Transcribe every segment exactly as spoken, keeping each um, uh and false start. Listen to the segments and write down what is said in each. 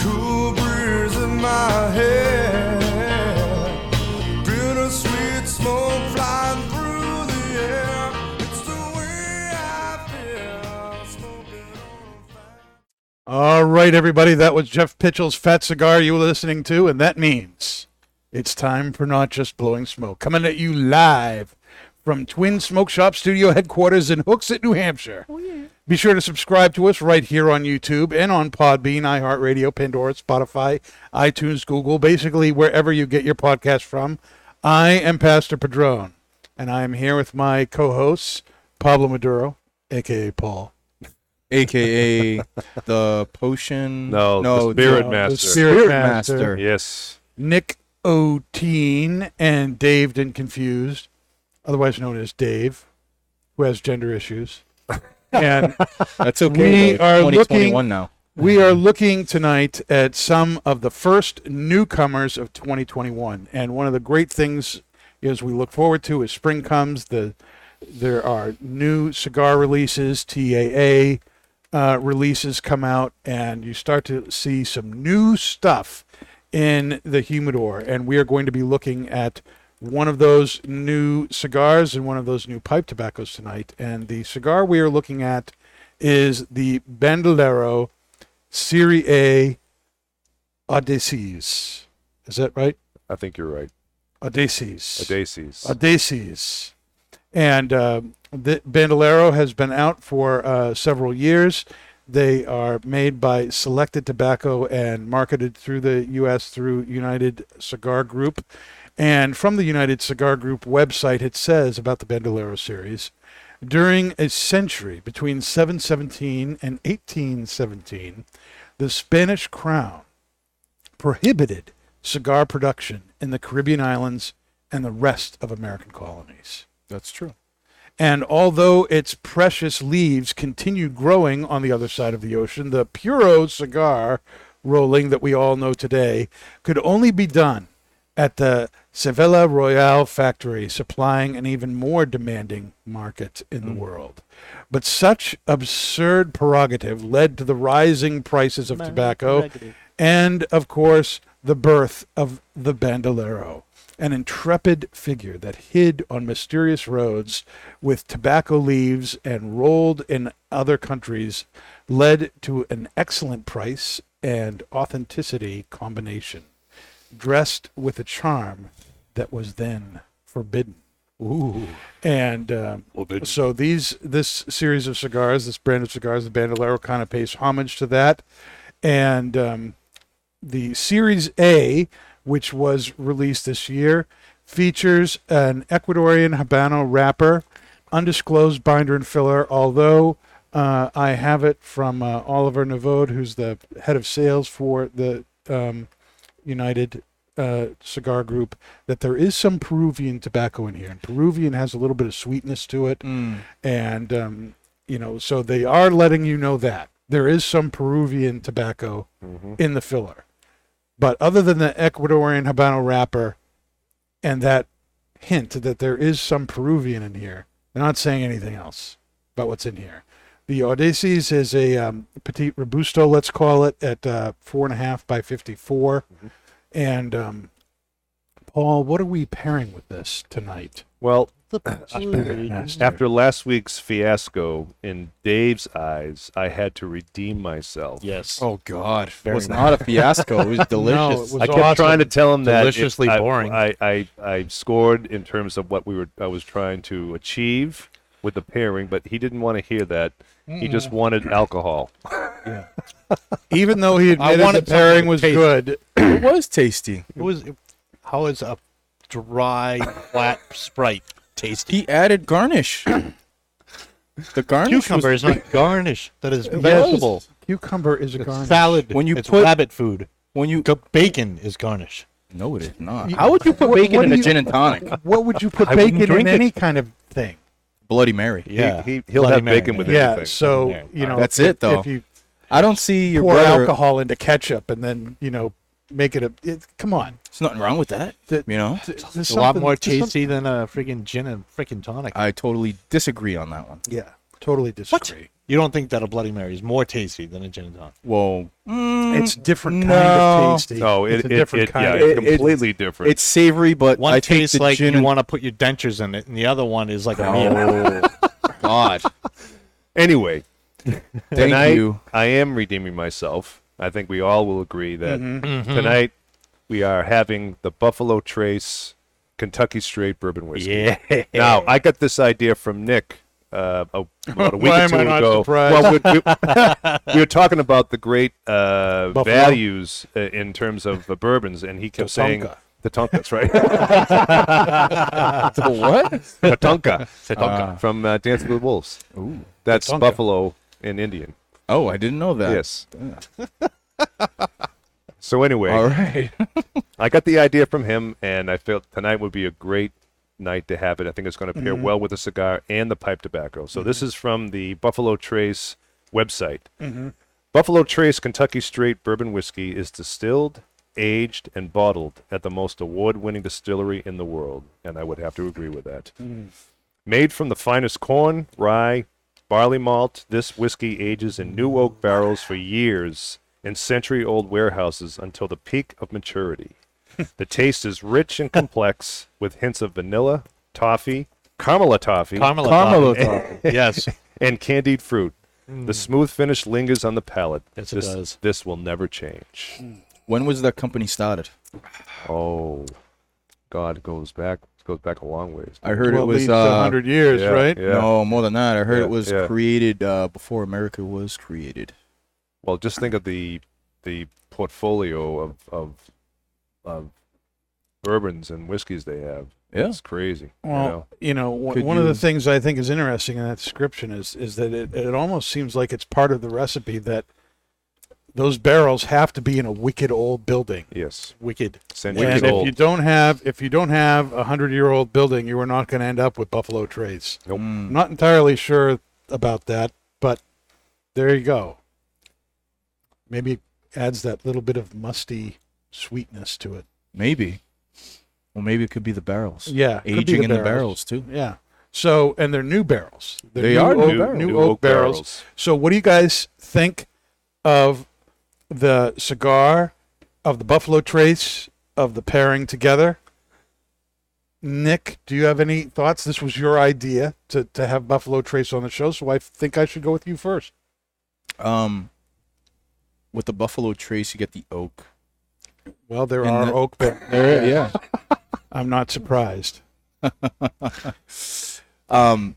Cool breeze in my head, bittersweet smoke flying through the air, it's the way I feel, smoking on fire. All right, everybody, that was Jeff Pitchell's Fat Cigar you were listening to, and that means it's time for Not Just Blowing Smoke, coming at you live from Twin Smoke Shop Studio Headquarters in Hooksett, New Hampshire. Oh, yeah. Be sure to subscribe to us right here on YouTube and on Podbean, iHeartRadio, Pandora, Spotify, iTunes, Google, basically wherever you get your podcast from. I am Pastor Padron, and I am here with my co-hosts, Pablo Maduro, a k a. Paul. A k a the potion... No, no the Spirit no, Master. The Spirit, Spirit Master. Master. Yes. Nick Oteen and Dave Didn't Confused, otherwise known as Dave, who has gender issues. And that's okay. We are looking now. We are looking tonight at some of the first newcomers of twenty twenty-one, and one of the great things is we look forward to as spring comes. The there are new cigar releases, T A A uh, releases come out, and you start to see some new stuff in the humidor. And we are going to be looking at one of those new cigars and one of those new pipe tobaccos tonight. And the cigar we are looking at is the Bandolero Serie A Odiseos. Is that right? I think you're right. Odiseos. Odiseos. Odiseos. And uh, the Bandolero has been out for uh, several years. They are made by Selected Tobacco and marketed through the U S through United Cigar Group. And from the United Cigar Group website, it says about the Bandolero series, during a century between seven seventeen and eighteen seventeen, the Spanish crown prohibited cigar production in the Caribbean islands and the rest of American colonies. That's true. And although its precious leaves continued growing on the other side of the ocean, the puro cigar rolling that we all know today could only be done at the Sevilla Royal factory, supplying an even more demanding market in the mm. world. But such absurd prerogative led to the rising prices of tobacco and, of course, the birth of the Bandolero, an intrepid figure that hid on mysterious roads with tobacco leaves and rolled in other countries, led to an excellent price and authenticity combination, dressed with a charm that was then forbidden. Ooh. And uh, so these this series of cigars, this brand of cigars, the Bandolero, kind of pays homage to that. And um, the Series A, which was released this year, features an Ecuadorian Habano wrapper, undisclosed binder and filler, although uh, I have it from uh, Oliver Navode, who's the head of sales for the um, United uh, Cigar Group, that there is some Peruvian tobacco in here, and Peruvian has a little bit of sweetness to it, mm. and um, you know, so they are letting you know that there is some Peruvian tobacco mm-hmm. in the filler. But other than the Ecuadorian Habano wrapper and that hint that there is some Peruvian in here, they're not saying anything else about what's in here. The Odiseos is a um, Petit Robusto, let's call it, at uh, four point five by fifty-four. Mm-hmm. And, um, Paul, what are we pairing with this tonight? Well, after last week's fiasco, in Dave's eyes, I had to redeem myself. Yes. Oh, God. It was nice. Not a fiasco. It was delicious. No, it was I kept awesome. trying to tell him that. Deliciously it, boring. I, I, I, I scored in terms of what we were. I was trying to achieve with the pairing, but he didn't want to hear that. Mm-mm. He just wanted alcohol. Yeah. Even though he admitted the pairing was tasty. Good. It was tasty. It was. It, how is a dry, flat Sprite tasty? He added garnish. The garnish Cucumber was... is not garnish. That is vegetable. Cucumber is a it's garnish. Salad. When you it's put... rabbit food. When you... Bacon is garnish. No, it is not. How would you put what, bacon what in a you, gin and tonic? What would you put bacon in it. any kind of thing? Bloody Mary. Yeah, he, he, he'll Bloody have Mary. bacon with yeah, anything. Yeah, so yeah. you know that's if, it though. If you I don't see your pour brother... alcohol into ketchup and then you know make it a. It, come on, there's nothing wrong with that. The, you know, it's a lot more tasty than a freaking gin and freaking tonic. I totally disagree on that one. Yeah, totally disagree. What? You don't think that a Bloody Mary is more tasty than a gin and tonic? Well, mm, it's different kind no. of tasty. No, it, it's a it, different it, kind. Yeah, of, it's completely it, different. It's savory, but one I tastes like you and... want to put your dentures in it, and the other one is like a meal. Oh, God. Anyway, thank tonight, you. I am redeeming myself. I think we all will agree that mm-hmm. Mm-hmm. tonight we are having the Buffalo Trace Kentucky Straight Bourbon Whiskey. Yeah. Now, I got this idea from Nick. Uh, about a week Why or two am I not ago. Surprised? Well, we, we, we were talking about the great uh, values uh, in terms of uh, bourbons, and he kept Tonka. saying the Tonka. That's right. The what? The Tonka. The Tonka uh, from uh, Dancing with Wolves. Ooh, that's Tonka. Buffalo in Indian. Oh, I didn't know that. Yes. So anyway, all right. I got the idea from him, and I felt tonight would be a great night to have it. I think it's going to pair mm-hmm. well with the cigar and the pipe tobacco. So mm-hmm. this is from the Buffalo Trace website. Mm-hmm. Buffalo Trace Kentucky Straight Bourbon Whiskey is distilled, aged, and bottled at the most award-winning distillery in the world, and I would have to agree with that. Mm. Made from the finest corn, rye, barley malt, this whiskey ages in new oak barrels for years in century-old warehouses until the peak of maturity. The taste is rich and complex with hints of vanilla, toffee, Carmela toffee, Carmela toffee, toffee. And, yes, and candied fruit. Mm. The smooth finish lingers on the palate. Yes, this, it does. This will never change. When was that company started? Oh, God, it goes back it goes back a long ways. I heard well, it was uh, one hundred years, yeah, right? Yeah. No, more than that. I heard yeah, it was yeah. created uh, before America was created. Well, just think of the the portfolio of of. Of bourbons and whiskeys they have. Yeah. It's crazy. Well, you know, you know w- one you... of the things I think is interesting in that description is is that it, it almost seems like it's part of the recipe that those barrels have to be in a wicked old building. Yes. Wicked. Centuries and old. if you don't have if you don't have a hundred-year-old building, you are not going to end up with Buffalo Trace. Nope. Mm. I'm not entirely sure about that, but there you go. Maybe it adds that little bit of musty sweetness to it, maybe. Well, maybe it could be the barrels. Yeah, aging in the barrels too. Yeah. So, and they're new barrels. They're they new are oak, new, barrels. new, new oak, oak barrels. barrels. So, what do you guys think of the cigar, of the Buffalo Trace, of the pairing together? Nick, do you have any thoughts? This was your idea to to have Buffalo Trace on the show, so I think I should go with you first. Um, with the Buffalo Trace, you get the oak. Well, there and are the, oak barrels. Yeah. I'm not surprised. um,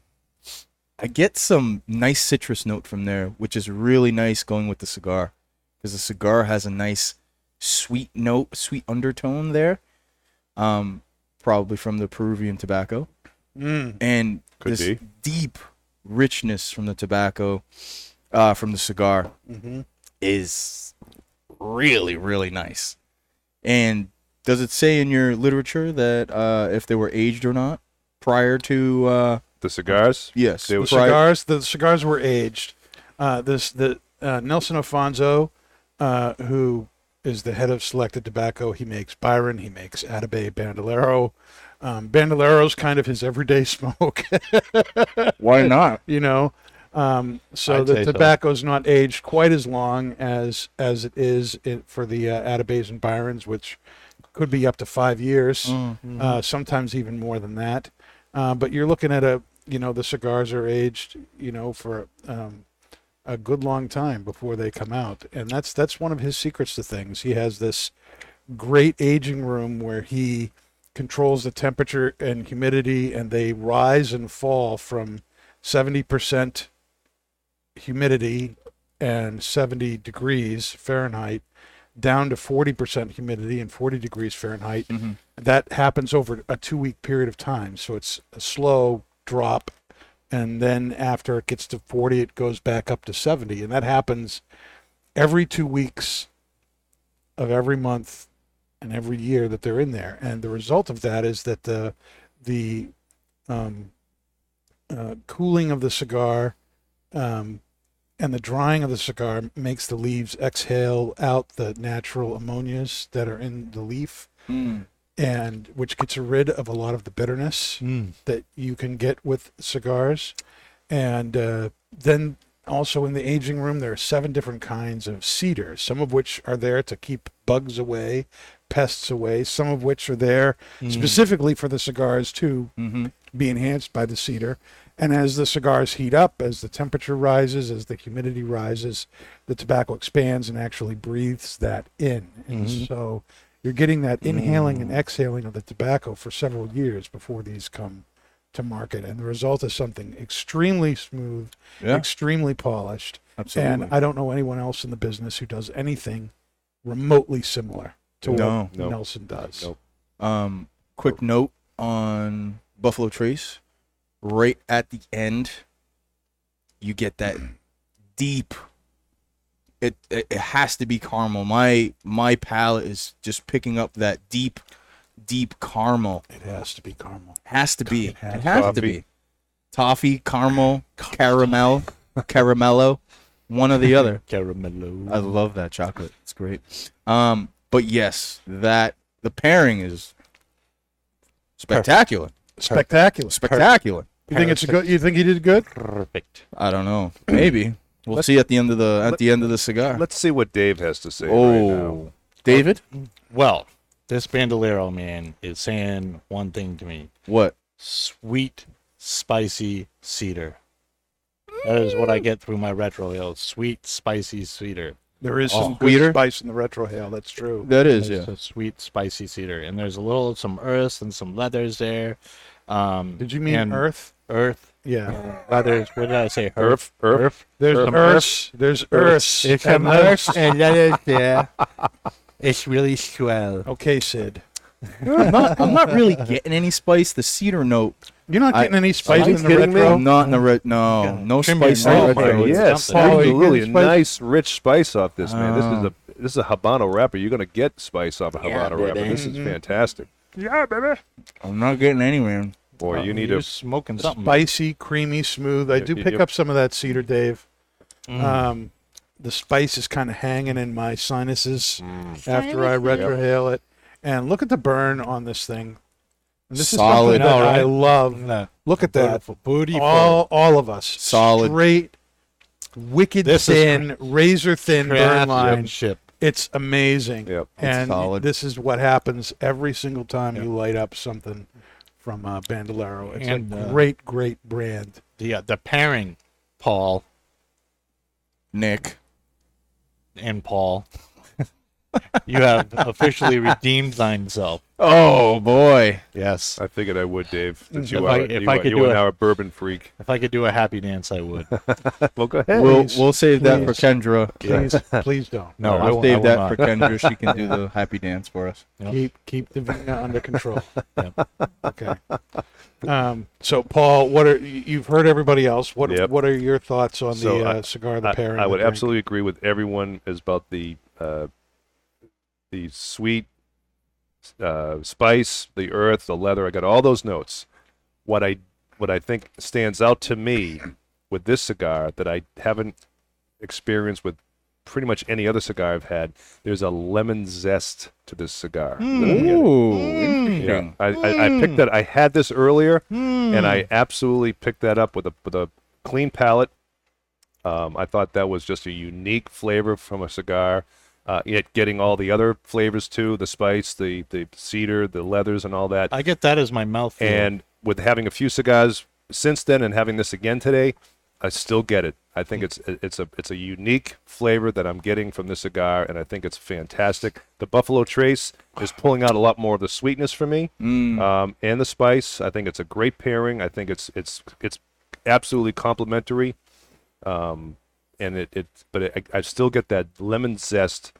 I get some nice citrus note from there, which is really nice going with the cigar, because the cigar has a nice sweet note, sweet undertone there, um, probably from the Peruvian tobacco. Mm. And Could this be. deep richness from the tobacco, uh, from the cigar, mm-hmm. is really, really nice. And does it say in your literature that uh, if they were aged or not prior to uh, the cigars? Yes, the cigars. The cigars were aged. Uh, this the uh, Nelson Alfonso, uh, who is the head of Selected Tobacco. He makes Byron. He makes Atabey, Bandolero. Um, Bandolero's kind of his everyday smoke. Why not? You know. Um, so I'd the tobacco's so. not aged quite as long as as it is in, for the uh, Atabeys and Byrons, which could be up to five years, mm-hmm. uh, sometimes even more than that. Uh, but you're looking at a, you know, the cigars are aged, you know, for um, a good long time before they come out, and that's that's one of his secrets to things. He has this great aging room where he controls the temperature and humidity, and they rise and fall from seventy percent humidity and seventy degrees Fahrenheit down to forty percent humidity and forty degrees Fahrenheit. Mm-hmm. That happens over a two week period of time. So it's a slow drop. And then after it gets to forty, it goes back up to seventy. And that happens every two weeks of every month and every year that they're in there. And the result of that is that the the um, uh, cooling of the cigar um, and the drying of the cigar makes the leaves exhale out the natural ammonias that are in the leaf, mm. and which gets rid of a lot of the bitterness mm. that you can get with cigars. And uh, then also in the aging room, there are seven different kinds of cedar, some of which are there to keep bugs away, pests away, some of which are there mm. specifically for the cigars to mm-hmm. be enhanced by the cedar. And as the cigars heat up, as the temperature rises, as the humidity rises, the tobacco expands and actually breathes that in. And mm-hmm. so you're getting that inhaling mm. and exhaling of the tobacco for several years before these come to market, and the result is something extremely smooth, yeah. extremely polished. Absolutely. And I don't know anyone else in the business who does anything remotely similar to no, what nope. Nelson does. Nope. Um, quick note on Buffalo Trace. Right at the end, you get that deep, it, it it has to be caramel. My my palate is just picking up that deep, deep caramel. It has to be caramel. Has to be. It has, it has to be. Toffee, caramel, caramel, caramello, one or the other. Caramello. I love that chocolate. It's great. Um, but yes, that the pairing is spectacular. Perfect. Spectacular. Spectacular. You think it's a good you think he did good? Perfect. I don't know. Maybe. We'll let's, see at the end of the at let, the end of the cigar. Let's see what Dave has to say oh. right now. David? Well, this Bandolero man is saying one thing to me. What? Sweet, spicy cedar. That is what I get through my retro hail. Sweet, spicy cedar. There is oh, some good cedar? spice in the retro hail, that's true. That is, there's yeah. a sweet, spicy cedar. And there's a little, some earths and some leathers there. Um, did you mean earth? Earth. Yeah. Uh, leathers. What did I say? Earth. Earth. earth. earth. There's earth. earths. There's earths. There's some earths and leathers there. It's really swell. Okay, Sid. I'm, not, I'm not really getting any spice. The cedar note. You're not getting I, any spice in the retro? Me? Not in the retro. No, yeah. no spice in the retro. Yes, absolutely. A nice, rich spice off this, man. Uh, this is a this is a Habano wrapper. You're going to get spice off a Habano yeah, wrapper. This is fantastic. Yeah, baby. I'm not getting anywhere. Boy, oh, you need a smoking something. Spicy, creamy, smooth. I do pick yep. up some of that cedar, Dave. Mm. Um, the spice is kind of hanging in my sinuses mm. after I retrohale yep. it. And look at the burn on this thing. This solid, is something that right? I love. No. Look at that. Beautiful. Beautiful. All, all of us. Solid. Straight, wicked this thin, razor thin burn line. Ship. It's amazing. Yep. And it's solid. This is what happens every single time yep. you light up something from uh, Bandolero. It's and, a great, uh, great brand. The, uh, the pairing, Paul, Nick, and Paul. You have officially redeemed thyself. Oh, boy. Yes. I figured I would, Dave. Since you if are, I, if you I are, could you do are a, now a bourbon freak. If I could do a happy dance, I would. Well, go ahead. We'll, please, we'll save please. that for Kendra. Please, yeah. please don't. No, no I will save I will that not. for Kendra. She can do the happy dance for us. Yep. Keep keep the vina under control. Yep. Okay. Um, so, Paul, what are you've heard everybody else. What yep. what are your thoughts on so the I, uh, cigar, the pairing? I, I would absolutely agree with everyone as about the... Uh, the sweet uh, spice, the earth, the leather. I got all those notes. What I what I think stands out to me with this cigar that I haven't experienced with pretty much any other cigar I've had, there's a lemon zest to this cigar. Mm. Ooh. Mm. Yeah. I, I, I picked that. I had this earlier, mm. and I absolutely picked that up with a, with a clean palate. Um, I thought that was just a unique flavor from a cigar. Uh, yet getting all the other flavors too, the spice, the, the cedar, the leathers, and all that. I get that as my mouth. Feel. And with having a few cigars since then and having this again today, I still get it. I think it's it's a it's a unique flavor that I'm getting from this cigar, and I think it's fantastic. The Buffalo Trace is pulling out a lot more of the sweetness for me, mm. um, and the spice. I think it's a great pairing. I think it's it's it's absolutely complementary. Um, And it, it but it, I, I still get that lemon zest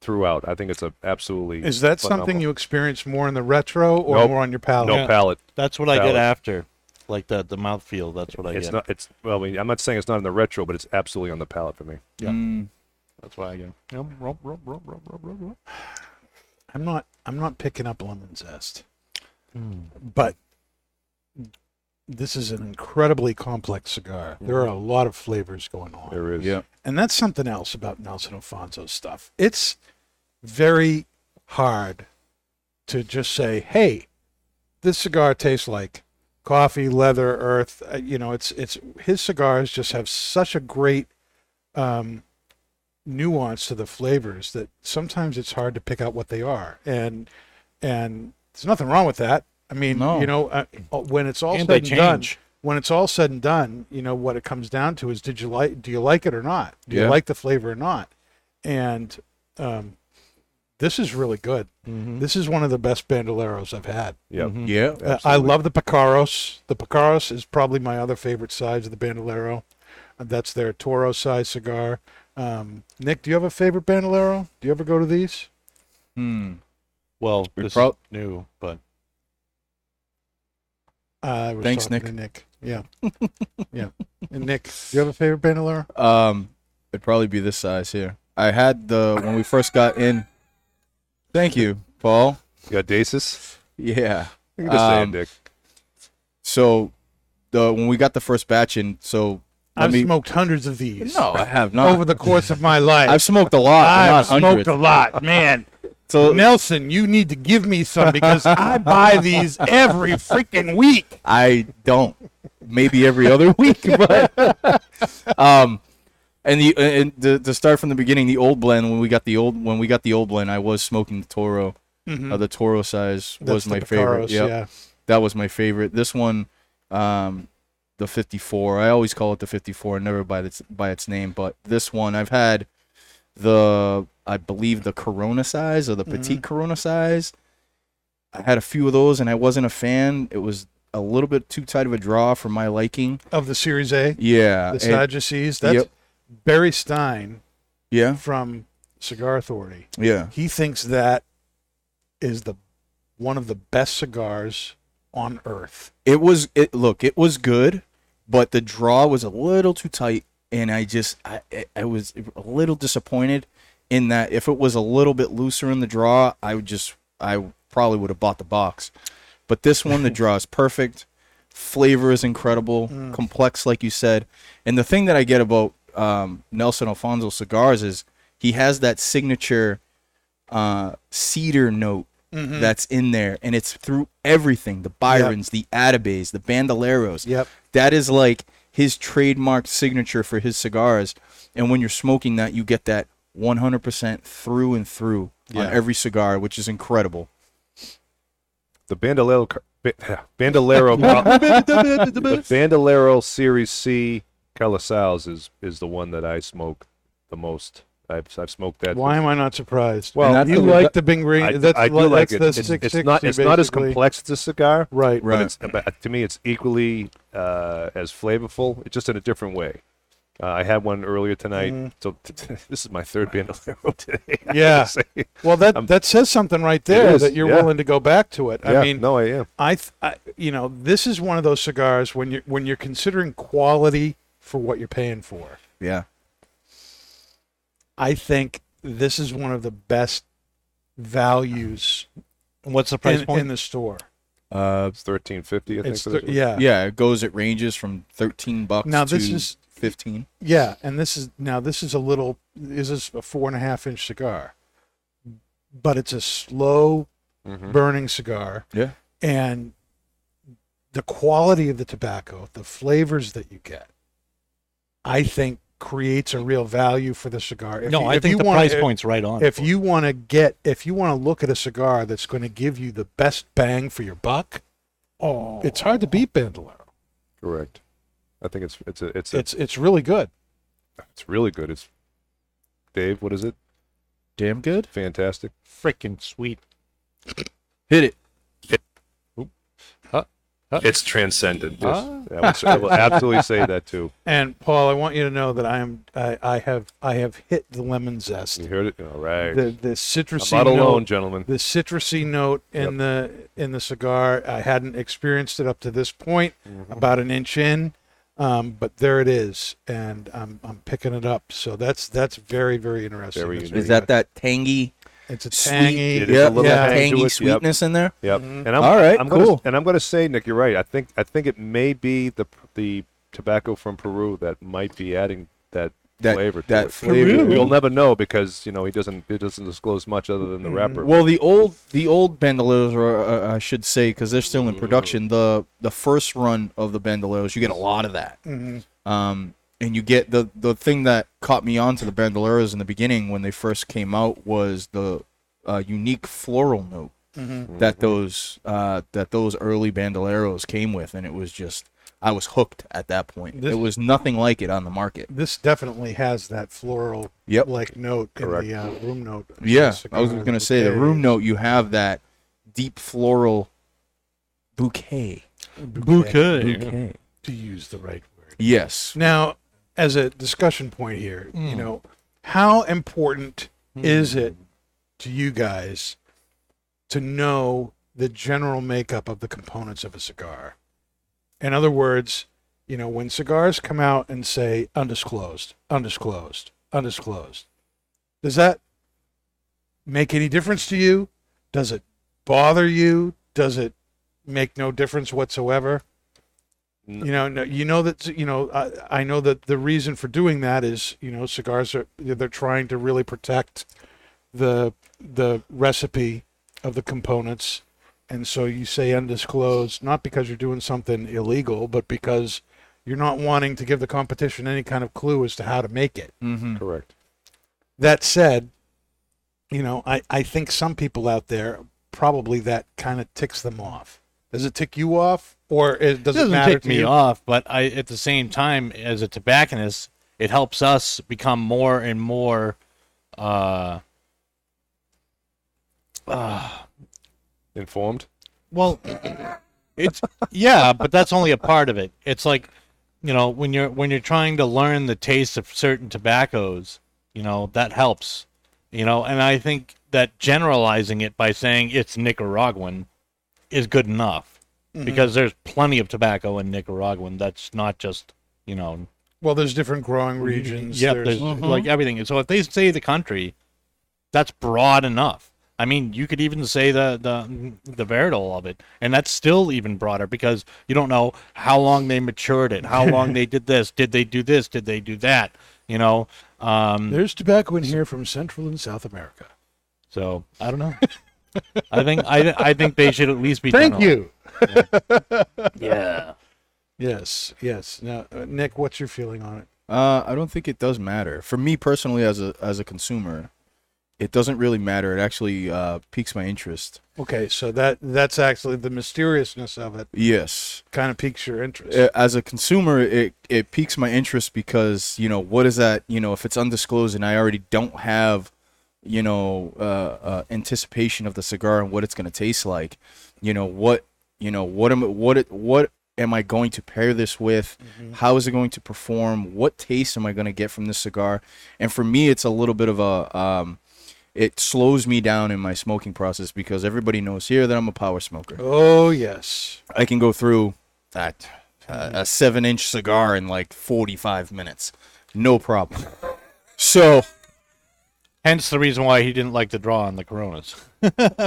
throughout. I think it's a absolutely Is that phenomenal. Something you experience more in the retro or nope. more on your palate? No yeah. palate. That's what palate. I get after, like the the mouthfeel. That's what I it's get. Not, it's well, I mean, I'm not saying it's not in the retro, but it's absolutely on the palate for me. Yeah, mm. that's why I get. Yep. Roll, roll, roll, roll, roll, roll. I'm not I'm not picking up lemon zest. Mm. But this is an incredibly complex cigar. Mm. There are a lot of flavors going on. There is. Yeah. And that's something else about Nelson Alfonso's stuff. It's very hard to just say, hey, this cigar tastes like coffee, leather, earth. Uh, you know, it's it's his cigars just have such a great um, nuance to the flavors that sometimes it's hard to pick out what they are. And and there's nothing wrong with that. I mean, no. you know, uh, when it's all and said and done, when it's all said and done, you know, what it comes down to is, did you like, do you like it or not? Do yeah. you like the flavor or not? And um, this is really good. Mm-hmm. This is one of the best Bandoleros I've had. Yeah. Mm-hmm. Yeah. Uh, I love the Picaros. The Picaros is probably my other favorite size of the Bandolero. That's their Toro size cigar. Um, Nick, do you have a favorite Bandolero? Do you ever go to these? Hmm. Well, it's pro- new, but. Uh, I Thanks, Nick. Nick. Yeah. yeah. And Nick, do you have a favorite Bandolero? Um, it'd probably be this size here. I had the, when we first got in. Thank you, Paul. You got Dasis? Yeah. You can just um, say it, Nick. So, the, when we got the first batch in, so. I've me, smoked hundreds of these. No, I have not. Over the course of my life. I've smoked a lot. I've smoked hundreds. a lot, man. So, Nelson, you need to give me some because I buy these every freaking week. I don't. Maybe every other week, but um, and the and to, to start from the beginning, the old blend when we got the old when we got the old blend, I was smoking the Toro. Mm-hmm. Uh, the Toro size was That's my favorite. Yep. Yeah, that was my favorite. This one, um, the fifty-four. I always call it the fifty-four, never by its by its name. But this one, I've had the. I believe the Corona size or the Petite mm. Corona size. I had a few of those, and I wasn't a fan. It was a little bit too tight of a draw for my liking. Of the Series A? Yeah. The Sadducees? That's yep. Barry Stein yeah. from Cigar Authority. Yeah. He thinks that is the one of the best cigars on earth. It was, it look, it was good, but the draw was a little too tight, and I just, I, I was a little disappointed. In that, if it was a little bit looser in the draw, I would just, I probably would have bought the box. But this one, the draw is perfect. Flavor is incredible, mm. complex, like you said. And the thing that I get about um, Nelson Alfonso cigars is he has that signature uh, cedar note mm-hmm. that's in there, and it's through everything: the Byrons, yep. the Atabeys, the Bandoleros. Yep, that is like his trademark signature for his cigars. And when you're smoking that, you get that. one hundred percent through and through yeah. on every cigar, which is incredible. The Bandolero Bandolero the Bandolero Series C Calasaus is is the one that I smoke the most. I've I've smoked that. Why am I not surprised? Well, you like the Bingri. That's I do like it. It's not it's not as complex as a cigar, right? Right. But it's, but to me, it's equally uh, as flavorful. It's just in a different way. Uh, I had one earlier tonight, mm. so t- t- this is my third Bandolero today. Yeah, well, that um, that says something right there that you're yeah. willing to go back to it. Yeah, I mean, no, I am. I, th- I, you know, this is one of those cigars when you're when you're considering quality for what you're paying for. Yeah, I think this is one of the best values. And what's the price in, point in the store? Uh, it's thirteen fifty. I think. For th- this yeah, yeah, it goes. It ranges from thirteen bucks. Now to... this is. fifteen Yeah, and this is now this is a little this is a four and a half inch cigar, but it's a slow mm-hmm. burning cigar. Yeah, and the quality of the tobacco, the flavors that you get, I think creates a real value for the cigar. If no, you, I think the wanna, price point's right on. If you want to get, if you want to look at a cigar that's going to give you the best bang for your buck, oh, it's hard to beat Bandolero. Correct. I think it's it's a, it's a, it's it's really good. It's really good. It's Dave. What is it? Damn good. Fantastic. Freaking sweet. Hit it. Hit. Huh. Huh. It's transcendent. Huh? Yes. I, will, I will absolutely say that too. And Paul, I want you to know that I am I, I have I have hit the lemon zest. You heard it. All right. The the citrusy. I'm not note, alone, gentlemen. The citrusy note in yep. the in the cigar. I hadn't experienced it up to this point. Mm-hmm. About an inch in. Um, but there it is, and I'm I'm picking it up. So that's that's very very interesting. Very that's very is that good. That tangy It's a tangy. It yep. is a little yeah. tangy it. sweetness yep. in there. Yep. Mm-hmm. And I'm, all right, I'm cool. Gonna, and I'm going to say, Nick, you're right. I think I think it may be the the tobacco from Peru that might be adding that. That flavor, that it. flavor. We'll never know because you know he doesn't. It doesn't disclose much other than the wrapper. Well, the old, the old bandoleros, are, uh, I should say, because they're still in production. The the first run of the bandoleros, you get a lot of that. Mm-hmm. Um, and you get the the thing that caught me on to the bandoleros in the beginning when they first came out was the uh, unique floral note mm-hmm. that those uh, that those early bandoleros came with, and it was just. I was hooked at that point. This, it was nothing like it on the market. This definitely has that floral yep. like note Correct. in the uh, room note. Yeah, I was going to say the room note, you have that deep floral bouquet. Bouquet. Bouquet. bouquet. To use the right word. Yes. Now, as a discussion point here, mm. you know, how important mm. is it to you guys to know the general makeup of the components of a cigar? In other words, you know, when cigars come out and say undisclosed, undisclosed, undisclosed, does that make any difference to you? Does it bother you? Does it make no difference whatsoever? No. You know, no, you know that, you know, I, I know that the reason for doing that is, you know, cigars are, they're trying to really protect the the recipe of the components. And so you say undisclosed, not because you're doing something illegal, but because you're not wanting to give the competition any kind of clue as to how to make it. Mm-hmm. Correct. That said, you know, I, I think some people out there, probably that kind of ticks them off. Does it tick you off? Or it, does it, doesn't it matter tick to me you? off, but I, at the same time, as a tobacconist, it helps us become more and more... Uh, uh, informed? Well, it's yeah, but that's only a part of it. It's like, you know, when you're when you're trying to learn the taste of certain tobaccos, you know, that helps. You know, and I think that generalizing it by saying it's Nicaraguan is good enough mm-hmm. because there's plenty of tobacco in Nicaraguan that's not just, you know, well, there's different growing regions. Yeah, there's, there's uh-huh. like everything. And so if they say the country, that's broad enough. I mean, you could even say the, the the varietal of it, and that's still even broader because you don't know how long they matured it, how long they did this, did they do this, did they do that, you know. Um, There's tobacco in here from Central and South America. So, I don't know. I think I I think they should at least be Thank you. Yeah. yeah. Yes, yes. Now, uh, Nick, what's your feeling on it? Uh, I don't think it does matter. For me personally as a as a consumer, it doesn't really matter. It actually uh, piques my interest. Okay, so that that's actually the mysteriousness of it. Yes. Kind of piques your interest. As a consumer, it, it piques my interest because, you know, what is that, you know, if it's undisclosed and I already don't have, you know, uh, uh, anticipation of the cigar and what it's going to taste like, you know, what, you know, what am, what, it, what am I going to pair this with? Mm-hmm. How is it going to perform? What taste am I going to get from this cigar? And for me, it's a little bit of a... Um, it slows me down in my smoking process because everybody knows here that I'm a power smoker. Oh, yes. I can go through that uh, a seven-inch cigar in like forty-five minutes. No problem. So, hence the reason why he didn't like to draw on the Coronas.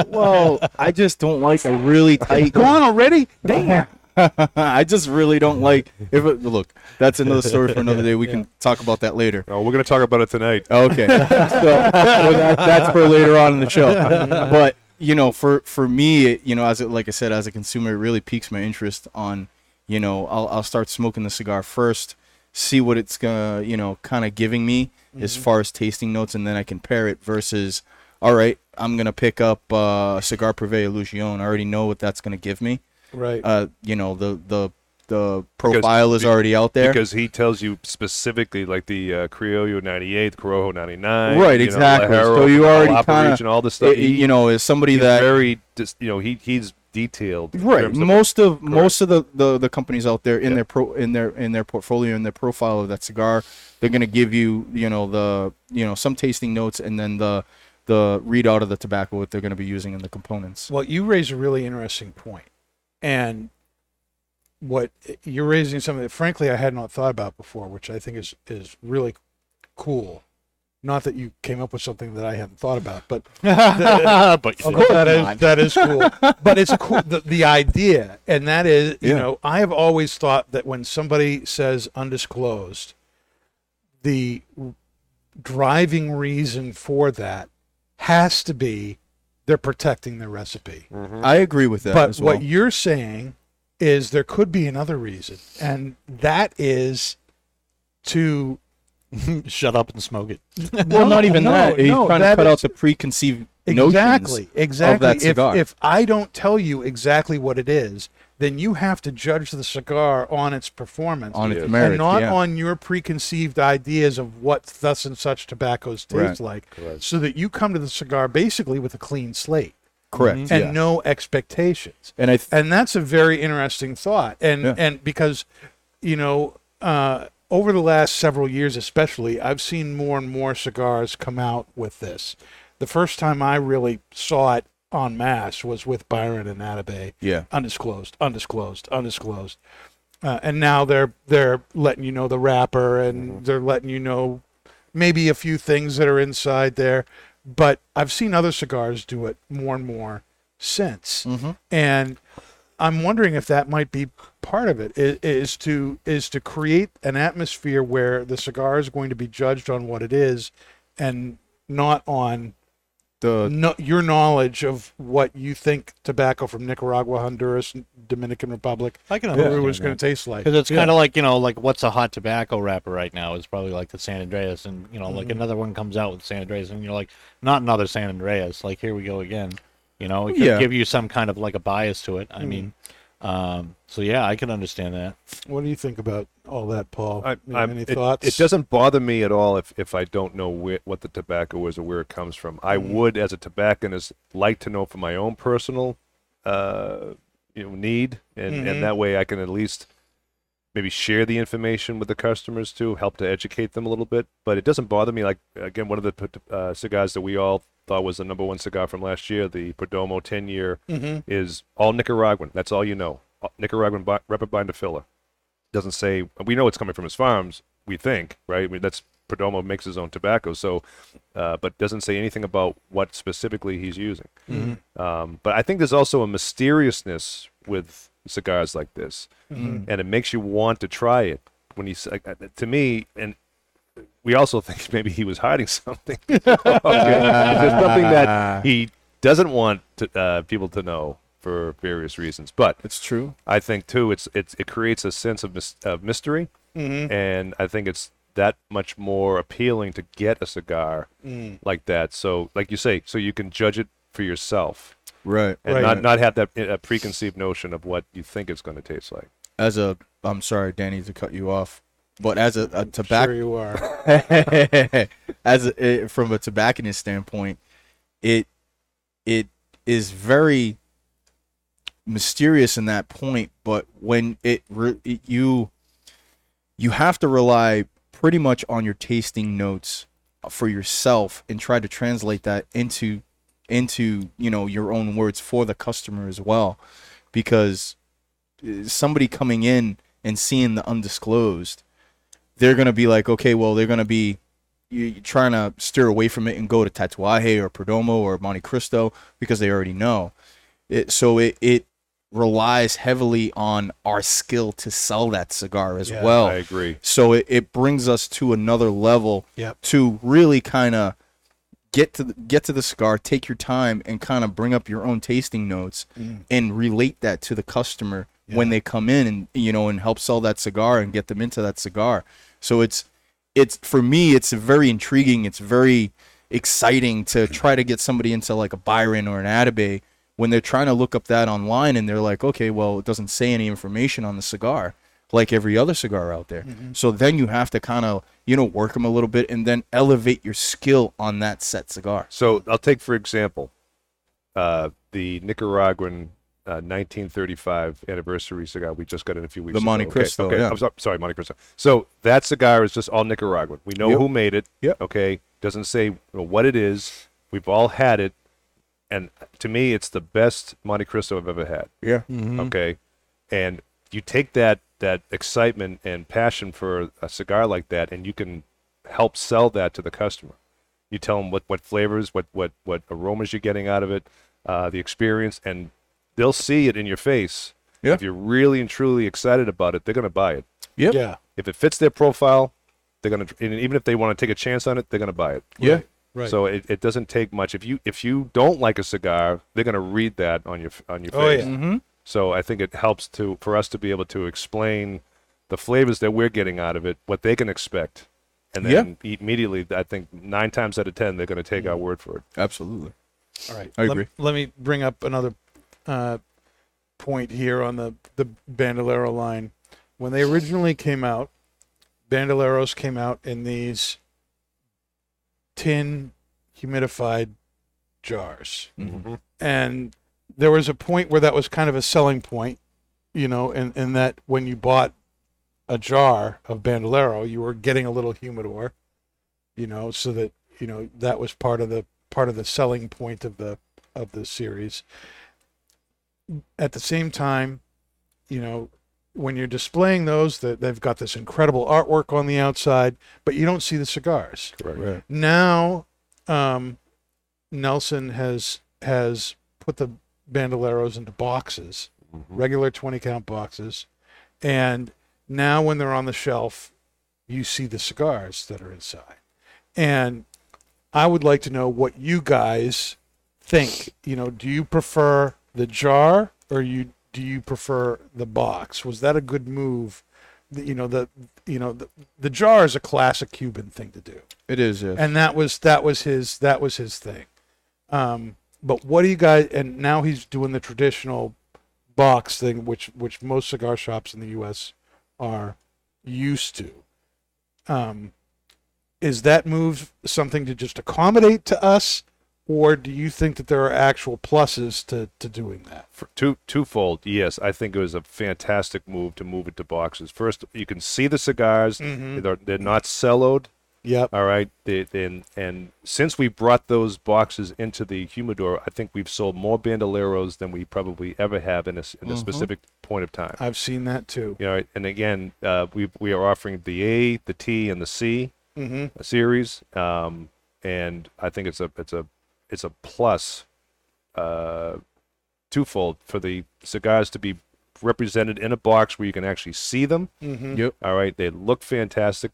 Well, I just don't like a really tight... Go on already? Damn. I just really don't like... If it, look, that's another story for another day. We yeah. can talk about that later. Oh, we're going to talk about it tonight. Okay. so, so that, that's for later on in the show. But, you know, for, for me, it, you know, as it, like I said, as a consumer, it really piques my interest on, you know, I'll, I'll start smoking the cigar first, see what it's going to, you know, kind of giving me mm-hmm. as far as tasting notes, and then I can pair it versus, all right, I'm going to pick up uh, Cigar Privé Illusion. I already know what that's going to give me. Right. Uh, you know, the the the profile because, is already out there because he tells you specifically, like the uh, Criollo ninety-eight, Corojo ninety-nine. Right. Exactly. Know, Lajero, so you already kind of all this stuff. It, he, you know, is somebody he's that very dis, you know he he's detailed. Right. Most of, of most of the, the, the companies out there in yeah. their pro in their in their portfolio in their profile of that cigar, they're going to give you you know the you know some tasting notes and then the the readout of the tobacco that they're going to be using in the components. Well, you raise a really interesting point. And what you're raising, something that frankly I had not thought about before, which I think is, is really cool. Not that you came up with something that I hadn't thought about, but, that, but of course that is, that is cool. But it's cool, the, the idea, and that is, you yeah. know, I have always thought that when somebody says undisclosed, the driving reason for that has to be they're protecting their recipe. Mm-hmm. I agree with that. But as well. What you're saying is there could be another reason, and that is to... shut up and smoke it. Well, not even no, that. No, He's no, trying that to cut is... out the preconceived exactly, notions exactly. of that cigar. If, if I don't tell you exactly what it is, then you have to judge the cigar on its performance. On its merit, and not yeah. on your preconceived ideas of what thus and such tobaccos taste right. like. Correct. So that you come to the cigar basically with a clean slate. Correct. Mm-hmm. And yeah. no expectations. And I th- and that's a very interesting thought. And, yeah. and because, you know... Uh, over the last several years especially, I've seen more and more cigars come out with this. The first time I really saw it en masse was with Byron and Atabey. Yeah. Undisclosed, undisclosed, undisclosed. Uh, and now they're they're letting you know the wrapper, and mm-hmm. they're letting you know maybe a few things that are inside there. But I've seen other cigars do it more and more since. Mm-hmm. And... I'm wondering if that might be part of it, is to is to create an atmosphere where the cigar is going to be judged on what it is and not on the no, your knowledge of what you think tobacco from Nicaragua, Honduras, Dominican Republic, I can Peru is going to taste like. Because it's yeah. kind of like, you know, like what's a hot tobacco wrapper right now is probably like the San Andreas. And, you know, mm-hmm. like another one comes out with San Andreas and you're like, not another San Andreas. Like, here we go again. You know, it could yeah. give you some kind of like a bias to it. I mm. mean, um, so yeah, I can understand that. What do you think about all that, Paul? I, you know, any it, thoughts? It doesn't bother me at all if, if I don't know where, what the tobacco is or where it comes from. I mm. would, as a tobacconist, like to know for my own personal uh, you know, need, and, mm-hmm. and that way I can at least maybe share the information with the customers to help to educate them a little bit. But it doesn't bother me. Like, again, one of the uh, cigars that we all... thought was the number one cigar from last year, the Perdomo ten year, mm-hmm. is all Nicaraguan. That's all you know. Nicaraguan bi- wrapper binder filler. Doesn't say, we know it's coming from his farms, we think, right? I mean, that's, Perdomo makes his own tobacco, so, uh, but doesn't say anything about what specifically he's using. Mm-hmm. Um, but I think there's also a mysteriousness with cigars like this, mm-hmm. and it makes you want to try it. When he, to me, and we also think maybe he was hiding something. oh, There's something that he doesn't want to, uh, people to know for various reasons. But it's true. I think too, it's it's it creates a sense of, mis- of mystery, mm-hmm. and I think it's that much more appealing to get a cigar mm. like that. So, like you say, so you can judge it for yourself, right? And right. not not have that uh, preconceived notion of what you think it's going to taste like. As a, I'm sorry, Danny, to cut you off. But as a, a tobacco, sure you are. as a, it, from a tobacconist standpoint, it it is very mysterious in that point. But when it, re, it you you have to rely pretty much on your tasting notes for yourself and try to translate that into into you know your own words for the customer as well, because somebody coming in and seeing the undisclosed, they're going to be like, okay, well, they're going to be you, trying to steer away from it and go to Tatuaje or Perdomo or Monte Cristo because they already know. It, so it, it relies heavily on our skill to sell that cigar as yeah, well. I agree. So it, it brings us to another level yep. to really kind of get to the, get to the cigar, take your time, and kind of bring up your own tasting notes mm. and relate that to the customer yeah. when they come in and you know and help sell that cigar and get them into that cigar. So it's, it's for me, it's very intriguing. It's very exciting to try to get somebody into like a Byron or an Atabey when they're trying to look up that online and they're like, okay, well, it doesn't say any information on the cigar like every other cigar out there. Mm-hmm. So then you have to kind of, you know, work them a little bit and then elevate your skill on that set cigar. So I'll take, for example, uh, the Nicaraguan Uh, nineteen thirty-five anniversary cigar we just got in a few weeks the ago. Monte Cristo, okay. okay. Yeah. I'm so, sorry, Monte Cristo. So that cigar is just all Nicaraguan. We know yep. who made it. Yep. Okay. Doesn't say you know, what it is. We've all had it. And to me, it's the best Monte Cristo I've ever had. Yeah. Mm-hmm. Okay. And you take that, that excitement and passion for a cigar like that, and you can help sell that to the customer. You tell them what, what flavors, what, what, what aromas you're getting out of it, uh, the experience, and they'll see it in your face. Yeah. If you're really and truly excited about it, they're going to buy it. Yep. Yeah. If it fits their profile, they're going to, and even if they want to take a chance on it, they're going to buy it. Yeah. Right. Right. So it, it doesn't take much. If you if you don't like a cigar, they're going to read that on your on your face. Oh, yeah. Mm-hmm. So I think it helps to for us to be able to explain the flavors that we're getting out of it, what they can expect, and then yeah. immediately, I think nine times out of ten, they're going to take mm-hmm. our word for it. Absolutely. All right. I let, agree. Let me bring up another uh, point here on the, the Bandolero line. When they originally came out, Bandoleros came out in these tin humidified jars. Mm-hmm. And there was a point where that was kind of a selling point, you know, and, and that when you bought a jar of Bandolero, you were getting a little humidor, you know, so that, you know, that was part of the part of the selling point of the of the series. At the same time, you know, when you're displaying those, that they've got this incredible artwork on the outside, but you don't see the cigars. Correct. Right. Now, um, Nelson has has put the Bandoleros into boxes, mm-hmm. regular twenty count boxes, and now when they're on the shelf, you see the cigars that are inside. And I would like to know what you guys think. You know, do you prefer the jar or you? Do you prefer the box? Was that a good move? You know, the you know the, the jar is a classic Cuban thing to do. It is, yeah. And that was that was his that was his thing. Um, but what do you guys? And now he's doing the traditional box thing, which which most cigar shops in the U S are used to. Um, is that move something to just accommodate to us? Or do you think that there are actual pluses to, to doing that? For two, twofold, yes. I think it was a fantastic move to move it to boxes. First, you can see the cigars. Mm-hmm. They're, they're not celloed. Yep. All right. They, they, and, and since we brought those boxes into the humidor, I think we've sold more Bandoleros than we probably ever have in a, in a mm-hmm. specific point of time. I've seen that too. You know, and again, uh, we we are offering the A, the T, and the C mm-hmm. series. Um, and I think it's a it's a It's a plus, uh, twofold for the cigars to be represented in a box where you can actually see them. Mm-hmm. Yep. All right. They look fantastic.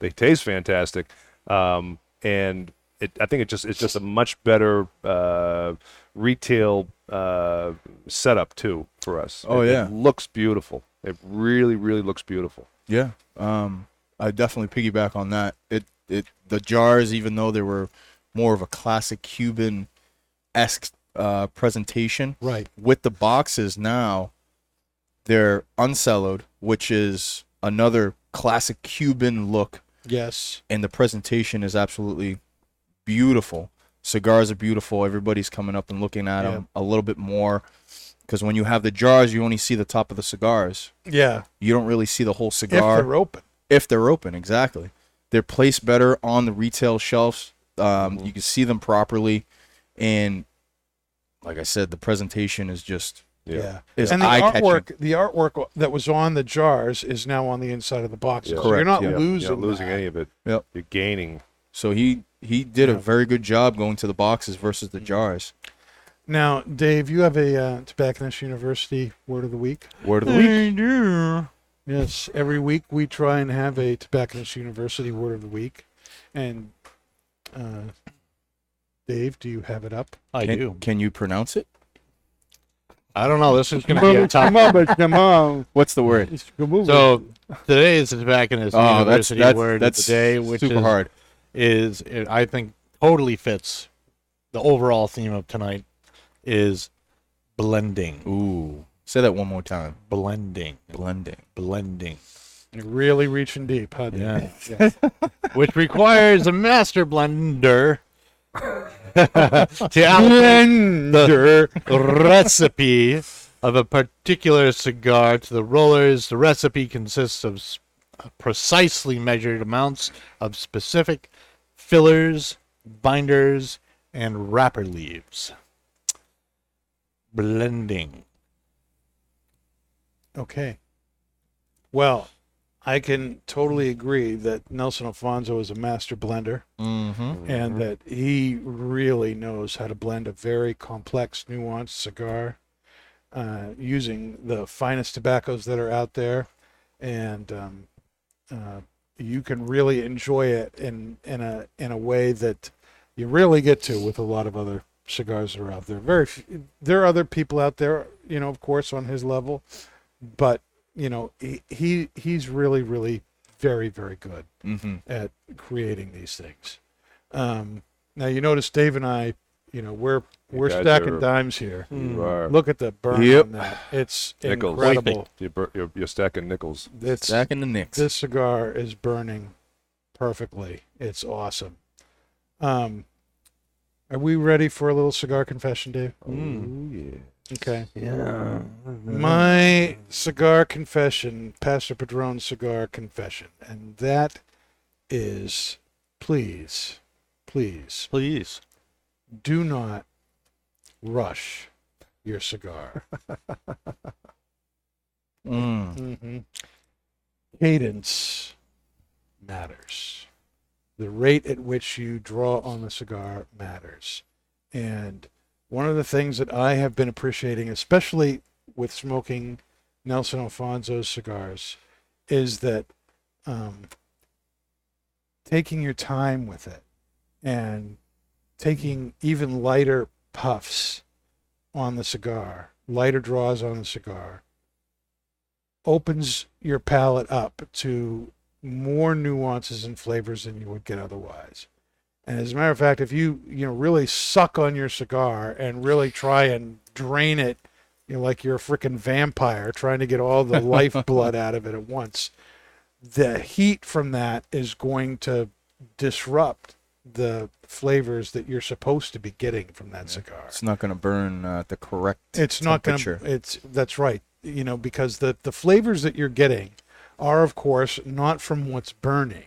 They taste fantastic. Um, and it, I think it just it's just a much better uh, retail uh, setup too for us. Oh it, yeah. It looks beautiful. It really really looks beautiful. Yeah. Um, I definitely piggyback on that. It it the jars, even though they were more of a classic Cuban-esque uh, presentation. Right. With the boxes now, they're uncelloed, which is another classic Cuban look. Yes. And the presentation is absolutely beautiful. Cigars are beautiful. Everybody's coming up and looking at yeah. them a little bit more. Because when you have the jars, you only see the top of the cigars. Yeah. You don't really see the whole cigar. If they're open. If they're open, exactly. They're placed better on the retail shelves. Um, you can see them properly, and like I said, the presentation is just yeah. Is and the artwork, the artwork that was on the jars is now on the inside of the box. Yeah. So you're not yeah. losing, you're not losing any of it. Yep. You're gaining. So he he did yeah. a very good job going to the boxes versus the jars. Now, Dave, you have a uh, Tobacconist University word of the week. Word of the week. I do. Yes, every week we try and have a Tobacconist University word of the week, and. Uh, Dave, do you have it up? I can, do. Can you pronounce it? I don't know. This is going to be a tough. What's the word? So today is the Tobacconist oh, University that's, that's, word that's of the day, which super is, hard. is it, I think totally fits the overall theme of tonight is blending. Ooh, say that one more time. Blending, blending, blending. You're really reaching deep, huh? Yeah. yeah. Which requires a master blender to outline the recipe of a particular cigar to the rollers. The recipe consists of precisely measured amounts of specific fillers, binders, and wrapper leaves. Blending. Okay. Well, I can totally agree that Nelson Alfonso is a master blender, mm-hmm. and that he really knows how to blend a very complex, nuanced cigar uh, using the finest tobaccos that are out there. And um, uh, you can really enjoy it in, in, a, in a way that you rarely get to with a lot of other cigars that are out there. Very few, there are other people out there, you know, of course, on his level, but you know, he, he he's really, really very, very good mm-hmm. at creating these things. Um, now you notice Dave and I, you know, we're we're stacking are, dimes here. Mm. Look at the burn yep. on that. It's nickels. Incredible. You're, you're, you're stacking nickels. It's, stacking the nicks. This cigar is burning perfectly. It's awesome. Um, are we ready for a little cigar confession, Dave? Oh, mm. yeah. Okay. Yeah. My cigar confession, Pastor Padron's cigar confession, and that is, please, please, please, do not rush your cigar. mm. mm-hmm. Cadence matters. The rate at which you draw on the cigar matters, and one of the things that I have been appreciating, especially with smoking Nelson Alfonso's cigars, is that um, taking your time with it and taking even lighter puffs on the cigar, lighter draws on the cigar, opens your palate up to more nuances and flavors than you would get otherwise. And as a matter of fact, if you, you know, really suck on your cigar and really try and drain it, you know, like you're a freaking vampire trying to get all the lifeblood out of it at once, the heat from that is going to disrupt the flavors that you're supposed to be getting from that yeah. cigar. It's not going to burn uh, the correct it's temperature. Not going to, it's, that's right. You know, because the, the flavors that you're getting are, of course, not from what's burning,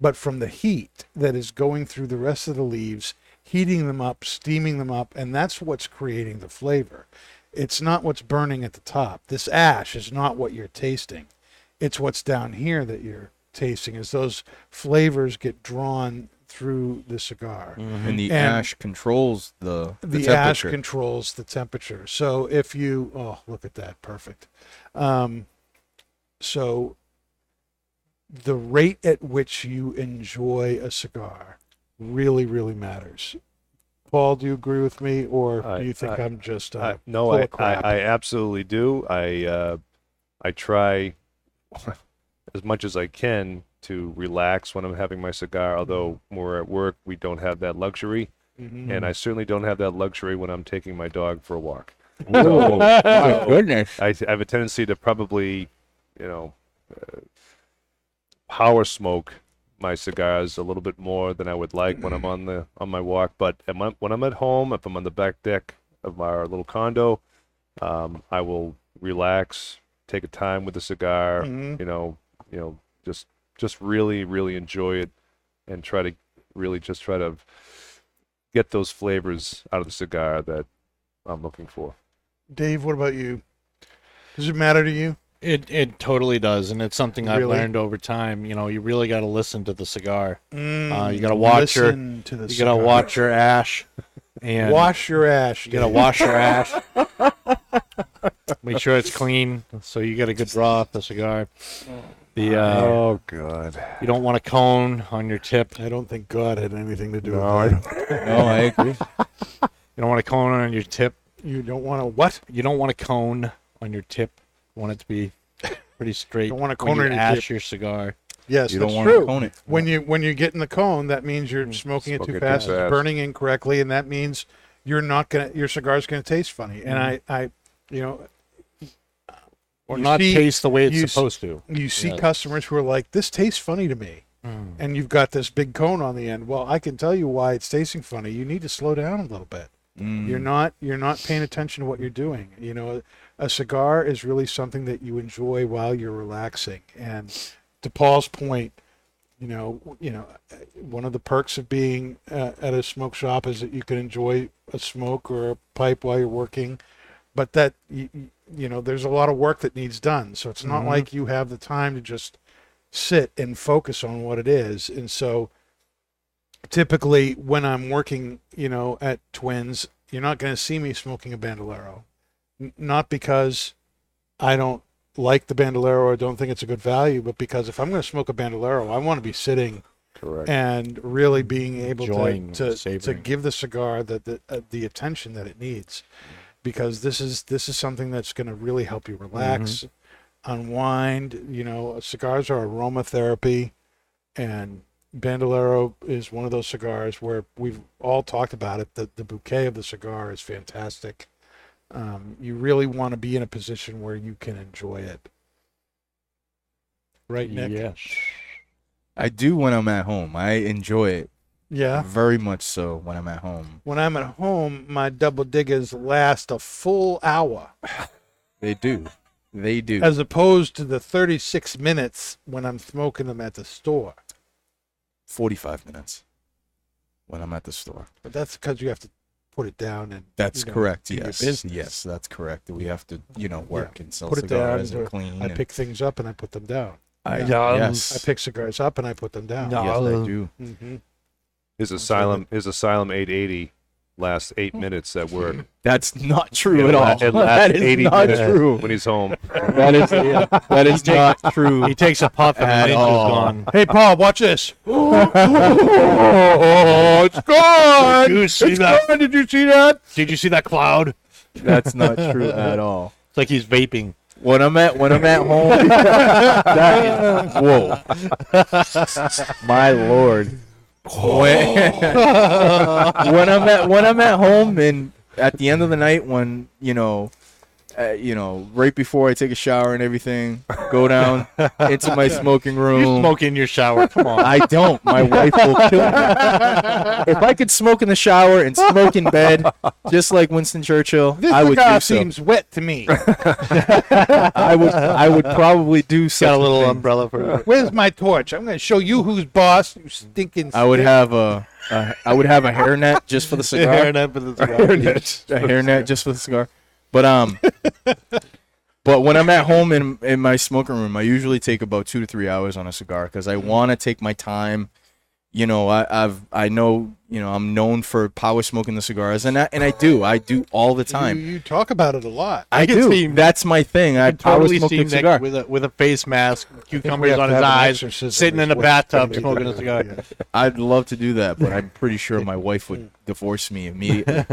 but from the heat that is going through the rest of the leaves, heating them up, steaming them up, and that's what's creating the flavor. It's not what's burning at the top. This ash is not what you're tasting. It's what's down here that you're tasting as those flavors get drawn through the cigar. Mm-hmm. And the and ash controls the, the, the temperature. The ash controls the temperature. So if you... Oh, look at that. Perfect. Um, so... The rate at which you enjoy a cigar really, really matters. Paul, do you agree with me, or I, do you think I, I'm just uh, I, no? I, I I absolutely do. I uh, I try as much as I can to relax when I'm having my cigar. Although when we're at work, we don't have that luxury, mm-hmm. and I certainly don't have that luxury when I'm taking my dog for a walk. So, my so goodness! I, I have a tendency to probably, you know. Uh, power smoke my cigars a little bit more than I would like when I'm on the on my walk, but when I'm at home, if I'm on the back deck of our little condo, um, I will relax, take a time with a cigar, mm-hmm. you know, you know, just just really, really enjoy it, and try to really just try to get those flavors out of the cigar that I'm looking for. Dave, what about you? Does it matter to you? It it totally does, and it's something I've really? learned over time. You know, you really got to listen to the cigar. Mm, uh, you got to watch her. You got to watch your ash. And wash your ash. You got to wash your ash. Make sure it's clean, so you get a good draw off the cigar. The uh, oh god, you don't want a cone on your tip. I don't think God had anything to do no, with that. I no, I agree. You don't want a cone on your tip. You don't want a what? You don't want a cone on your tip. Want it to be pretty straight. Don't want to cone when you ash your cigar. Yes, you that's don't want true. To cone it. When you when you get in the cone, that means you're smoking Smoke it too it fast, too fast. It's burning incorrectly, and that means you're not gonna your cigar's gonna taste funny. And mm-hmm. I, I, you know, or you not see, taste the way it's you, supposed to. You see yes. customers who are like, "This tastes funny to me," mm. and you've got this big cone on the end. Well, I can tell you why it's tasting funny. You need to slow down a little bit. Mm. You're not you're not paying attention to what you're doing. You know. A cigar is really something that you enjoy while you're relaxing. And to Paul's point, you know, you know, one of the perks of being uh, at a smoke shop is that you can enjoy a smoke or a pipe while you're working. But that, you, you know, there's a lot of work that needs done. So it's not mm-hmm. like you have the time to just sit and focus on what it is. And so typically when I'm working, you know, at Twins, you're not going to see me smoking a Bandolero. N- not because I don't like the Bandolero or don't think it's a good value, but because if I'm going to smoke a Bandolero, I want to be sitting Correct. and really being able Enjoying, to to, to give the cigar the, the, uh, the attention that it needs. Because this is this is something that's going to really help you relax, mm-hmm. unwind. You know, cigars are aromatherapy, and Bandolero is one of those cigars where we've all talked about it. The, the bouquet of the cigar is fantastic. Um, you really want to be in a position where you can enjoy it. Right, Nick? Yes. I do when I'm at home. I enjoy it. Yeah. Very much so when I'm at home. When I'm at home, my double diggers last a full hour. They do. They do. As opposed to the thirty-six minutes when I'm smoking them at the store. forty-five minutes when I'm at the store. But that's because you have to put it down and that's you know, correct. Yes. Business. Yes, that's correct. We have to, you know, work yeah. and sell put cigars it down and clean. I and... pick things up and I put them down. I, yeah. yes. I pick cigars up and I put them down. No. Yes, I do. Mm-hmm. His Asylum, his Asylum eight eighty lasts eight minutes at work. That's not true it at all. It lasts that is eighty not minutes true. When he's home. That is yeah, that is not true. He takes a puff and at all. Gone. Hey, Paul, watch this. Oh, it's gone. Did you see it's that? Gone. Did you see that? Did you see that cloud? That's not true at all. It's like he's vaping. When I'm at when I'm at home, that is, whoa, my Lord. Oh. when I'm at when I'm at home and at the end of the night when you know uh, you know right before I take a shower and everything go down into my smoking room. You smoke in your shower? Come on. I don't. My wife will kill me. If I could smoke in the shower and smoke in bed, just like Winston Churchill, this I would do so. This cigar seems wet to me. I would I would probably do so. Got a little thing. Umbrella for it. Where's my torch? I'm going to show you who's boss. You stinking. I would have a. Uh, I would have a hairnet just for the cigar. A hairnet for the cigar. A hairnet, a hairnet just for the cigar. But um, but when I'm at home in in my smoking room, I usually take about two to three hours on a cigar because I want to take my time. You know, I, I've I know you know I'm known for power smoking the cigars, and I and I do I do all the time. You, you talk about it a lot. I, I do. See, that's my thing. I totally power smoke a cigar with a with a face mask, cucumbers on his eyes, sitting in a bathtub smoking a cigar. Yeah. I'd love to do that, but I'm pretty sure my wife would divorce me immediately.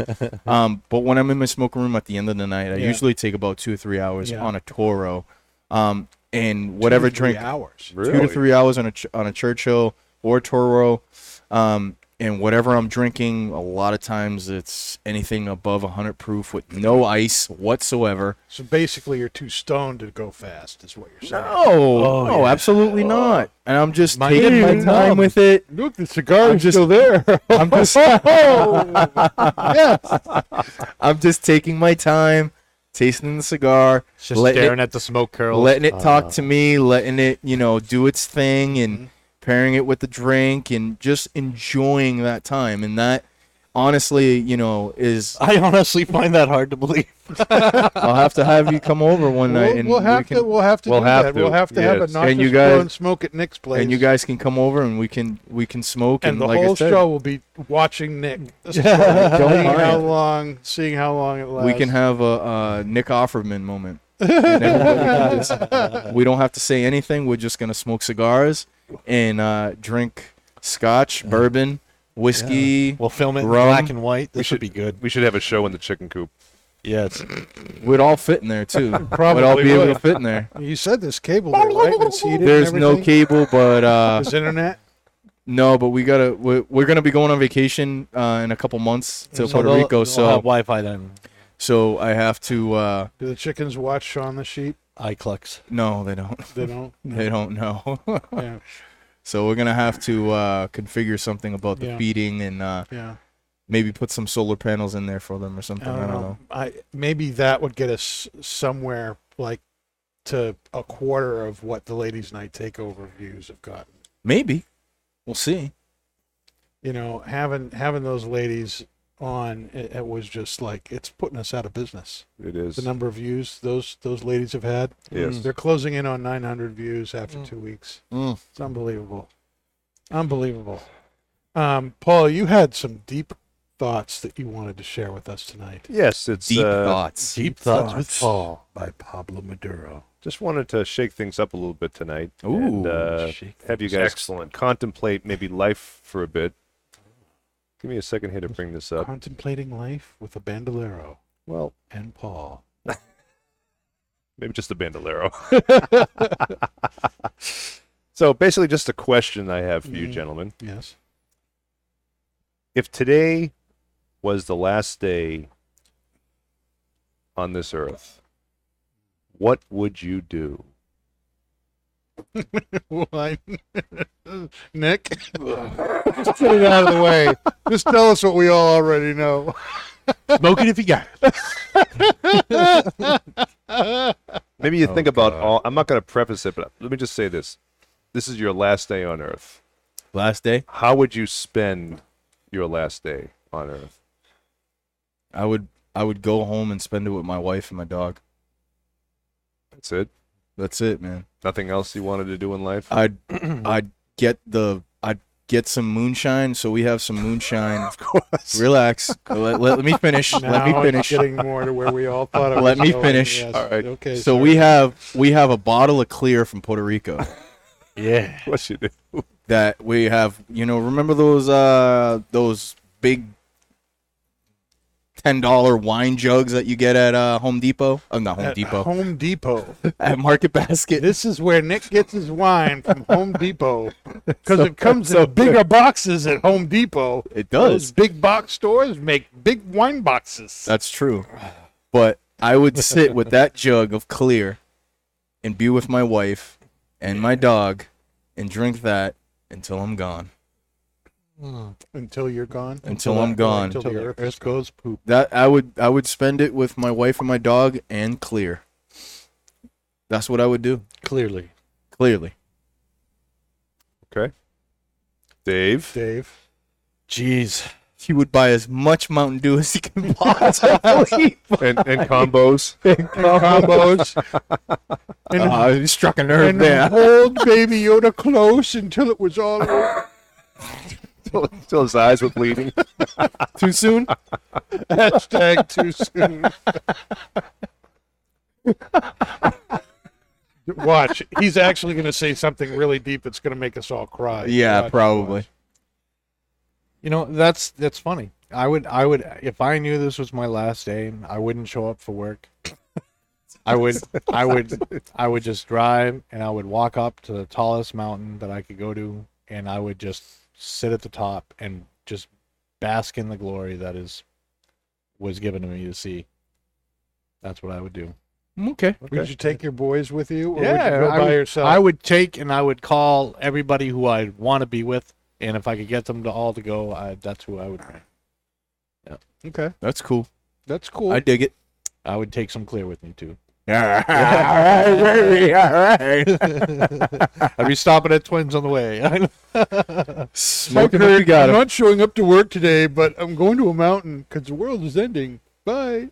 Um, but when I'm in my smoking room at the end of the night, I yeah. usually take about two or three hours yeah. on a Toro, um, and whatever two drink hours, really? two to three hours on a on a Churchill. Or Toro, um, and whatever I'm drinking, a lot of times it's anything above one hundred proof with no ice whatsoever. So basically you're too stoned to go fast is what you're saying. No, oh, no, yeah. absolutely oh. not. And I'm just my taking my time numb. With it. Look, the cigar I'm is just, still there. I'm just, yes. I'm just taking my time. Tasting the cigar, just staring it, at the smoke curls, letting it talk uh. to me, letting it, you know, do its thing and mm-hmm. pairing it with the drink and just enjoying that time. And that, honestly, you know, is... I honestly find that hard to believe. I'll have to have you come over one we'll, night. And we'll, have we can, to, we'll have to we'll do have that. To. We'll have to yes. have a Not Just Blowing Smoke at Nick's place. And you guys can come over and we can we can smoke. And, and the like whole said, show will be watching Nick. Yeah. Don't mind. How long, seeing how long it lasts. We can have a, a Nick Offerman moment. We don't have to say anything. We're just going to smoke cigars. And uh, drink scotch, yeah. bourbon, whiskey. Yeah. We'll film it in black and white. This should be good. We should have a show in the chicken coop. Yes. We'd all fit in there, too. Probably. We'd all be would. able to fit in there. You said there's cable there, right? There's no cable, but... Uh, there's internet? No, but we gotta, we're, we're going to be going on vacation uh, in a couple months to so Puerto they'll, Rico. They'll so have Wi-Fi then. So I have to... Uh, do the chickens watch Shaun the Sheep? iClux. No, they don't. They don't? No. They don't know. Yeah. So we're going to have to uh, configure something about the yeah. feeding and uh, yeah. maybe put some solar panels in there for them or something. I don't, I don't know. know. I Maybe that would get us somewhere like to a quarter of what the Ladies' Night Takeover views have gotten. Maybe. We'll see. You know, having having those ladies on it, it was just like, it's putting us out of business. It is. The number of views those those ladies have had. Yes. They're closing in on nine hundred views after mm. two weeks. Mm. It's unbelievable. Unbelievable. Um, Paul, you had some deep thoughts that you wanted to share with us tonight. Yes, it's deep uh, thoughts. Deep thoughts, thoughts with Paul by Pablo Maduro. Just wanted to shake things up a little bit tonight. Ooh, and, uh, have you guys excellent. contemplate maybe life for a bit. Give me a second here to bring this up. Contemplating life with a bandolero. Well, and Paul. Maybe just a bandolero. So basically, just a question I have for you, mm, gentlemen. Yes. If today was the last day on this earth, what would you do? Why? Nick? Just get it out of the way. Just tell us what we all already know. Smoke it if you got it. Maybe you oh, think about God. all... I'm not going to preface it, but let me just say this. This is your last day on Earth. Last day? How would you spend your last day on Earth? I would. I would go home and spend it with my wife and my dog. That's it? That's it, man. Nothing else you wanted to do in life? I'd I'd get the I'd get some moonshine. So we have some moonshine. Of course. Relax. Let, let, let me finish. Now let me finish. I'm getting more to where we all thought. I let was me going. finish. Yes. All right. Okay. So sorry. we have we have a bottle of clear from Puerto Rico. Yeah. What you do? That we have. You know, remember those uh those big ten dollar wine jugs that you get at uh, Home Depot? Oh, not Home at Depot. Home Depot. At Market Basket. This is where Nick gets his wine from Home Depot. Because so, it comes so in bigger good. boxes at Home Depot. It does. Those big box stores make big wine boxes. That's true. But I would sit with that jug of clear and be with my wife and my dog and drink that until I'm gone. Until you're gone. Until, until I'm gone. Until, until the earth, earth goes poop. That I would I would spend it with my wife and my dog and clear. That's what I would do. Clearly. Clearly. Okay. Dave. Dave. Jeez. He would buy as much Mountain Dew as he can possibly buy. And, and combos. And combos. And uh, he struck a nerve and there. And hold Baby Yoda close until it was all over. Until his eyes were bleeding. Too soon? Hashtag too soon. Watch. He's actually going to say something really deep that's going to make us all cry. Yeah, watch, probably. Watch. You know, that's that's funny. I would, I would, if I knew this was my last day, I wouldn't show up for work. I would, I would, I would just drive, and I would walk up to the tallest mountain that I could go to, and I would just sit at the top and just bask in the glory that is was given to me to see. That's what I would do. Okay. Would okay. you take your boys with you, or yeah, would you go I by would, yourself? I would take and I would call everybody who I want to be with, and if I could get them to all to go, I, that's who I would bring. Yeah. Okay. That's cool. That's cool. I dig it. I would take some clear with me, too. All right, all right, baby, all right. I'll be stopping at Twins on the way. Smoking up, you got I'm him. Not showing up to work today, but I'm going to a mountain because the world is ending. Bye.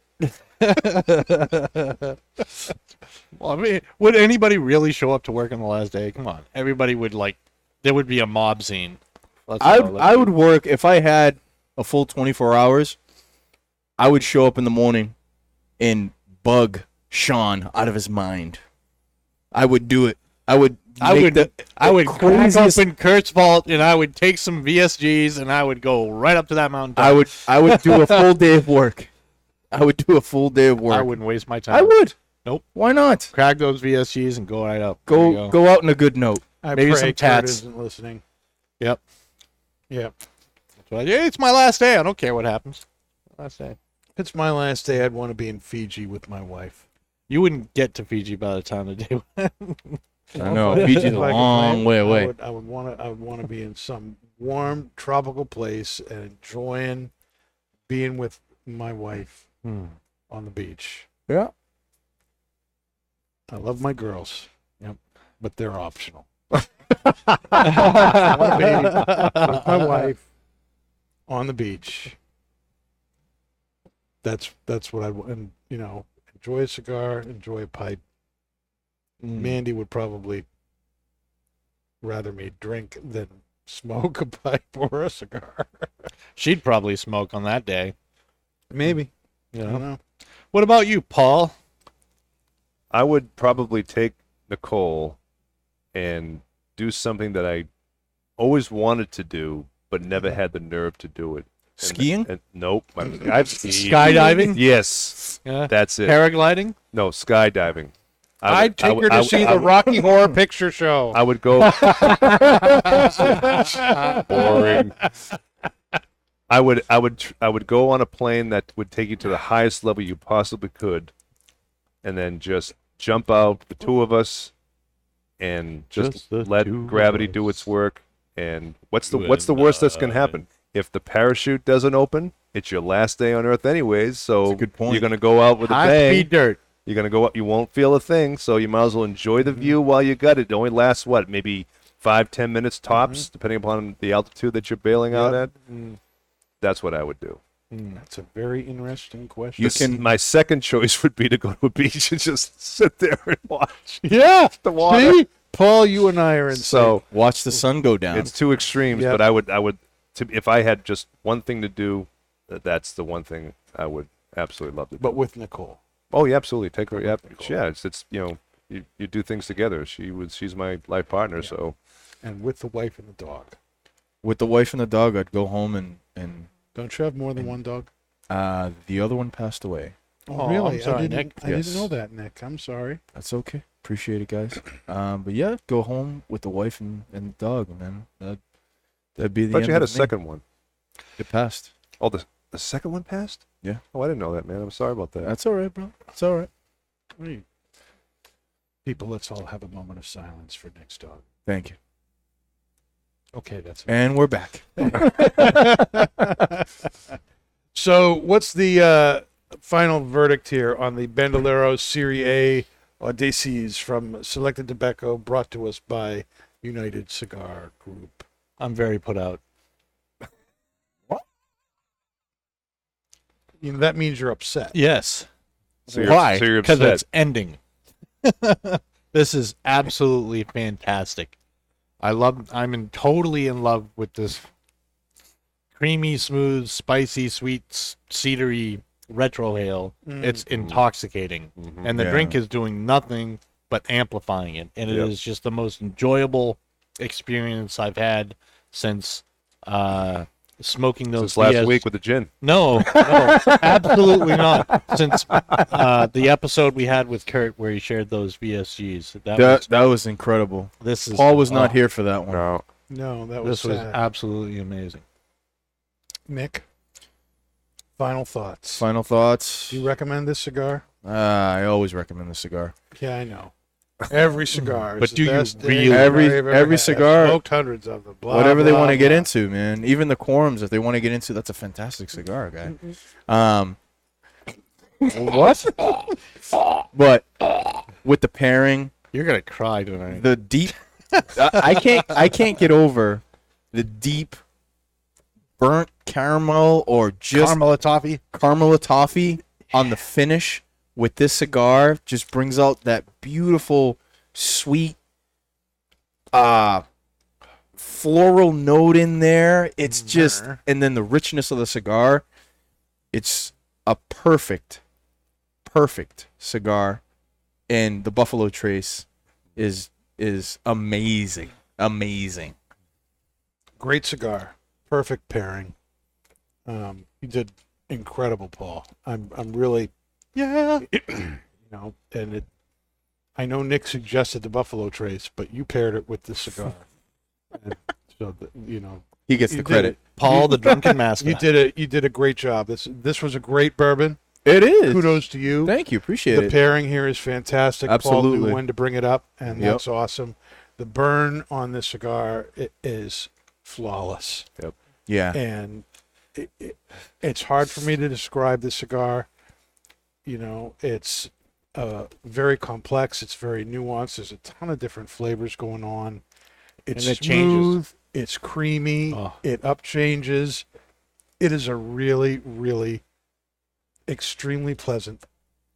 Well, I mean, would anybody really show up to work on the last day? Come on. Everybody would, like, there would be a mob scene. Let's I, go, I would work, if I had a full twenty-four hours, I would show up in the morning and bug Sean out of his mind. I would do it. I would. I would. The, the I would crack up in Kurt's vault, and I would take some V S Gs, and I would go right up to that mountain. I would. I would do a full day of work. I would do a full day of work. I wouldn't waste my time. I would. Nope. Why not? Crack those V S Gs and go right up. Go. Go. go out in a good note. I Maybe pray some tats. Kurt isn't listening. Yep. Yep. That's what I do. It's my last day. I don't care what happens. Last day. If it's my last day, I'd want to be in Fiji with my wife. You wouldn't get to Fiji by the time the day went. I know. Fiji's a long way away. I would, I would want to. I would want to be in some warm tropical place and enjoying being with my wife hmm. on the beach. Yeah. I love my girls. Yep. But they're optional. My baby, my wife on the beach. that's that's what I and you know enjoy a cigar, enjoy a pipe. Mm. Mandy would probably rather me drink than smoke a pipe or a cigar. She'd probably smoke on that day. Maybe. You know? I don't know. What about you, Paul? I would probably take Nicole and do something that I always wanted to do, but never had the nerve to do it. And, Skiing? And, nope. I've skied. Skydiving? Yes. Yeah. That's it. Paragliding? No, skydiving. I would, I'd take I would, her to I would, see I would, the Rocky Horror Picture Show. I would go. Boring. I would, I would, I would go on a plane that would take you to the highest level you possibly could, and then just jump out, the two of us, and just, just let gravity do its work. And what's the what's the worst that's gonna happen? If the parachute doesn't open, it's your last day on Earth, anyways. So that's a good point. You're gonna go out with a bang. High speed dirt. You're going to go up. You won't feel a thing, so you might as well enjoy the view while you got it. It only lasts, what, maybe five, ten minutes tops, mm-hmm. depending upon the altitude that you're bailing out yep. at. Mm. That's what I would do. Mm. That's a very interesting question. You can, my second choice would be to go to a beach and just sit there and watch. Yeah. The water. See? Paul, you and I are in. So watch the sun go down. It's two extremes, yep. but I would, I would, to, if I had just one thing to do, that's the one thing I would absolutely love to do. But with Nicole. Oh, yeah, absolutely. Take her. Yeah, yeah. It's, it's you know, you, you do things together. She was, she's my life partner. Yeah. So, and with the wife and the dog. With the wife and the dog, I'd go home and, and don't you have more than and, one dog? Uh, the other one passed away. Oh, oh really? I'm sorry, I didn't, Nick. I yes. didn't know that, Nick. I'm sorry. That's okay. Appreciate it, guys. Um, but yeah, go home with the wife and, and the dog, man. That that'd be the. But end you had of a me. Second one. It passed. Oh, the the second one passed. Yeah. Oh, I didn't know that, man. I'm sorry about that. That's all right, bro. It's all right. Hey. People, let's all have a moment of silence for Nick's dog. Thank you. Okay, that's it. And we're back. So what's the uh, final verdict here on the Bandolero Serie A Odiseos from Selected Tobacco, brought to us by United Cigar Group? I'm very put out. You know, that means you're upset. Yes. So you're, why? So you're upset. Because it's ending. This is absolutely fantastic. I love. I'm in, totally in love with this creamy, smooth, spicy, sweet, cedary retrohale. Mm. It's intoxicating, mm-hmm. and the yeah. drink is doing nothing but amplifying it. And it yep. is just the most enjoyable experience I've had since. Uh, Smoking those Since last week with the gin. No, no, absolutely not. Since uh, the episode we had with Kurt where he shared those V S Gs, that, that was that was incredible. This is Paul was oh, not here for that one. No, no, that was this sad. was absolutely amazing. Nick, final thoughts. Final thoughts. Do you recommend this cigar? Uh, I always recommend this cigar. Yeah, I know. Every cigar, but do you really every every cigar? Smoked hundreds of them. Blah, whatever blah, they want to get into, man. Even the quorums, if they want to get into, that's a fantastic cigar, guy. Um, what? But with the pairing, you're gonna cry tonight. The deep, I, I can't, I can't get over the deep burnt caramel or just caramel toffee, caramel toffee on the finish. With this cigar, just brings out that beautiful, sweet, uh, floral note in there. It's just, and then the richness of the cigar. It's a perfect, perfect cigar, and the Buffalo Trace is is amazing, amazing. Great cigar, perfect pairing. Um, you did incredible, Paul. I'm I'm really. Yeah, you know, and it. I know Nick suggested the Buffalo Trace, but you paired it with the cigar, and so the, you know he gets the credit. Paul, you, the drunken master. You did a you did a great job. This this was a great bourbon. It is. Kudos to you. Thank you. Appreciate the it. The pairing here is fantastic. Absolutely. Paul knew when to bring it up, and yep. that's awesome. The burn on this cigar it is flawless. Yep. Yeah. And it, it, it's hard for me to describe this cigar. You know, it's uh, very complex. It's very nuanced. There's a ton of different flavors going on. It's and it smooth. Changes. It's creamy. Oh. It up changes. It is a really, really extremely pleasant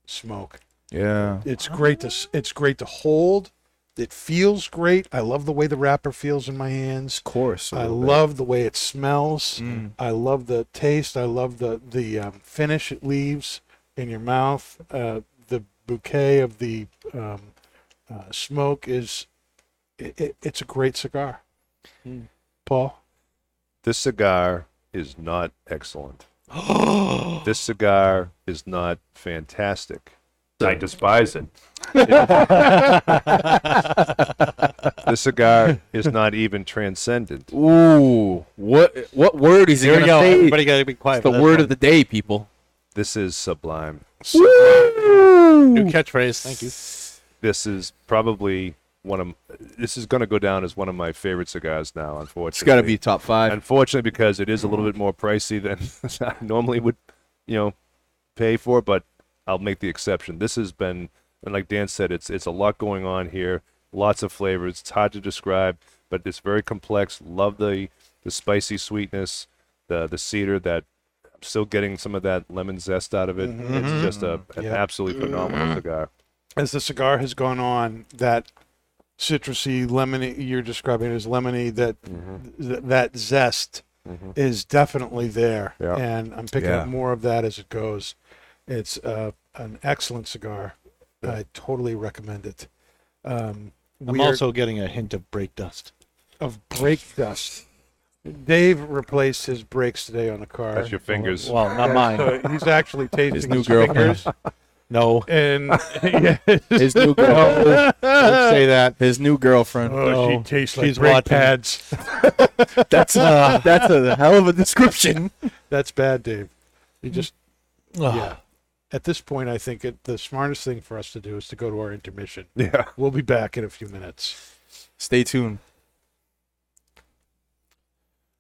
smoke. Yeah, it's great to it's great to hold. It feels great. I love the way the wrapper feels in my hands. Of course. I love the way it smells. Mm. I love the taste. I love the the um, finish it leaves in your mouth. Uh, the bouquet of the um, uh, smoke is, it, it, it's a great cigar. Mm. Paul? This cigar is not excellent. This cigar is not fantastic. I despise it. The cigar is not even transcendent. Ooh, what what word is he going to say? Everybody got to be quiet. It's the word one. Of the day, people. This is sublime. sublime. New catchphrase. Thank you. This is probably one of. This is going to go down as one of my favorite cigars now. Unfortunately, it's got to be top five. Unfortunately, because it is a little bit more pricey than I normally would, you know, pay for, but I'll make the exception. This has been, and like Dan said, it's it's a lot going on here. Lots of flavors. It's hard to describe, but it's very complex. Love the the spicy sweetness, the the cedar. That I'm still getting some of that lemon zest out of it. Mm-hmm. It's just a, an yeah. absolutely phenomenal mm-hmm. cigar. As the cigar has gone on, that citrusy, lemony, you're describing it as lemony, that, mm-hmm. th- that zest mm-hmm. is definitely there. Yeah. And I'm picking yeah. up more of that as it goes. It's uh, an excellent cigar. I totally recommend it. Um, I'm also getting a hint of brake dust. Of brake dust. Dave replaced his brakes today on the car. That's your fingers. Well, well not mine. So he's actually tasting his, new his fingers. No. And yeah, his new girlfriend. Don't say that. His new girlfriend. Oh, she tastes like brake watching. Pads. That's a, that's a hell of a description. That's bad, Dave. You just yeah. At this point, I think it, the smartest thing for us to do is to go to our intermission. Yeah. We'll be back in a few minutes. Stay tuned.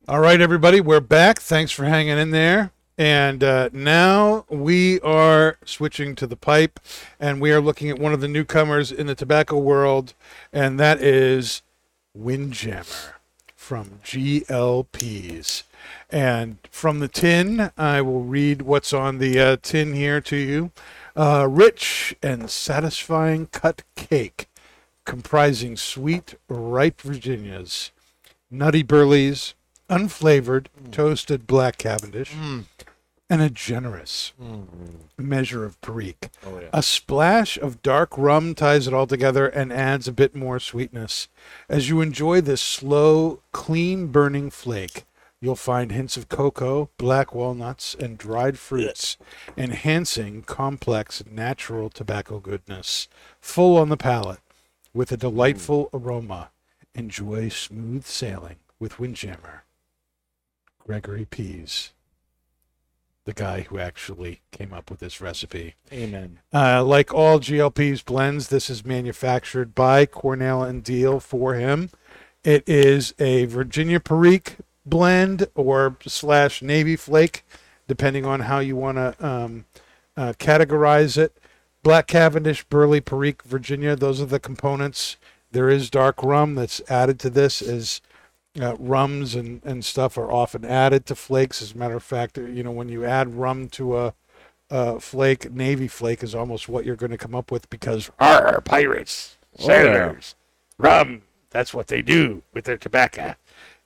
All right, everybody. We're back. Thanks for hanging in there. And uh, now we are switching to the pipe, and we are looking at one of the newcomers in the tobacco world, and that is Windjammer from G L P's. And from the tin, I will read what's on the uh, tin here to you. Uh, rich and satisfying cut cake comprising sweet, ripe Virginias, nutty burleys, unflavored, mm. toasted black Cavendish, mm. and a generous mm. measure of Perique. Oh, yeah. A splash of dark rum ties it all together and adds a bit more sweetness. As you enjoy this slow, clean-burning flake, you'll find hints of cocoa, black walnuts, and dried fruits, enhancing complex natural tobacco goodness. Full on the palate, with a delightful aroma. Enjoy smooth sailing with Windjammer. Gregory Pease, the guy who actually came up with this recipe. Amen. Uh, like all G L P's blends, this is manufactured by Cornell and Deal for him. It is a Virginia Perique blend or slash Navy Flake, depending on how you want to um, uh, categorize it. Black Cavendish, Burley, Perique, Virginia, those are the components. There is dark rum that's added to this, as uh, rums and, and stuff are often added to flakes. As a matter of fact, you know, when you add rum to a, a flake, Navy Flake is almost what you're going to come up with, because arr, pirates, sailors, oh, yeah. rum, that's what they do with their tobacco.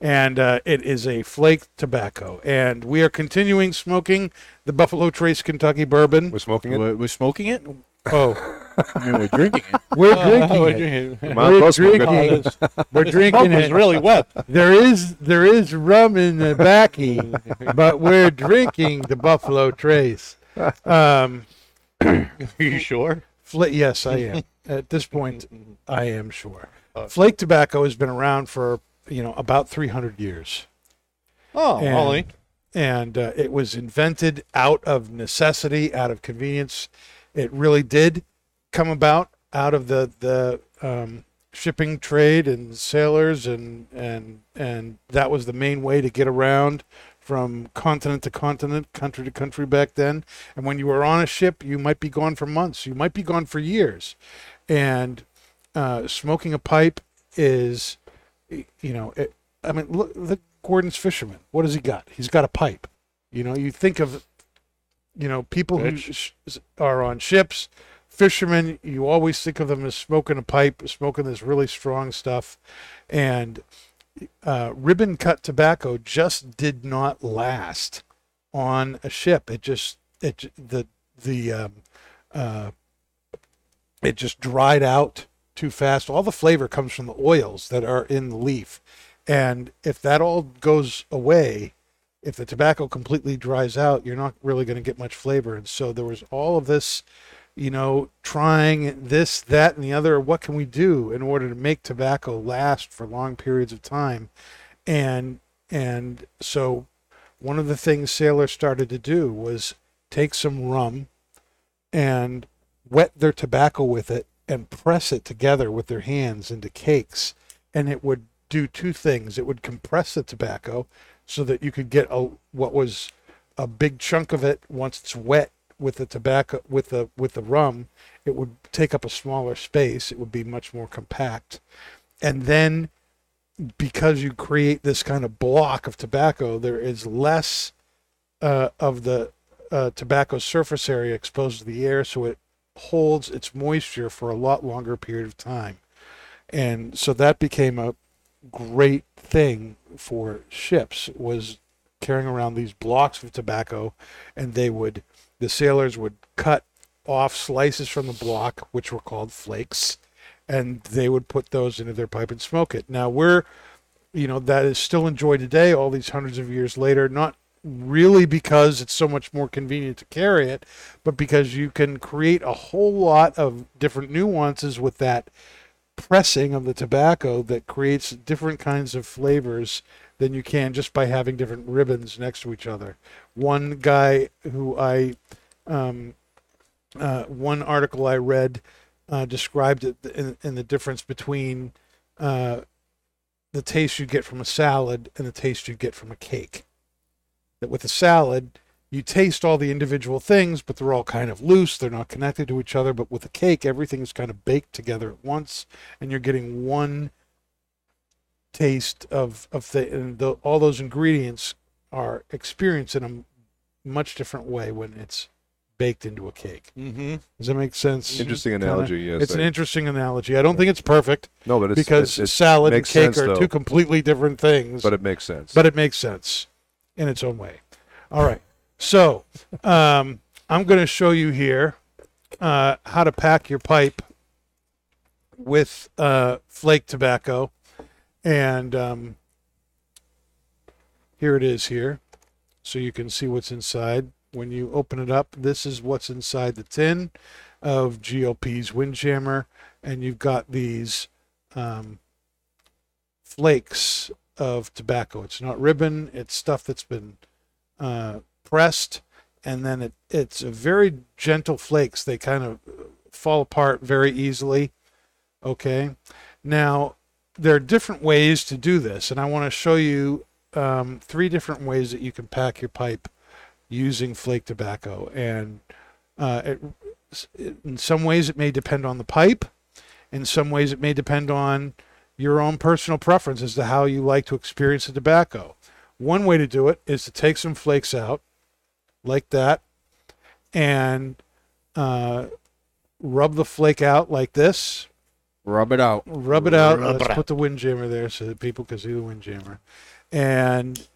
And uh, it is a flake tobacco. And we are continuing smoking the Buffalo Trace Kentucky Bourbon. We're smoking it? We're, we're smoking it? Oh. I mean, we're drinking it. We're oh, drinking oh, it. We're drinking, we're drinking, we're drinking it. It's really wet. There is, there is rum in the backy, but we're drinking the Buffalo Trace. Um, are you sure? Fl- yes, I am. At this point, I am sure. Oh. Flake tobacco has been around for... you know, about three hundred years. Oh, and, Ollie. And uh, it was invented out of necessity, out of convenience. It really did come about out of the the um, shipping trade and sailors, and and and that was the main way to get around from continent to continent, country to country back then. And when you were on a ship, you might be gone for months. You might be gone for years. And uh, smoking a pipe is... You know, it, I mean, look, look, Gordon's fisherman. What has he got? He's got a pipe. You know, you think of You know, people Bitch. who sh- are on ships, fishermen, you always think of them as smoking a pipe, smoking this really strong stuff. And uh, ribbon cut tobacco just did not last on a ship. It just, it the, the, um, uh, it just dried out too fast. All the flavor comes from the oils that are in the leaf. And if that all goes away, if the tobacco completely dries out, you're not really going to get much flavor. And so there was all of this, you know, trying this, that, and the other. What can we do in order to make tobacco last for long periods of time? And and so one of the things sailors started to do was take some rum and wet their tobacco with it and press it together with their hands into cakes. And it would do two things. It would compress the tobacco so that you could get a what was a big chunk of it. Once it's wet with the tobacco, with the with the rum, it would take up a smaller space. It would be much more compact. And then because you create this kind of block of tobacco, there is less uh, of the uh, tobacco surface area exposed to the air, so it holds its moisture for a lot longer period of time. And so that became a great thing for ships, was carrying around these blocks of tobacco, and they would the sailors would cut off slices from the block, which were called flakes, and they would put those into their pipe and smoke it. Now we're, you know, that is still enjoyed today, all these hundreds of years later, not really because it's so much more convenient to carry it, but because you can create a whole lot of different nuances with that pressing of the tobacco that creates different kinds of flavors than you can just by having different ribbons next to each other. One guy who I, um, uh, one article I read uh, described it in, in the difference between uh, the taste you get from a salad and the taste you get from a cake. That with a salad, you taste all the individual things, but they're all kind of loose. They're not connected to each other. But with a cake, everything is kind of baked together at once, and you're getting one taste of, of the, and the, all those ingredients are experienced in a much different way when it's baked into a cake. Mm-hmm. Does that make sense? Interesting analogy, Kinda? yes. It's I... an interesting analogy. I don't yeah. think it's perfect. No, but it's, because it's, it's, salad and cake sense, are though. two completely different things. But it makes sense. But it makes sense. In its own way. All right. So um, I'm going to show you here uh, how to pack your pipe with uh, flake tobacco. And um, here it is here. So you can see what's inside. When you open it up, this is what's inside the tin of G L P's Windjammer. And you've got these um, flakes of tobacco. It's not ribbon, it's stuff that's been uh pressed, and then it it's a very gentle flakes. They kind of fall apart very easily. Okay, now there are different ways to do this, and I want to show you um three different ways that you can pack your pipe using flake tobacco. And uh it, it, in some ways it may depend on the pipe, in some ways it may depend on your own personal preference as to how you like to experience the tobacco. One way to do it is to take some flakes out like that and uh, rub the flake out like this. Rub it out. Rub it out. Rub Let's it put out. the Windjammer there so that people can see the Windjammer. And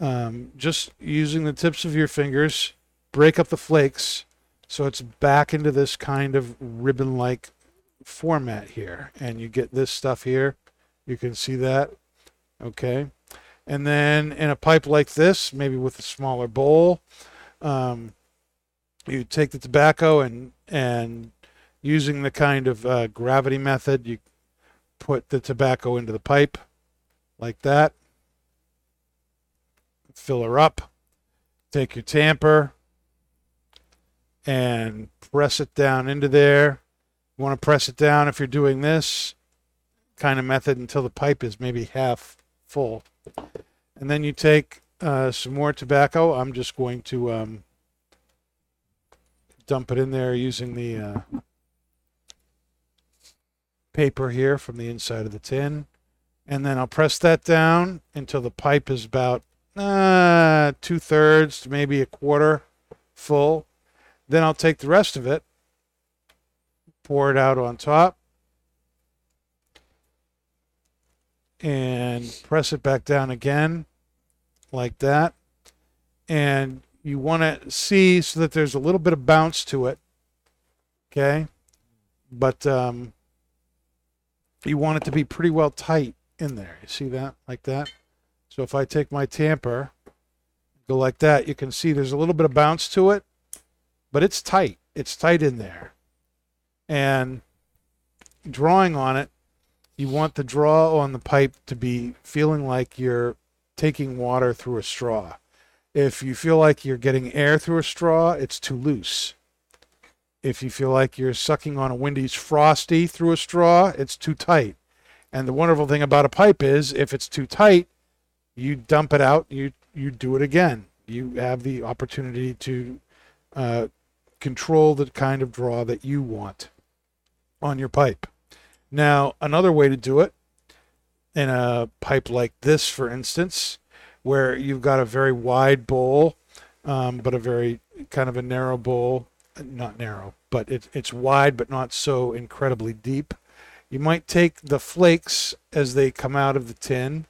um, just using the tips of your fingers, break up the flakes so it's back into this kind of ribbon-like format here, and you get this stuff here. You can see that. Okay, and then in a pipe like this, maybe with a smaller bowl, um, you take the tobacco and and using the kind of uh, gravity method, you put the tobacco into the pipe like that, fill her up, take your tamper and press it down into there. Want to press it down if you're doing this kind of method until the pipe is maybe half full, and then you take uh, some more tobacco. I'm just going to um, dump it in there using the uh, paper here from the inside of the tin, and then I'll press that down until the pipe is about uh, two-thirds to maybe a quarter full. Then I'll take the rest of it, pour it out on top, and press it back down again like that. And you want to see so that there's a little bit of bounce to it, okay? But um, you want it to be pretty well tight in there. You see that? Like that? So if I take my tamper, go like that, you can see there's a little bit of bounce to it, but it's tight. It's tight in there. And drawing on it, you want the draw on the pipe to be feeling like you're taking water through a straw. If you feel like you're getting air through a straw, it's too loose. If you feel like you're sucking on a Windy's Frosty through a straw, it's too tight. And the wonderful thing about a pipe is, if it's too tight, you dump it out, you, you do it again. You have the opportunity to uh, control the kind of draw that you want on your pipe. Now, another way to do it, in a pipe like this, for instance, where you've got a very wide bowl, um, but a very kind of a narrow bowl, not narrow, but it, it's wide, but not so incredibly deep. You might take the flakes as they come out of the tin.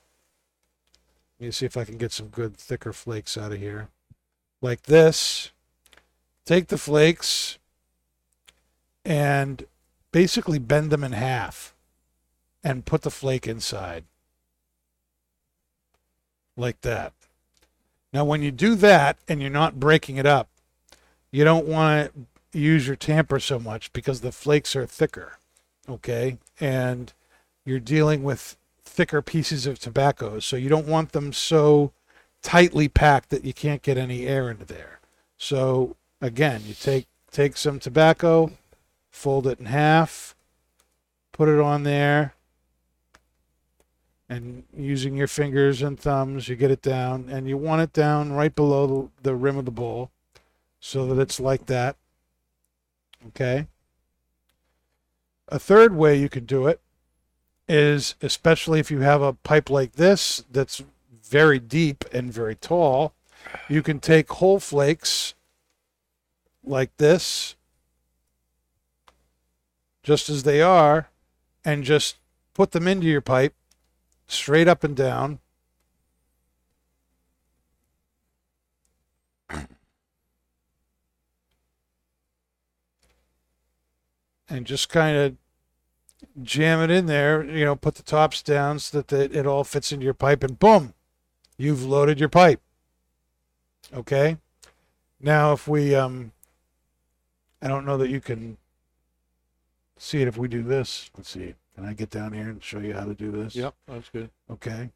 Let me see if I can get some good thicker flakes out of here. Like this. Take the flakes and basically bend them in half and put the flake inside like that. Now, when you do that and you're not breaking it up, you don't want to use your tamper so much because the flakes are thicker, okay? And you're dealing with thicker pieces of tobacco, so you don't want them so tightly packed that you can't get any air into there. So, again, you take take some tobacco, fold it in half, put it on there, and using your fingers and thumbs, you get it down, and you want it down right below the rim of the bowl so that it's like that, okay? A third way you could do it is, especially if you have a pipe like this that's very deep and very tall, you can take whole flakes like this, just as they are, and just put them into your pipe, straight up and down. And just kind of jam it in there, you know, put the tops down so that it all fits into your pipe, and boom, you've loaded your pipe. Okay? Now, if we, um, I don't know that you can see it if we do this. Let's see. Can I get down here and show you how to do this? Yep, that's good. Okay.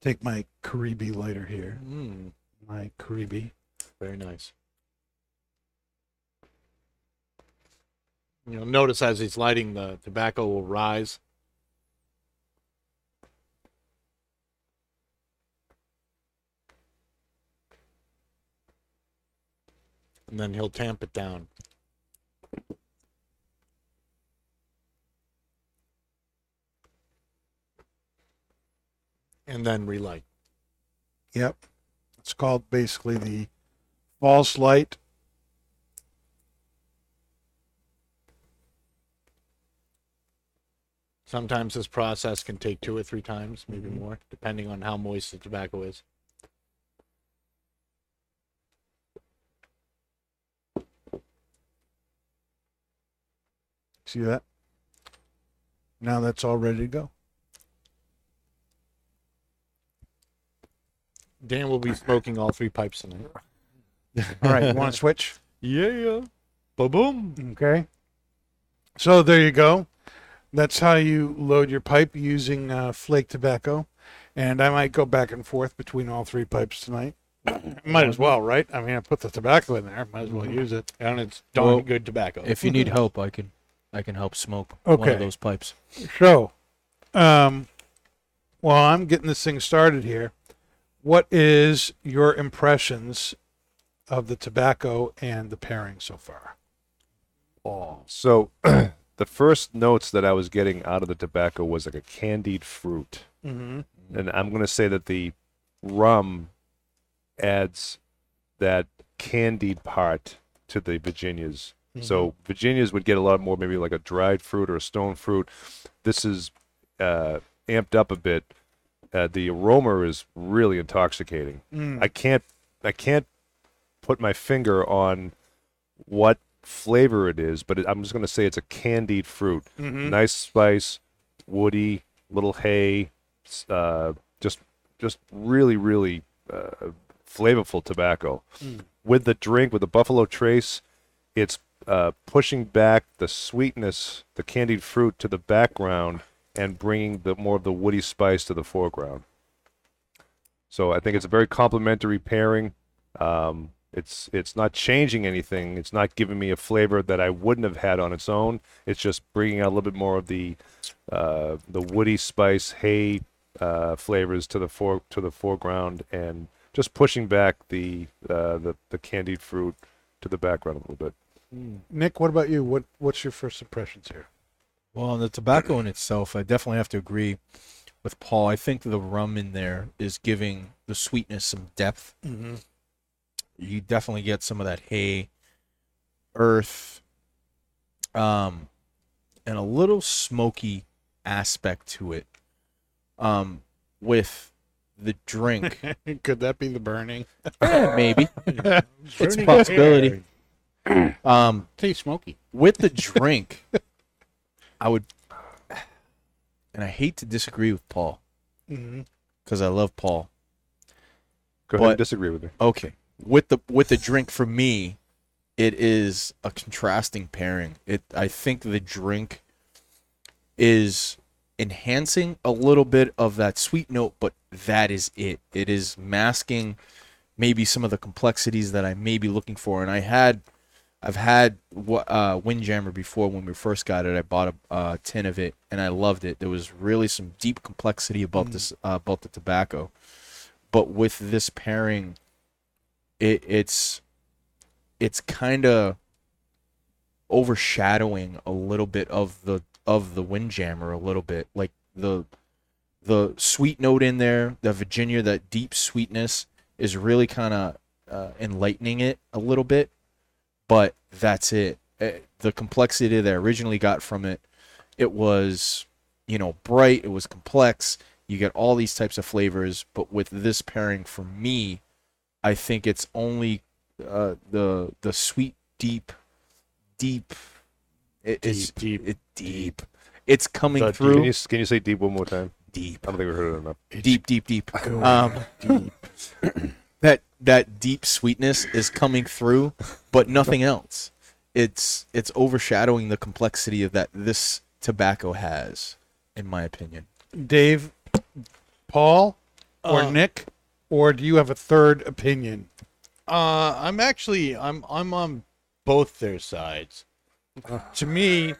Take my Caribe lighter here. Mm. My Caribe. Very nice. You'll notice as he's lighting, the tobacco will rise. And then he'll tamp it down. And then relight. Yep. It's called basically the false light. Sometimes this process can take two or three times, maybe mm-hmm. more, depending on how moist the tobacco is. See that? Now that's all ready to go. Dan will be smoking all three pipes tonight. All right, you want to switch? Yeah. Ba-boom. Okay. So there you go. That's how you load your pipe using uh, flake tobacco. And I might go back and forth between all three pipes tonight. Might as well, right? I mean, I put the tobacco in there. Might as well use it. And it's darn well, good tobacco. If you need help, I can I can help smoke okay. one of those pipes. So, um, while I'm getting this thing started here, what is your impressions of the tobacco and the pairing so far? Oh, so the first notes that I was getting out of the tobacco was like a candied fruit. Mm-hmm. And I'm going to say that the rum adds that candied part to the Virginias. Mm-hmm. So Virginias would get a lot more, maybe like a dried fruit or a stone fruit. This is uh, amped up a bit. Uh, the aroma is really intoxicating. Mm. I can't, I can't put my finger on what flavor it is, but it, I'm just going to say it's a candied fruit. Mm-hmm. Nice spice, woody, little hay, uh, just, just really, really uh, flavorful tobacco. Mm. With the drink, with the Buffalo Trace, it's uh, pushing back the sweetness, the candied fruit to the background, and bringing the more of the woody spice to the foreground. So I think it's a very complimentary pairing. Um, it's it's not changing anything. It's not giving me a flavor that I wouldn't have had on its own. It's just bringing out a little bit more of the uh, the woody spice, hay uh, flavors to the for to the foreground, and just pushing back the uh, the the candied fruit to the background a little bit. Mm. Nick, what about you? What what's your first impressions here? Well, on the tobacco in itself, I definitely have to agree with Paul. I think the rum in there is giving the sweetness some depth. Mm-hmm. You definitely get some of that hay, earth, um, and a little smoky aspect to it. Um, with the drink, could that be the burning? Yeah, maybe. It's a possibility. Um, tastes smoky with the drink. I would, and I hate to disagree with Paul, because mm-hmm. I love Paul. Go but, ahead and disagree with me. Okay. With the with the drink, for me, it is a contrasting pairing. It I think the drink is enhancing a little bit of that sweet note, but that is it. It is masking maybe some of the complexities that I may be looking for, and I had... I've had uh, Windjammer before. When we first got it, I bought a uh, tin of it, and I loved it. There was really some deep complexity about mm. this, uh, about the tobacco. But with this pairing, it, it's it's kind of overshadowing a little bit of the of the Windjammer a little bit, like the the sweet note in there, the Virginia, that deep sweetness is really kind of uh, enlightening it a little bit. But that's it. The complexity that I originally got from it, it was, you know, bright. It was complex. You get all these types of flavors. But with this pairing, for me, I think it's only uh, the the sweet, deep, deep. It, deep, it's, deep. It, deep. It's coming the, through. Can you, can you say deep one more time? Deep. I don't think we heard it enough. Deep, deep, deep. Um, deep. That that deep sweetness is coming through, but nothing else. It's it's overshadowing the complexity of that this tobacco has, in my opinion. Dave, Paul, or uh, Nick, or do you have a third opinion? Uh, I'm actually I'm I'm on both their sides. Uh. To me,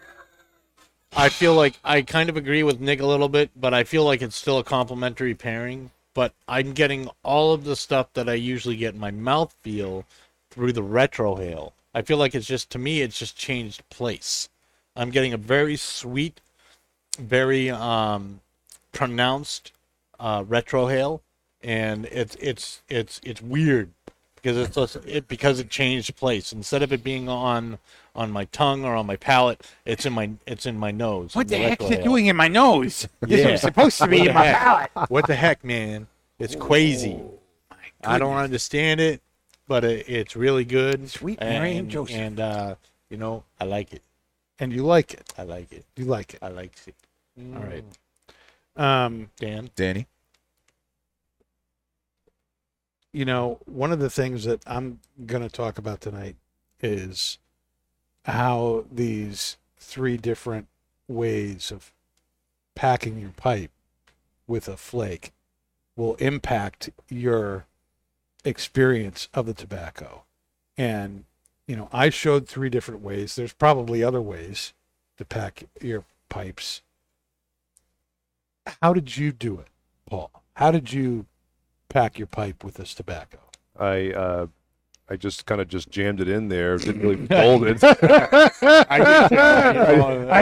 I feel like I kind of agree with Nick a little bit, but I feel like it's still a complimentary pairing. But I'm getting all of the stuff that I usually get in my mouthfeel through the retrohale. I feel like it's just, to me, it's just changed place. I'm getting a very sweet, very um, pronounced uh, retrohale, and it's it's it's it's weird because it's it because it changed place. Instead of it being on on my tongue or on my palate, it's in my it's in my nose. What the, the heck is it doing in my nose? Yeah. It's supposed to be in my palate. What the heck, man? It's crazy. Oh, I don't understand it, but it, it's really good. Sweet Mary and Joseph. And uh, you know, I like it. And you like it. I like it. You like it. I like it. Mm. All right. Um, Dan. Danny. You know, one of the things that I'm going to talk about tonight is how these three different ways of packing your pipe with a flake will impact your experience of the tobacco. And, you know, I showed three different ways. There's probably other ways to pack your pipes. How did you do it, Paul? How did you pack your pipe with this tobacco? I uh, I just kind of just jammed it in there. Didn't really fold it. I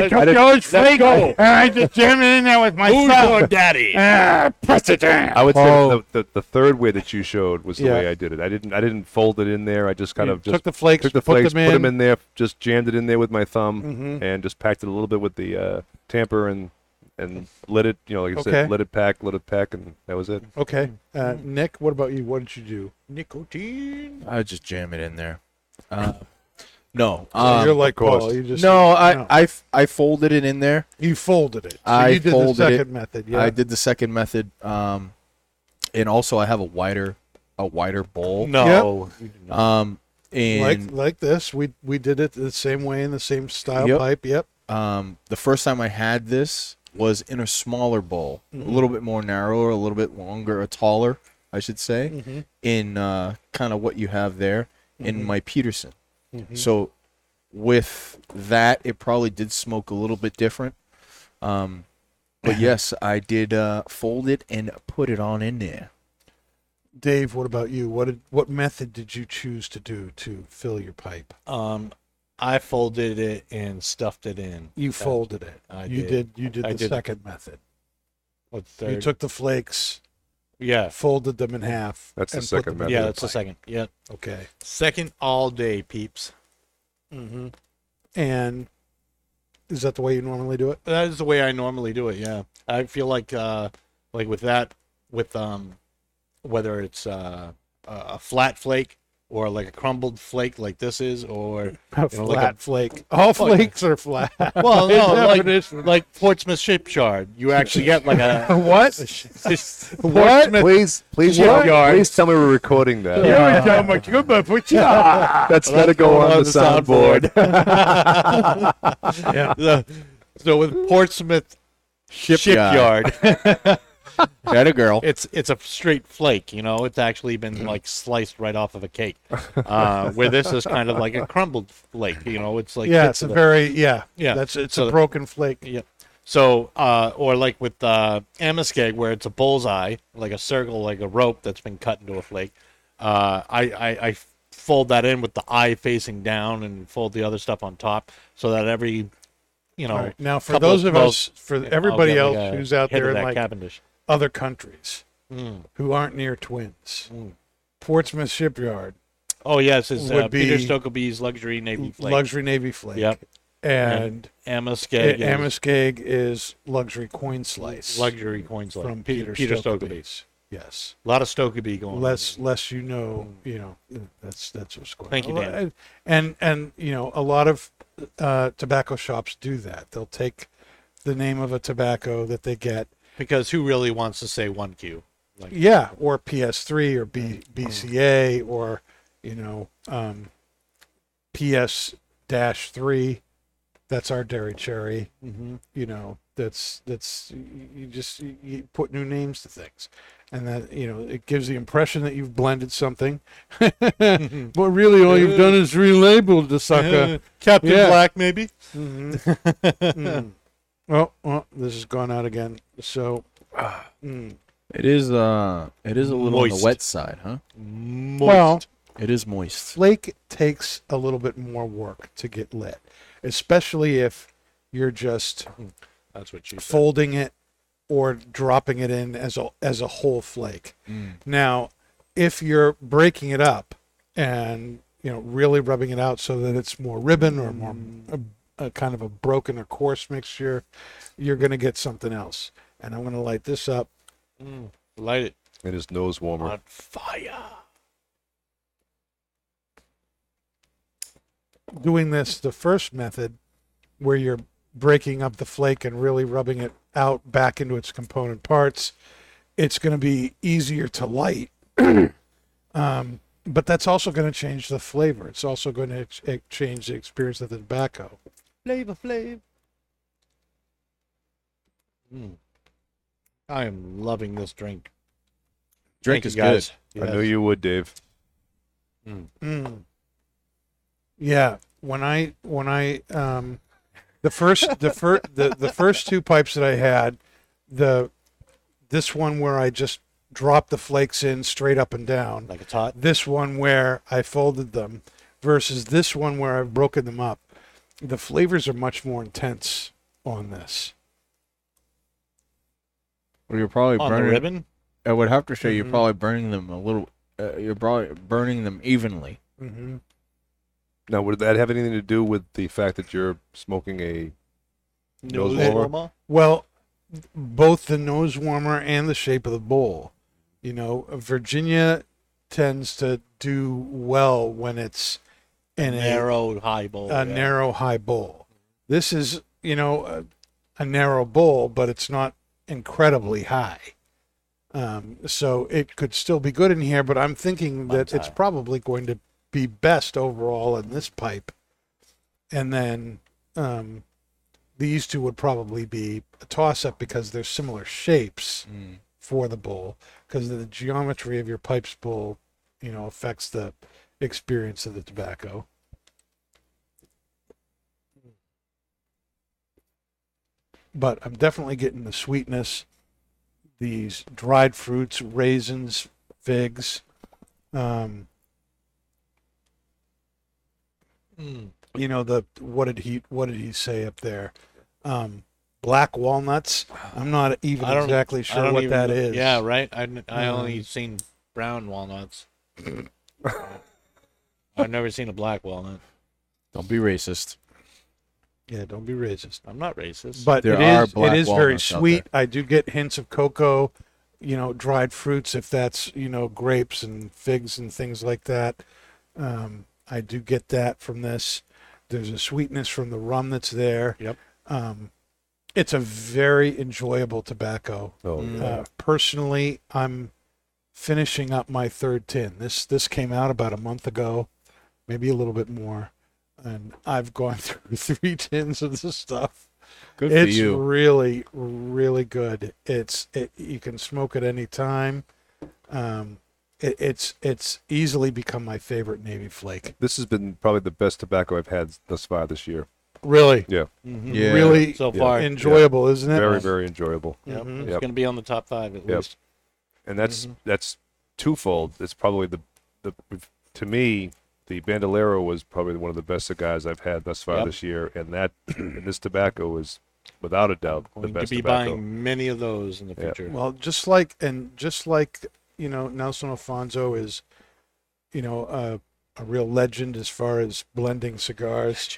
took the old flake and I just jammed it in there with myself. Who's your daddy? Uh, press it down. I would oh. say the, the the third way that you showed was the yeah. way I did it. I didn't I didn't fold it in there. I just kind you of just took the flakes, took the flakes, put them, put them in there, just jammed it in there with my thumb, mm-hmm. and just packed it a little bit with the uh, tamper and. And let it, you know, like I okay. said, let it pack, let it pack, and that was it. Okay. Uh, Nick, what about you? What did you do? Nick Oteen. I just jam it in there. Uh, no. Um, so you're like, well, you just... No, I, no. I, I folded it in there. You folded it. So I you did folded the second it. method. Yeah. I did the second method. Um, and also, I have a wider a wider bowl. No. Yep. Um, and like, like this. We, we did it the same way in the same style yep. pipe. Yep. Um, the first time I had this... was in a smaller bowl, mm-hmm. a little bit more narrower, a little bit longer, or taller, I should say, mm-hmm. in uh, kind of what you have there mm-hmm. in my Peterson. Mm-hmm. So with that, it probably did smoke a little bit different. Um, but yes, I did uh, fold it and put it on in there. Dave, what about you? What did, what method did you choose to do to fill your pipe? Um I folded it and stuffed it in. You folded it. I you did. did. You did I the did. second method. What's third? You took the flakes. Yeah. Folded them in half. That's the second method. Yeah, that's the second. Yeah. Okay. Second all day, peeps. Mm-hmm. And is that the way you normally do it? That is the way I normally do it. Yeah. I feel like, uh, like with that, with um, whether it's uh, a flat flake. Or like a crumbled flake, like this is, or a flat know, like a, flake. All flakes are flat. Well, no, like, like Portsmouth Shipyard, you actually get like a what? What? Please, please, yeah, please tell me we're recording that. Yeah. That's let it go on, on the, the soundboard. Soundboard. Yeah. So, so with Portsmouth Shipyard. Shipyard. That a girl. It's it's a straight flake, you know. It's actually been like sliced right off of a cake. Uh, where this is kind of like a crumbled flake, you know. It's like yeah, it's a the, very yeah yeah. That's it's so a broken flake. Yeah. So uh, or like with uh, Ambuscade, where it's a bullseye, like a circle, like a rope that's been cut into a flake. Uh, I, I I fold that in with the eye facing down and fold the other stuff on top, so that every you know right. Now for those of, of us for everybody else like who's out there in like Cavendish. Other countries mm. who aren't near Twins. Mm. Portsmouth Shipyard. Oh, yes. It's uh, Peter Stokeby's Luxury Navy Flake. Luxury Navy Flake. Yep. And, and Ambuscade. Ambuscade is Luxury Coin Slice. Luxury Coin Slice. From Peter, Peter Stokeby's. Yes. A lot of Stokeby going less, on. Less you know, you know, that's that's what's going on. Thank you, Dan. And, and, you know, a lot of uh, tobacco shops do that. They'll take the name of a tobacco that they get. Because who really wants to say one Q? Like, yeah, or P S three or B, BCA or, you know, um, P S three. That's our Dairy Cherry. Mm-hmm. You know, that's, that's you just you put new names to things. And that, you know, it gives the impression that you've blended something. Mm-hmm. But really all you've done is relabeled the sucker. Uh, Captain yeah. Black, maybe? Mm-hmm. Mm-hmm. Oh, well, this has gone out again. So, uh, mm. it is uh, it is a little moist. On the wet side, huh? Moist. Well, it is moist. Flake takes a little bit more work to get lit, especially if you're just that's what you folding said. It or dropping it in as a as a whole flake. Mm. Now, if you're breaking it up and you know really rubbing it out so that it's more ribbon or more. Uh, A kind of a broken or coarse mixture, you're going to get something else. And I'm going to light this up. Mm, light it. And his nose warmer. On fire. Doing this, the first method, where you're breaking up the flake and really rubbing it out back into its component parts, it's going to be easier to light. um, but that's also going to change the flavor. It's also going to ex- change the experience of the tobacco. Flavor, flavor. Mm. I am loving this drink. Drink is good. Yes. I knew you would, Dave. Mm. Mm. Yeah, when I when I um, the first the first the, the first two pipes that I had, the this one where I just drop the flakes in straight up and down. Like a tot? This one where I folded them versus this one where I've broken them up. The flavors are much more intense on this. Well, you're probably on burning, the ribbon? I would have to say mm-hmm. you're probably burning them a little... Uh, you're probably burning them evenly. Mm-hmm. Now, would that have anything to do with the fact that you're smoking a nose warmer? Well, both the nose warmer and the shape of the bowl. You know, Virginia tends to do well when it's an a narrow a, high bowl. A yeah. narrow high bowl. This is, you know, a, a narrow bowl, but it's not incredibly high. Um, so it could still be good in here, but I'm thinking that it's probably going to be best overall in this pipe. And then um, these two would probably be a toss-up because they're similar shapes mm. for the bowl, because the geometry of your pipe's bowl, you know, affects the experience of the tobacco. But I'm definitely getting the sweetness. These dried fruits, raisins, figs. Um, mm. You know, the what did he what did he say up there? Um, black walnuts. I'm not even exactly sure what even, that is. Yeah, right. I, I um, only seen brown walnuts. I've never seen a black walnut. Don't be racist. Yeah, don't be racist. I'm not racist. But there it are is, black it is very sweet. I do get hints of cocoa, you know, dried fruits, if that's, you know, grapes and figs and things like that. Um, I do get that from this. There's a sweetness from the rum that's there. Yep. Um, it's a very enjoyable tobacco. Oh, yeah. uh, personally, I'm finishing up my third tin. This, this came out about a month ago, maybe a little bit more. And I've gone through three tins of this stuff. Good for it's you. It's really, really good. It's it, you can smoke at any time. Um, it, it's it's easily become my favorite Navy Flake. This has been probably the best tobacco I've had thus far this year. Really? Yeah. Mm-hmm. yeah. Really so far. enjoyable, yeah. isn't it? Very, very enjoyable. Yep. Mm-hmm. It's yep. going to be on the top five at yep. least. And that's mm-hmm. that's twofold. It's probably the the to me. The Bandolero was probably one of the best cigars I've had thus far yep. this year, and that and this tobacco is, without a doubt, the best tobacco. Going to be tobacco. Buying many of those in the future. Yeah. Well, just like and just like you know, Nelson Alfonso is, you know, uh, a real legend as far as blending cigars.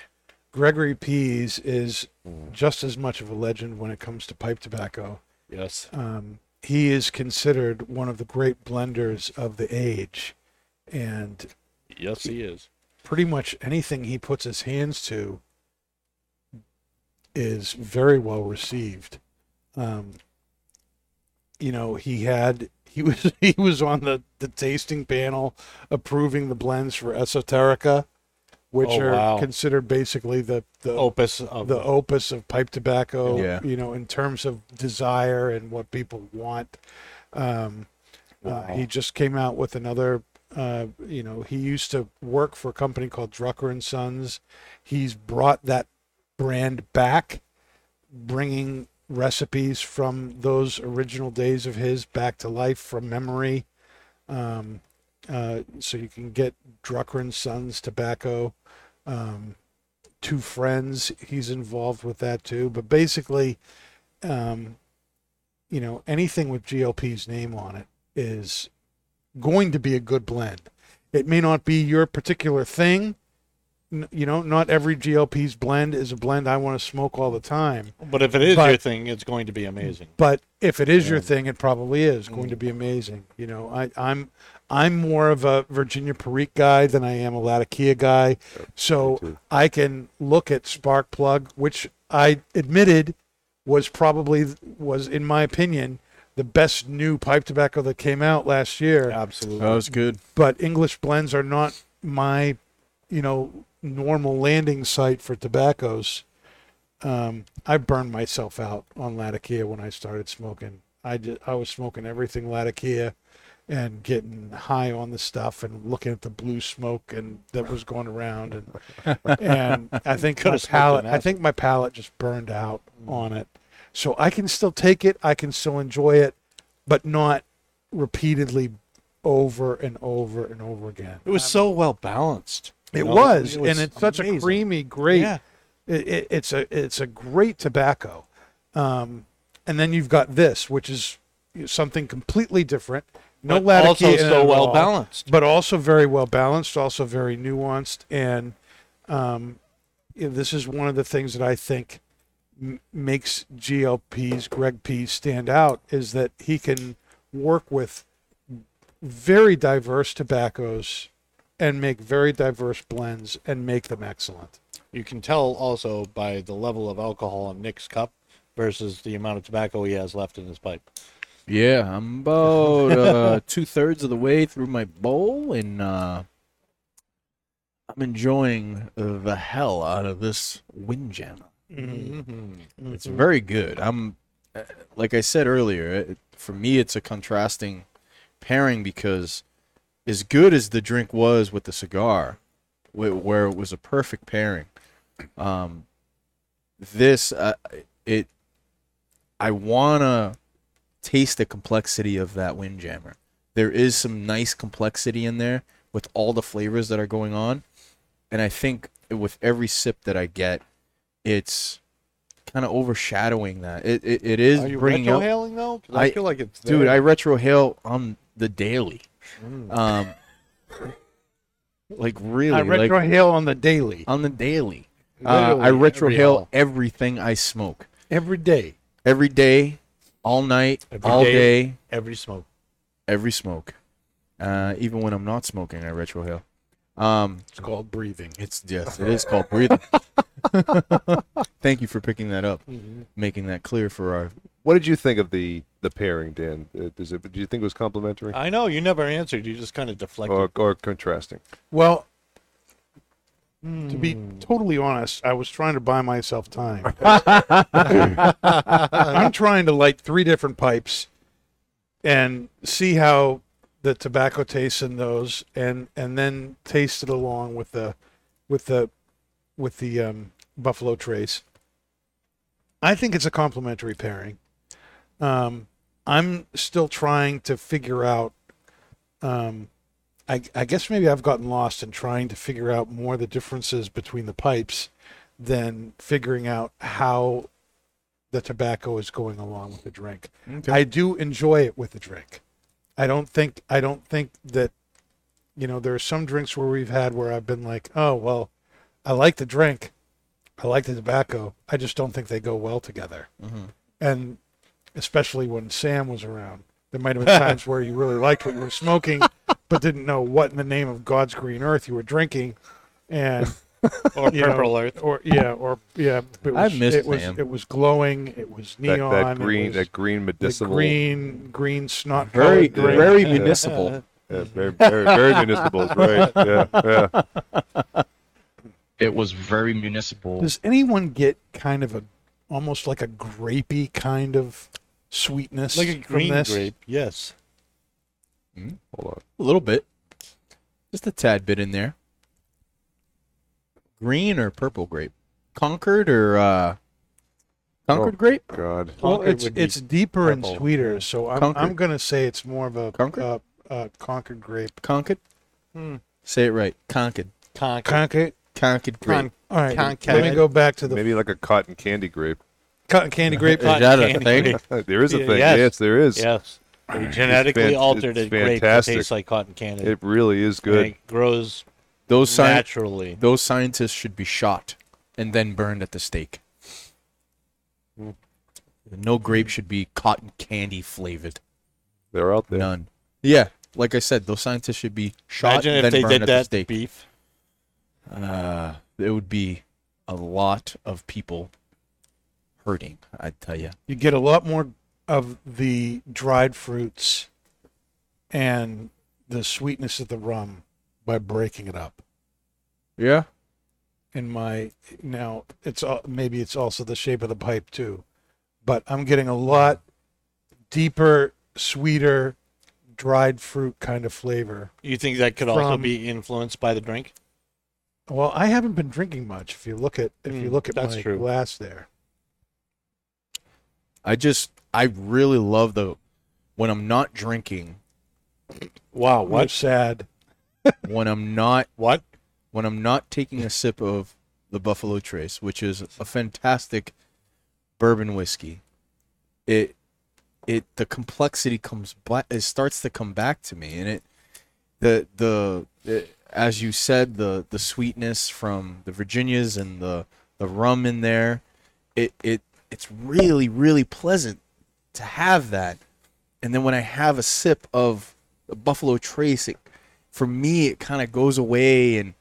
Gregory Pease is mm. just as much of a legend when it comes to pipe tobacco. Yes, um, he is considered one of the great blenders of the age, and. Yes, he is. Pretty much anything he puts his hands to is very well received. Um, you know, he had he was he was on the, the tasting panel approving the blends for Esoterica, which oh, are wow. considered basically the, the opus of the opus of pipe tobacco. Yeah. You know, in terms of desire and what people want. Um, wow. uh, he just came out with another. Uh, you know, he used to work for a company called Drucker and Sons. He's brought that brand back, bringing recipes from those original days of his back to life from memory. Um, uh, so you can get Drucker and Sons tobacco. Um, Two Friends, he's involved with that too. But basically, um, you know, anything with G L P's name on it is... going to be a good blend. It may not be your particular thing. You know, not every G L P's blend is a blend I want to smoke all the time. But if it is but, your thing, it's going to be amazing. But if it is yeah. your thing, it probably is going mm. to be amazing. You know, I, I'm I'm more of a Virginia Perique guy than I am a Latakia guy. So I can look at Spark Plug, which I admitted was probably, was in my opinion, the best new pipe tobacco that came out last year. Absolutely. That was good. But English blends are not my, you know, normal landing site for tobaccos. Um, I burned myself out on Latakia when I started smoking. I, did, I was smoking everything Latakia and getting high on the stuff and looking at the blue smoke and that was going around. And and I think my palate, I think my palate just burned out on it. So I can still take it, I can still enjoy it, but not repeatedly over and over and over again. It was so well balanced. It, you know, was, it was, and it's such amazing. a creamy, great. Yeah. It, it, it's a it's a great tobacco, um, and then you've got this, which is something completely different. No Latakia, also so well all, balanced, but also very well balanced, also very nuanced, and um, you know, this is one of the things that I think m- makes G L P's Greg Pease stand out, is that he can work with very diverse tobaccos and make very diverse blends and make them excellent. You can tell also by the level of alcohol in Nick's cup versus the amount of tobacco he has left in his pipe. Yeah, I'm about uh, two-thirds of the way through my bowl, and uh, I'm enjoying the hell out of this Windjammer. Mm-hmm. Mm-hmm. It's very good. I'm, like I said earlier, it, for me it's a contrasting pairing, because as good as the drink was with the cigar, where it was a perfect pairing, um, this, uh, it, I want to taste the complexity of that Windjammer. There is some nice complexity in there with all the flavors that are going on, and I think with every sip that I get, it's kind of overshadowing that. It it, it is. Are you bringing retrohaling up, though? I, I feel like it's there. Dude, I retrohale on the daily. Mm. Um, like really, I retrohale like, on the daily. On the daily, uh, I retrohale every everything I smoke every day, every day. All night, every all day, day, every smoke, every smoke. Uh, even when I'm not smoking, I retrohale. Um, it's called breathing. It's yes, it is called breathing. Thank you for picking that up, mm-hmm. making that clear for our. What did you think of the, the pairing, Dan? Uh, does it? Do you think it was complimentary? I know you never answered. You just kind of deflected or, or contrasting. Well, mm. to be totally honest, I was trying to buy myself time. I'm trying to light three different pipes and see how the tobacco tastes in those, and, and then taste it along with the with the with the um, Buffalo Trace. I think it's a complementary pairing. Um, I'm still trying to figure out. Um, I, I guess maybe I've gotten lost in trying to figure out more the differences between the pipes than figuring out how the tobacco is going along with the drink. Okay. I do enjoy it with the drink. I don't think I don't think that, you know, there are some drinks where we've had where I've been like, oh, well, I like the drink, I like the tobacco, I just don't think they go well together. Mm-hmm. And especially when Sam was around, there might have been times where you really liked what you were smoking, but didn't know what in the name of God's green earth you were drinking, and or purple know, earth, or yeah, or yeah. It was, I missed it. Was, it was glowing. It was neon. That, that green, was, that green medicinal, green, green snot. Very, very, very municipal. Yeah, very, very, very municipal. Right. Yeah, yeah. It was very municipal. Does anyone get kind of a, almost like a grapey kind of sweetness, like a green this? grape? Yes. Mm, hold on. A little bit. Just a tad bit in there. Green or purple grape? Concord or uh Concord oh, grape? God. Well, Concord it's it's deeper purple. and sweeter, so I'm Concord. I'm going to say it's more of a Concord, uh, uh, Concord grape. Concord? Hmm. Say it right. Concord. Concord. Concord. Concord grape. Con- All right. Concord. Let me go back to the Maybe like a cotton candy grape. Cotton candy grape. Is that a thing? There is a thing. Yes, yes there is. Yes. They genetically fan- altered a grape that tastes like cotton candy. It really is good. It grows those sci- naturally. Those scientists should be shot and then burned at the stake. Mm. No grape should be cotton candy flavored. They're out there. None. Yeah, like I said, those scientists should be shot Imagine and then burned at the stake. Imagine if they did that beef. Uh, there would be a lot of people hurting, I tell you. You get a lot more of the dried fruits and the sweetness of the rum by breaking it up. Yeah. In my now, it's all, maybe it's also the shape of the pipe too, but I'm getting a lot deeper, sweeter, dried fruit kind of flavor. You think that could from, also be influenced by the drink? Well, I haven't been drinking much. If you look at if mm, you look at my true. glass there, I just. I really love the, when I'm not drinking, Wow, what sad. When I'm not what? When I'm not taking a sip of the Buffalo Trace, which is a fantastic bourbon whiskey, it it the complexity comes back. It starts to come back to me, and it the the it, as you said, the the sweetness from the Virginias and the the rum in there, it it it's really really pleasant to have that. And then when I have a sip of the Buffalo Trace, it, for me, it kind of goes away, and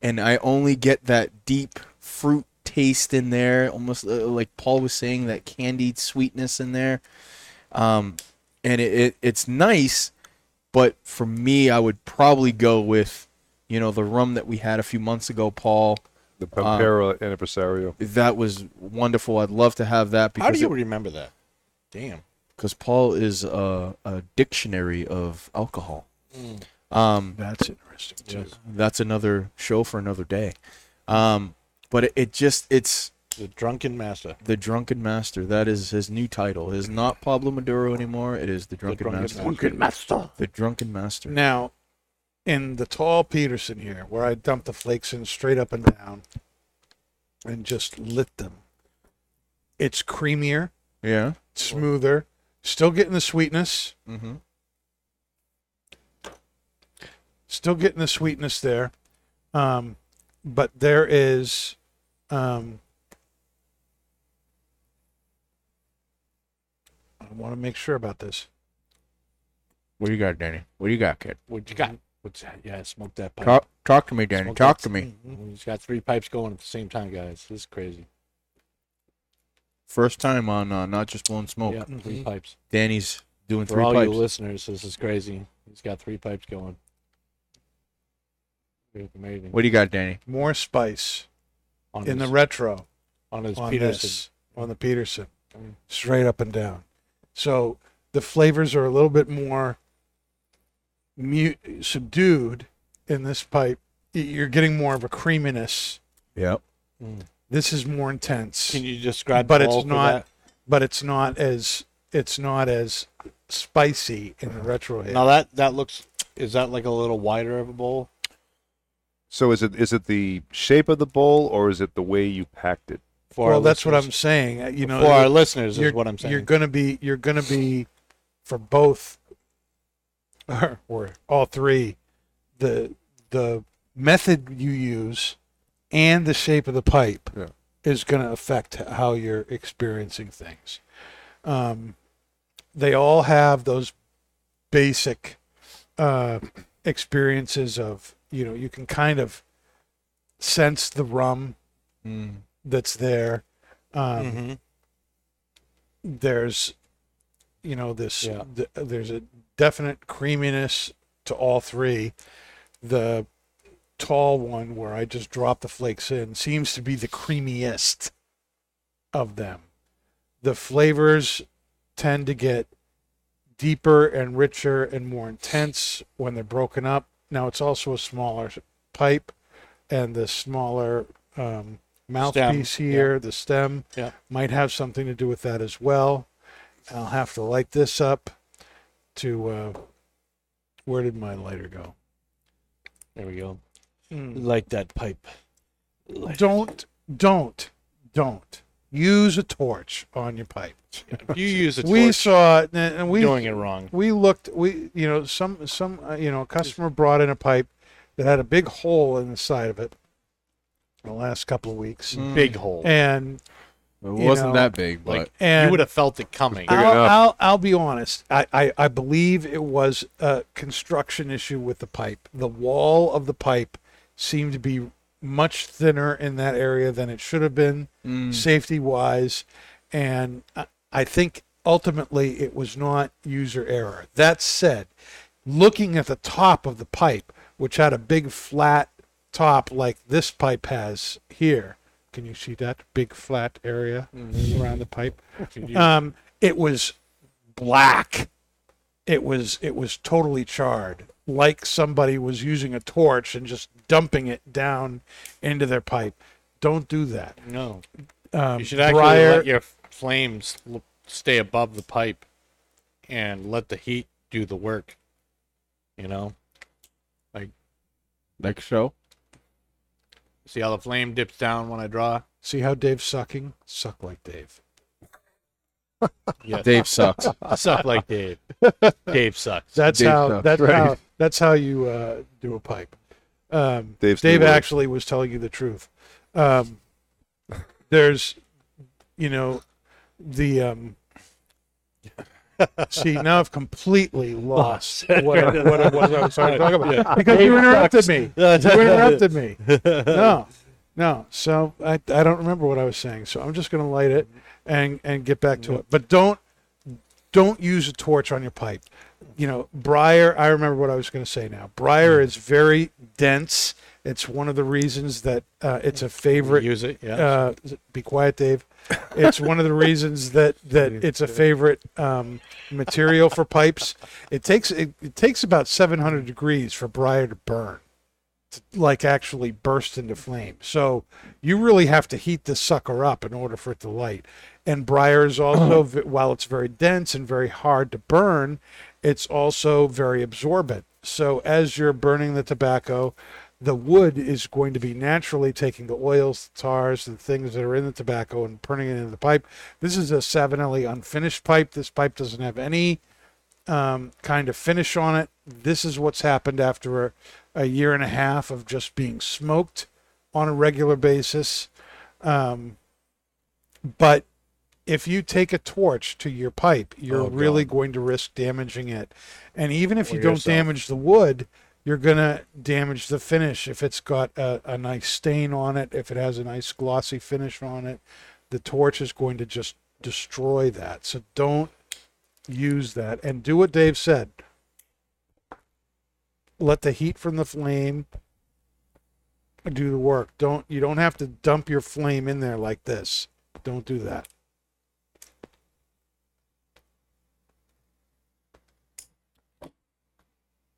and I only get that deep fruit taste in there, almost uh, like Paul was saying, that candied sweetness in there. Um, and it, it it's nice, but for me, I would probably go with, you know, the rum that we had a few months ago, Paul. The Pampero um, Anniversario. That was wonderful. I'd love to have that. Because How do you it, remember that? Damn. Because Paul is a, a dictionary of alcohol. Mm. Um, that's interesting, too. Yeah, that's another show for another day. Um, but it, it just, it's... The Drunken Master. The Drunken Master. That is his new title. It is not Pablo Maduro anymore. It is the Drunken, the drunken Master. Drunken Master. The Drunken Master. Now, in the Tall Peterson here, where I dumped the flakes in straight up and down and just lit them, it's creamier. Yeah. Smoother. Still getting the sweetness. Mm-hmm. Still getting the sweetness there, um, but there is um, I want to make sure about this. What do you got, Danny? What do you got, kid? What you got? What's that? Yeah, smoke that pipe. Talk, talk to me, Danny. Smoke talk that. to me. He's got three pipes going at the same time, guys. This is crazy. First time on uh, Not Just Blowing Smoke. Yeah, three mm-hmm. pipes. Danny's doing For three pipes. For all you listeners, this is crazy. He's got three pipes going. Amazing. What do you got, Danny? More spice on in his, the retro on his on Peterson, this, on the Peterson, straight up and down. So the flavors are a little bit more mute, subdued in this pipe. You're getting more of a creaminess. Yep. Mm. This is more intense. Can you describe? But it's not. That? But it's not as it's not as spicy in the retro head. Now that that looks is that like a little wider of a bowl? So is it is it the shape of the bowl, or is it the way you packed it? For well, that's listeners. what I'm saying. You know, for our listeners is what I'm saying. You're gonna be you're gonna be for both or, or all three the the method you use and the shape of the pipe yeah. is gonna affect how you're experiencing things. Um, they all have those basic uh, experiences of. You know, you can kind of sense the rum mm. that's there. Um, mm-hmm. There's, you know, this. Yeah. Th- there's a definite creaminess to all three. The tall one, where I just drop the flakes in, seems to be the creamiest of them. The flavors tend to get deeper and richer and more intense when they're broken up. Now, it's also a smaller pipe, and the smaller um, mouthpiece stem. here, yeah. the stem, yeah. might have something to do with that as well. I'll have to light this up to... Uh, where did my lighter go? There we go. Mm. Light that pipe. Light don't, it. don't, don't use a torch on your pipe. Yeah, you use a torch. We saw it, and we doing it wrong. We looked, we you know some some uh, you know a customer brought in a pipe that had a big hole in the side of it. In the last couple of weeks, mm. big hole, and it wasn't know, that big, but like, and you would have felt it coming. I'll, I'll I'll be honest. I, I I believe it was a construction issue with the pipe. The wall of the pipe seemed to be much thinner in that area than it should have been, mm. safety wise, and I, I think ultimately it was not user error. That said, looking at the top of the pipe, which had a big flat top like this pipe has here, can you see that big flat area mm-hmm. around the pipe? Um, it was black. It was it was totally charred, like somebody was using a torch and just dumping it down into their pipe. Don't do that. No. Um, you should actually prior... let your flames stay above the pipe and let the heat do the work. you know, like next show. See how the flame dips down when I draw. See how Dave's sucking? Suck like Dave. Yeah, Dave sucks. Suck like Dave. Dave sucks. That's Dave how. Sucks, that's right. how. That's how you uh, do a pipe. Um, Dave's Dave actually was telling you the truth. Um, there's, you know, the. Um, See, now I've completely lost what, what it was I was talking about. Yeah. Because Dave you interrupted sucks. me. You interrupted me. No, no. So I, I don't remember what I was saying. So I'm just going to light it and, and get back to yeah. it. But don't don't use a torch on your pipe. You know, briar, I remember what I was going to say now. Briar is very dense. It's one of the reasons that uh, it's a favorite. Use it, yeah. Uh, be quiet, Dave. It's one of the reasons that, that it's a favorite um, material for pipes. It takes it, it takes about seven hundred degrees for briar to burn, to, like actually burst into flame. So you really have to heat this sucker up in order for it to light. And briar is also, while it's very dense and very hard to burn, it's also very absorbent. So as you're burning the tobacco, the wood is going to be naturally taking the oils, the tars, and things that are in the tobacco and putting it into the pipe. This is a Savinelli unfinished pipe. This pipe doesn't have any um, kind of finish on it. This is what's happened after a, a year and a half of just being smoked on a regular basis. Um, but if you take a torch to your pipe, you're oh, really God. going to risk damaging it. And even if or you don't yourself. damage the wood, you're going to damage the finish if it's got a, a nice stain on it, if it has a nice glossy finish on it. The torch is going to just destroy that. So don't use that. And do what Dave said. Let the heat from the flame do the work. Don't you don't have to dump your flame in there like this. Don't do that.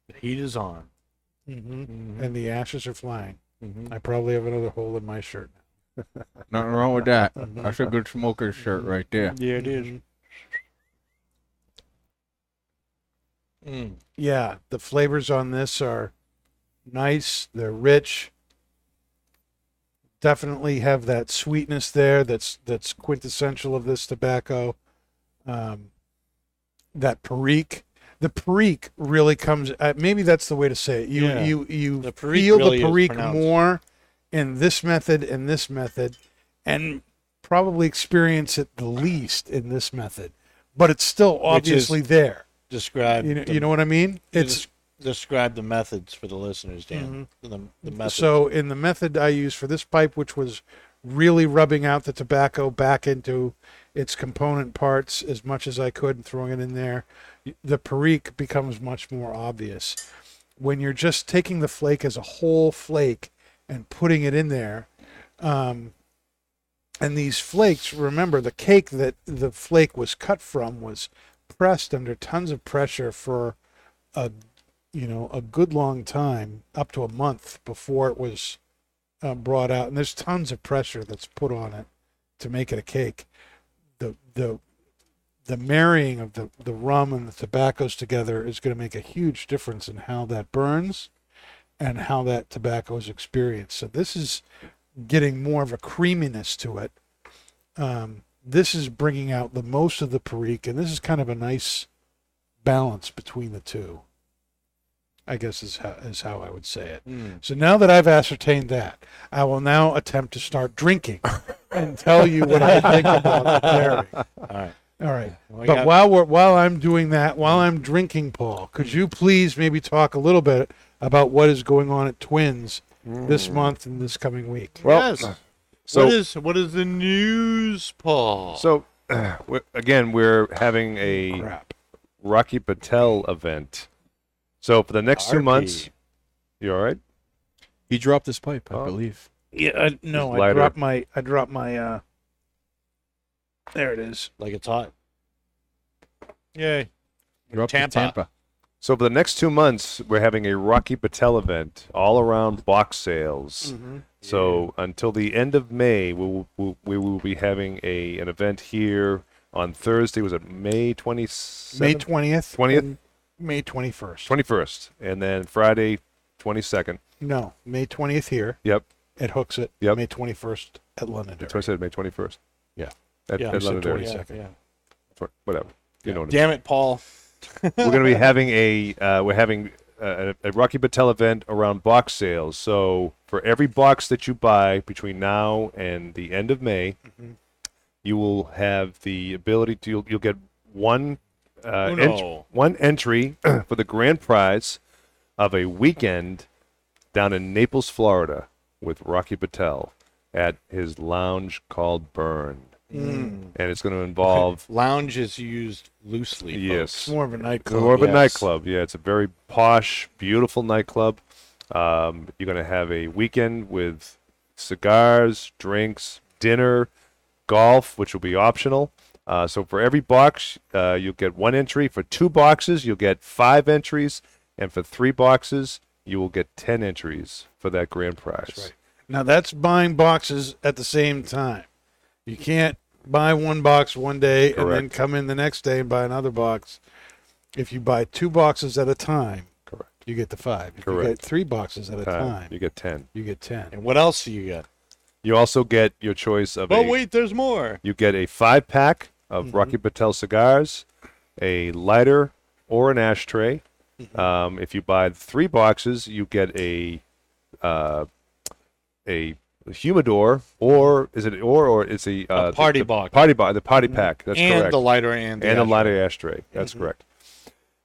The heat is on. Mm-hmm. Mm-hmm. And the ashes are flying. Mm-hmm. I probably have another hole in my shirt. Nothing wrong with that. Mm-hmm. That's a good smoker's shirt right there. Yeah, it is. Mm. Yeah, the flavors on this are nice. They're rich. Definitely have that sweetness there. That's that's quintessential of this tobacco. Um, that Perique. The Perique really comes. Uh, maybe that's the way to say it. You yeah. you you the feel really the Perique more in this method and this method, and probably experience it the least in this method. But it's still obviously there. Describe. You know, the, you know what I mean? It's describe the methods for the listeners, Dan. Mm-hmm. The, the so in the method I used for this pipe, which was really rubbing out the tobacco back into its component parts as much as I could and throwing it in there, the Perique becomes much more obvious. When you're just taking the flake as a whole flake and putting it in there, um, and these flakes, remember, the cake that the flake was cut from was pressed under tons of pressure for a, you know, a good long time, up to a month before it was uh, brought out. And there's tons of pressure that's put on it to make it a cake. The the the marrying of the, the rum and the tobaccos together is going to make a huge difference in how that burns and how that tobacco is experienced. So this is getting more of a creaminess to it. Um, this is bringing out the most of the Perique, and this is kind of a nice balance between the two, I guess is how, is how I would say it. Mm. So now that I've ascertained that, I will now attempt to start drinking and tell you what I think about Larry. All right. All right. Well, but got... while we're while I'm doing that, while I'm drinking, Paul, could you please maybe talk a little bit about what is going on at Twins mm. this month and this coming week? Well, yes. So, what is what is the news, Paul? So, uh, we're, again, we're having a Crap. Rocky Patel event. So for the next Arky. two months, you all right? He dropped his pipe, I oh. believe. Yeah, I, no, I dropped my. I dropped my. Uh, there it is. Like it's hot. Yay! Dropped Tampa. Tampa. So for the next two months, we're having a Rocky Patel event, all around box sales. Mm-hmm. So yeah. until the end of May, we will, we, we will be having a an event here on Thursday. Was it May twenty-seventh? May twentieth. Twentieth. May twenty-first. twenty-first. And then Friday, twenty-second. No, May twentieth here. Yep. It hooks it. Yep. May twenty-first at Londonderry. That's what I said, May twenty-first. Yeah. At, yeah, at Londonderry. twenty-second. Yeah, yeah. Whatever. You yeah. know what Damn I mean. it, Paul. We're going to be having a uh, we're having a, a Rocky Patel event around box sales. So for every box that you buy between now and the end of May, mm-hmm. you will have the ability to you'll, you'll get one uh, ent- one entry for the grand prize of a weekend down in Naples, Florida, with Rocky Patel at his lounge called Burn. Mm. And it's going to involve... Lounge is used loosely. Yes. Folks. More of a nightclub. More of yes. a nightclub, yeah. It's a very posh, beautiful nightclub. Um, you're going to have a weekend with cigars, drinks, dinner, golf, which will be optional. Uh, so for every box, uh, you'll get one entry. For two boxes, you'll get five entries. And for three boxes, you will get ten entries for that grand prize. That's right. Now, that's buying boxes at the same time. You can't buy one box one day Correct. and then come in the next day and buy another box. If you buy two boxes at a time, Correct. you get the five. If Correct. you get three boxes at a time, time, you get ten. You get ten. And what else do you get? You also get your choice of oh, a... Oh, wait, there's more. You get a five-pack of mm-hmm. Rocky Patel cigars, a lighter, or an ashtray. Mm-hmm. Um, if you buy three boxes, you get a... Uh, a... humidor, or is it or or it's a, uh, a party the, the box, party box, the party pack. That's and correct. And the lighter and the and ashtray. the lighter ashtray. That's mm-hmm. correct.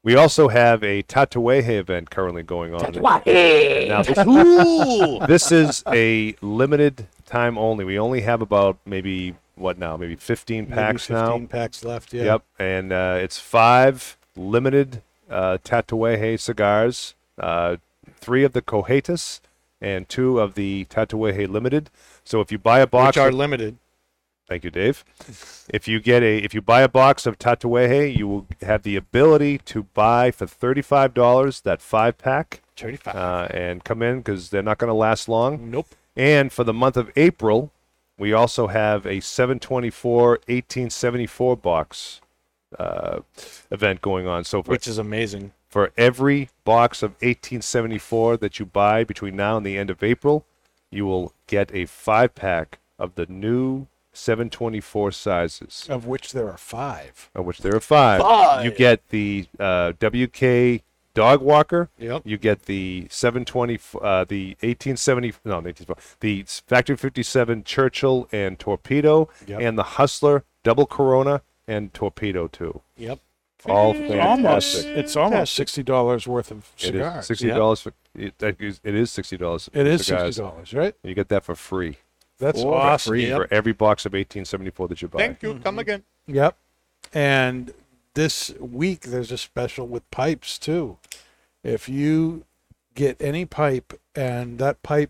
We also have a Tatuaje event currently going on. Tatuaje. Now, this, this is a limited time only. We only have about maybe what now? Maybe fifteen packs maybe fifteen now. Fifteen packs left. Yeah. Yep. And uh, it's five limited uh, Tatuaje cigars. Uh, three of the Cojetas. And two of the Tatuaje Limited. So if you buy a box, which are of, limited. Thank you, Dave. If you get a, if you buy a box of Tatuaje, you will have the ability to buy for thirty-five dollars that five pack. Thirty-five. Uh, and come in because they're not going to last long. Nope. And for the month of April, we also have a seven twenty-four, eighteen seventy-four box uh, event going on. So for, which is amazing. For every box of eighteen seventy-four that you buy between now and the end of April, you will get a five-pack of the new seven twenty-four sizes. Of which there are five. Of which there are five. Five! You get the uh, W K Dog Walker. Yep. You get the seven twenty, uh, the eighteen seventy, no, eighteen seventy, the Factory fifty-seven Churchill and Torpedo, yep. and the Hustler, Double Corona, and Torpedo, too. Yep. All fantastic. Almost, it's almost sixty dollars worth of cigars. It is sixty dollars yeah. for it is, it is sixty dollars. It is cigars. sixty dollars, right? And you get that for free. That's oh, awesome. For free yep. for every box of eighteen seventy four that you buy. Thank you. Mm-hmm. Come again. Yep. And this week there's a special with pipes too. If you get any pipe and that pipe,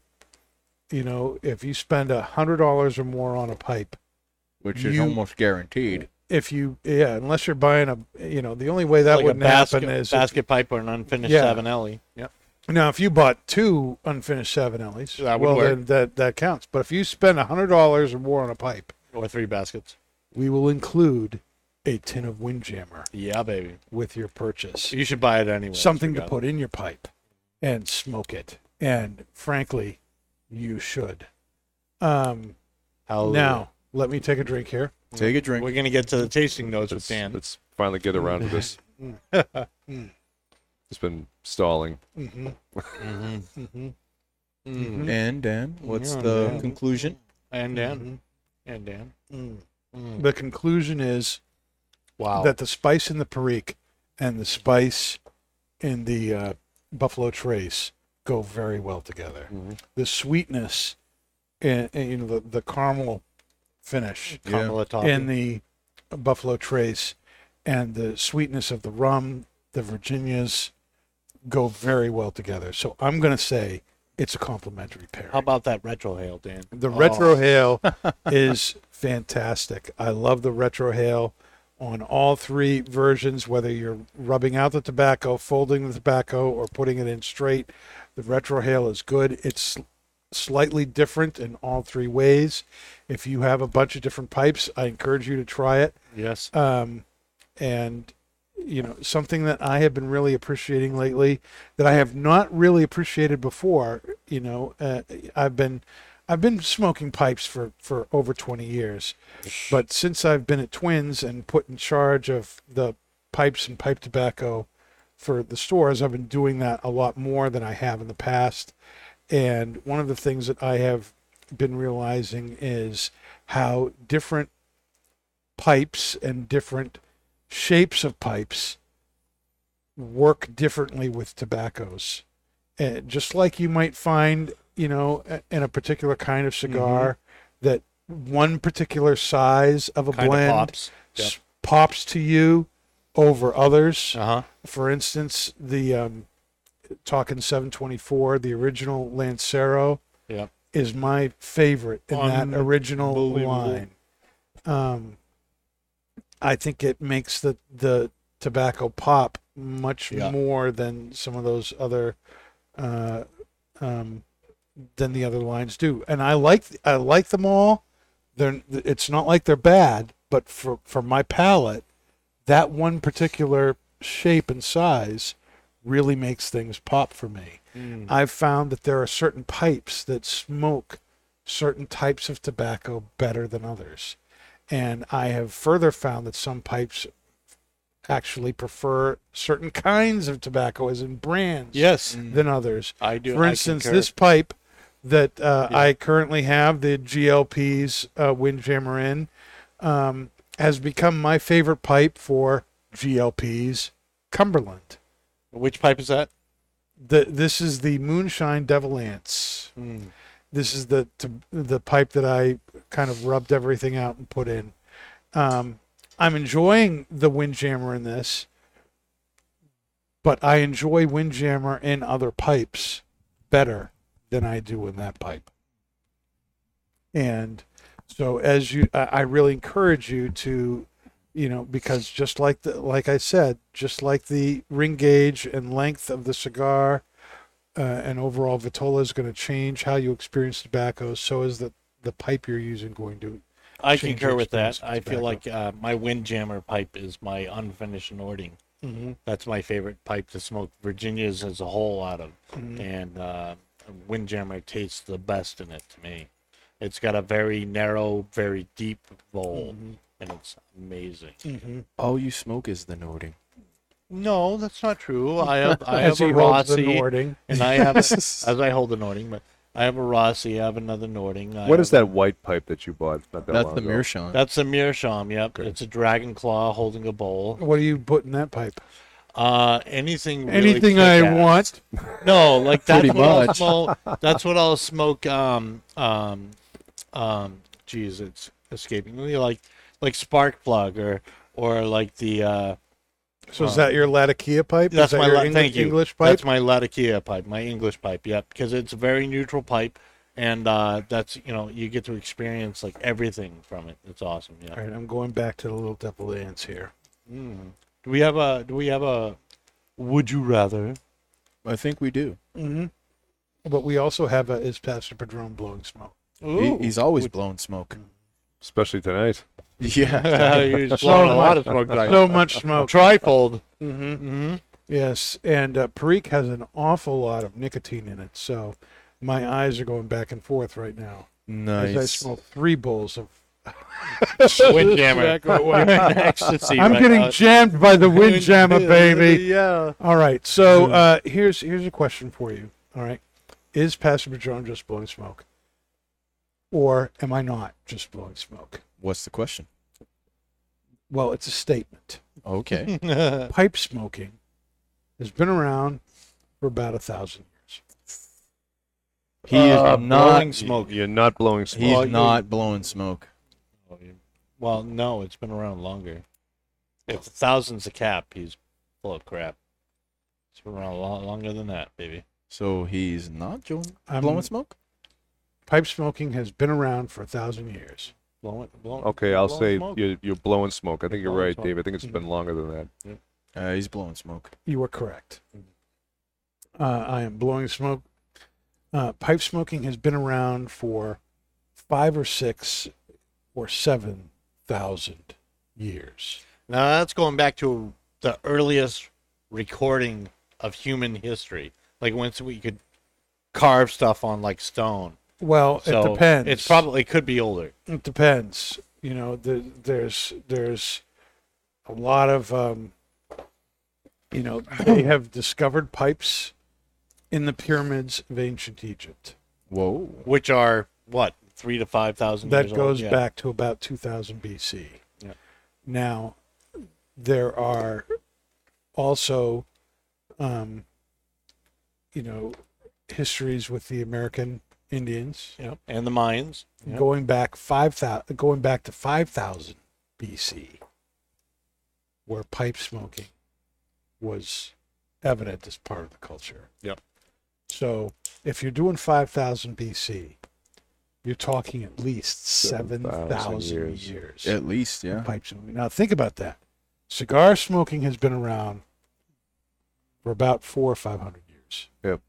you know, if you spend a hundred dollars or more on a pipe, which you, is almost guaranteed. If you, yeah, unless you're buying a, you know, the only way that like wouldn't basket, happen is basket if, pipe or an unfinished yeah. Savinelli. Yep. Now, if you bought two unfinished Savinellis, that well, work. then that, that counts. But if you spend one hundred dollars or more on a pipe, or three baskets, we will include a tin of Windjammer. Yeah, baby. With your purchase. You should buy it anyway. Something to put in your pipe and smoke it. And frankly, you should. Um, Hallelujah. Now, let me take a drink here. Take a drink. We're going to get to the tasting notes let's, with Dan. Let's finally get around to this. It's been stalling. Mm-hmm. Mm-hmm. Mm-hmm. Mm-hmm. And Dan, what's yeah, the Dan. conclusion? And Dan. Mm-hmm. And Dan. Mm-hmm. The conclusion is wow. that the spice in the Perique and the spice in the uh, Buffalo Trace go very well together. Mm-hmm. The sweetness and, and you know the, the caramel finish yeah. in the Buffalo Trace and the sweetness of the rum, the Virginias go very well together. So I'm going to say it's a complimentary pair. How about that retrohale, Dan? The oh. retrohale is fantastic. I love the retrohale on all three versions, whether you're rubbing out the tobacco, folding the tobacco, or putting it in straight. The retrohale is good. It's slightly different in all three ways. If you have a bunch of different pipes, I encourage you to try it. Yes. Um, and you know, something that I have been really appreciating lately that I have not really appreciated before. You know, uh, I've been I've been smoking pipes for, for over twenty years, but since I've been at Twins and put in charge of the pipes and pipe tobacco for the stores, I've been doing that a lot more than I have in the past. And one of the things that I have been realizing is how different pipes and different shapes of pipes work differently with tobaccos. And just like you might find, you know, in a particular kind of cigar, mm-hmm. that one particular size of a kind blend of pops. Yep. pops to you over others. Uh-huh. For instance, the um, talking seven twenty-four, the original Lancero, yep. is my favorite in that original line. Um, I think it makes the, the tobacco pop much yeah. more than some of those other, uh, um, than the other lines do. And I like, I like them all. They're, it's not like they're bad, but for, for my palate, that one particular shape and size really makes things pop for me. Mm. I've found that there are certain pipes that smoke certain types of tobacco better than others. And I have further found that some pipes actually prefer certain kinds of tobacco, as in brands, yes. than others. I do. For instance, I this pipe that uh, yeah. I currently have, the G L P's uh, Windjammer in, um, has become my favorite pipe for G L P's Cumberland. Which pipe is that? The, this is the Moonshine Devil Ants. Mm. This is the the pipe that I kind of rubbed everything out and put in. Um, I'm enjoying the Windjammer in this, but I enjoy Windjammer in other pipes better than I do in that pipe. And so, as you, I really encourage you to, you know, because just like the, like I said, just like the ring gauge and length of the cigar. Uh, and overall, vitola is going to change how you experience tobacco. So is the, the pipe you're using going to. I concur with that. I feel like uh, my Windjammer pipe is my unfinished Nørding. Mm-hmm. That's my favorite pipe to smoke Virginia's as a whole out of. Mm-hmm. And uh, Windjammer tastes the best in it to me. It's got a very narrow, very deep bowl, mm-hmm. and it's amazing. Mm-hmm. All you smoke is the Nørding. No, that's not true. I have I have a Rossi, and I have a, as I hold the Nørding, but I have a Rossi. I have another Nørding. I what is that a, white pipe that you bought? Not that that's long the ago. Meerschaum. That's the Meerschaum. Yep, okay. It's a dragon claw holding a bowl. What do you put in that pipe? Uh, anything. Really anything I ass. Want. No, like that's what I'll smoke. That's what I'll smoke. Um, um, um. Geez, it's escaping me. Like, like spark plug or or like the. Uh, So um, is that your Latakia pipe? That's is that my your La- English, thank you. English pipe? That's my Latakia pipe, my English pipe, yep. Because it's a very neutral pipe, and uh, that's, you know, you get to experience, like, everything from it. It's awesome, yeah. All right, I'm going back to the little devil ants here. Mm. Do we have a, do we have a, would you rather? I think we do. Mm-hmm. But we also have a, is Pastor Padron blowing smoke? He, he's always would... blowing smoke. Especially tonight. Yeah, you're blowing so a lot of smoke. So much smoke. Trifold. Mm-hmm. Mm-hmm. Yes, and uh, Perique has an awful lot of nicotine in it, so my eyes are going back and forth right now. Nice. I smoke three bowls of Windjammer. I'm right getting out. Jammed by the Windjammer, baby. Yeah. All right, so uh, here's here's a question for you. All right, is Pastor Padron just blowing smoke, or am I not just blowing smoke? What's the question? Well, it's a statement. Okay. Pipe smoking has been around for about a thousand years. He is uh, not blowing smoke. You're not blowing smoke. He's not blowing smoke. Well, no, it's been around longer. If a thousand's a cap, he's full of crap. It's been around a lot longer than that, baby. So he's not blowing um, smoke? Pipe smoking has been around for a thousand years. Blowing, blowing, okay, I'll say you're, you're blowing smoke. I think you're right, smoke. Dave. I think it's been longer than that. Yeah. Uh, he's blowing smoke. You are correct. Uh, I am blowing smoke. Uh, pipe smoking has been around for five or six or seven thousand years. Now, that's going back to the earliest recording of human history. Like, once we could carve stuff on, like, stone. Well, so it depends. It's probably, it could be older. It depends. You know, the, there's there's a lot of, um, you know, they have discovered pipes in the pyramids of ancient Egypt. Whoa. Which are, what, three to five thousand years old? That goes yeah. back to about two thousand B C. Yeah. Now, there are also, um, you know, histories with the American Indians, yep. and the Mayans, yep. going back five thousand, going back to five thousand B C, where pipe smoking was evident as part of the culture. Yep. So, if you're doing five thousand B C, you're talking at least seven thousand years. years. At least, yeah. Pipe smoking. Now, think about that. Cigar smoking has been around for about four or five hundred years. Yep.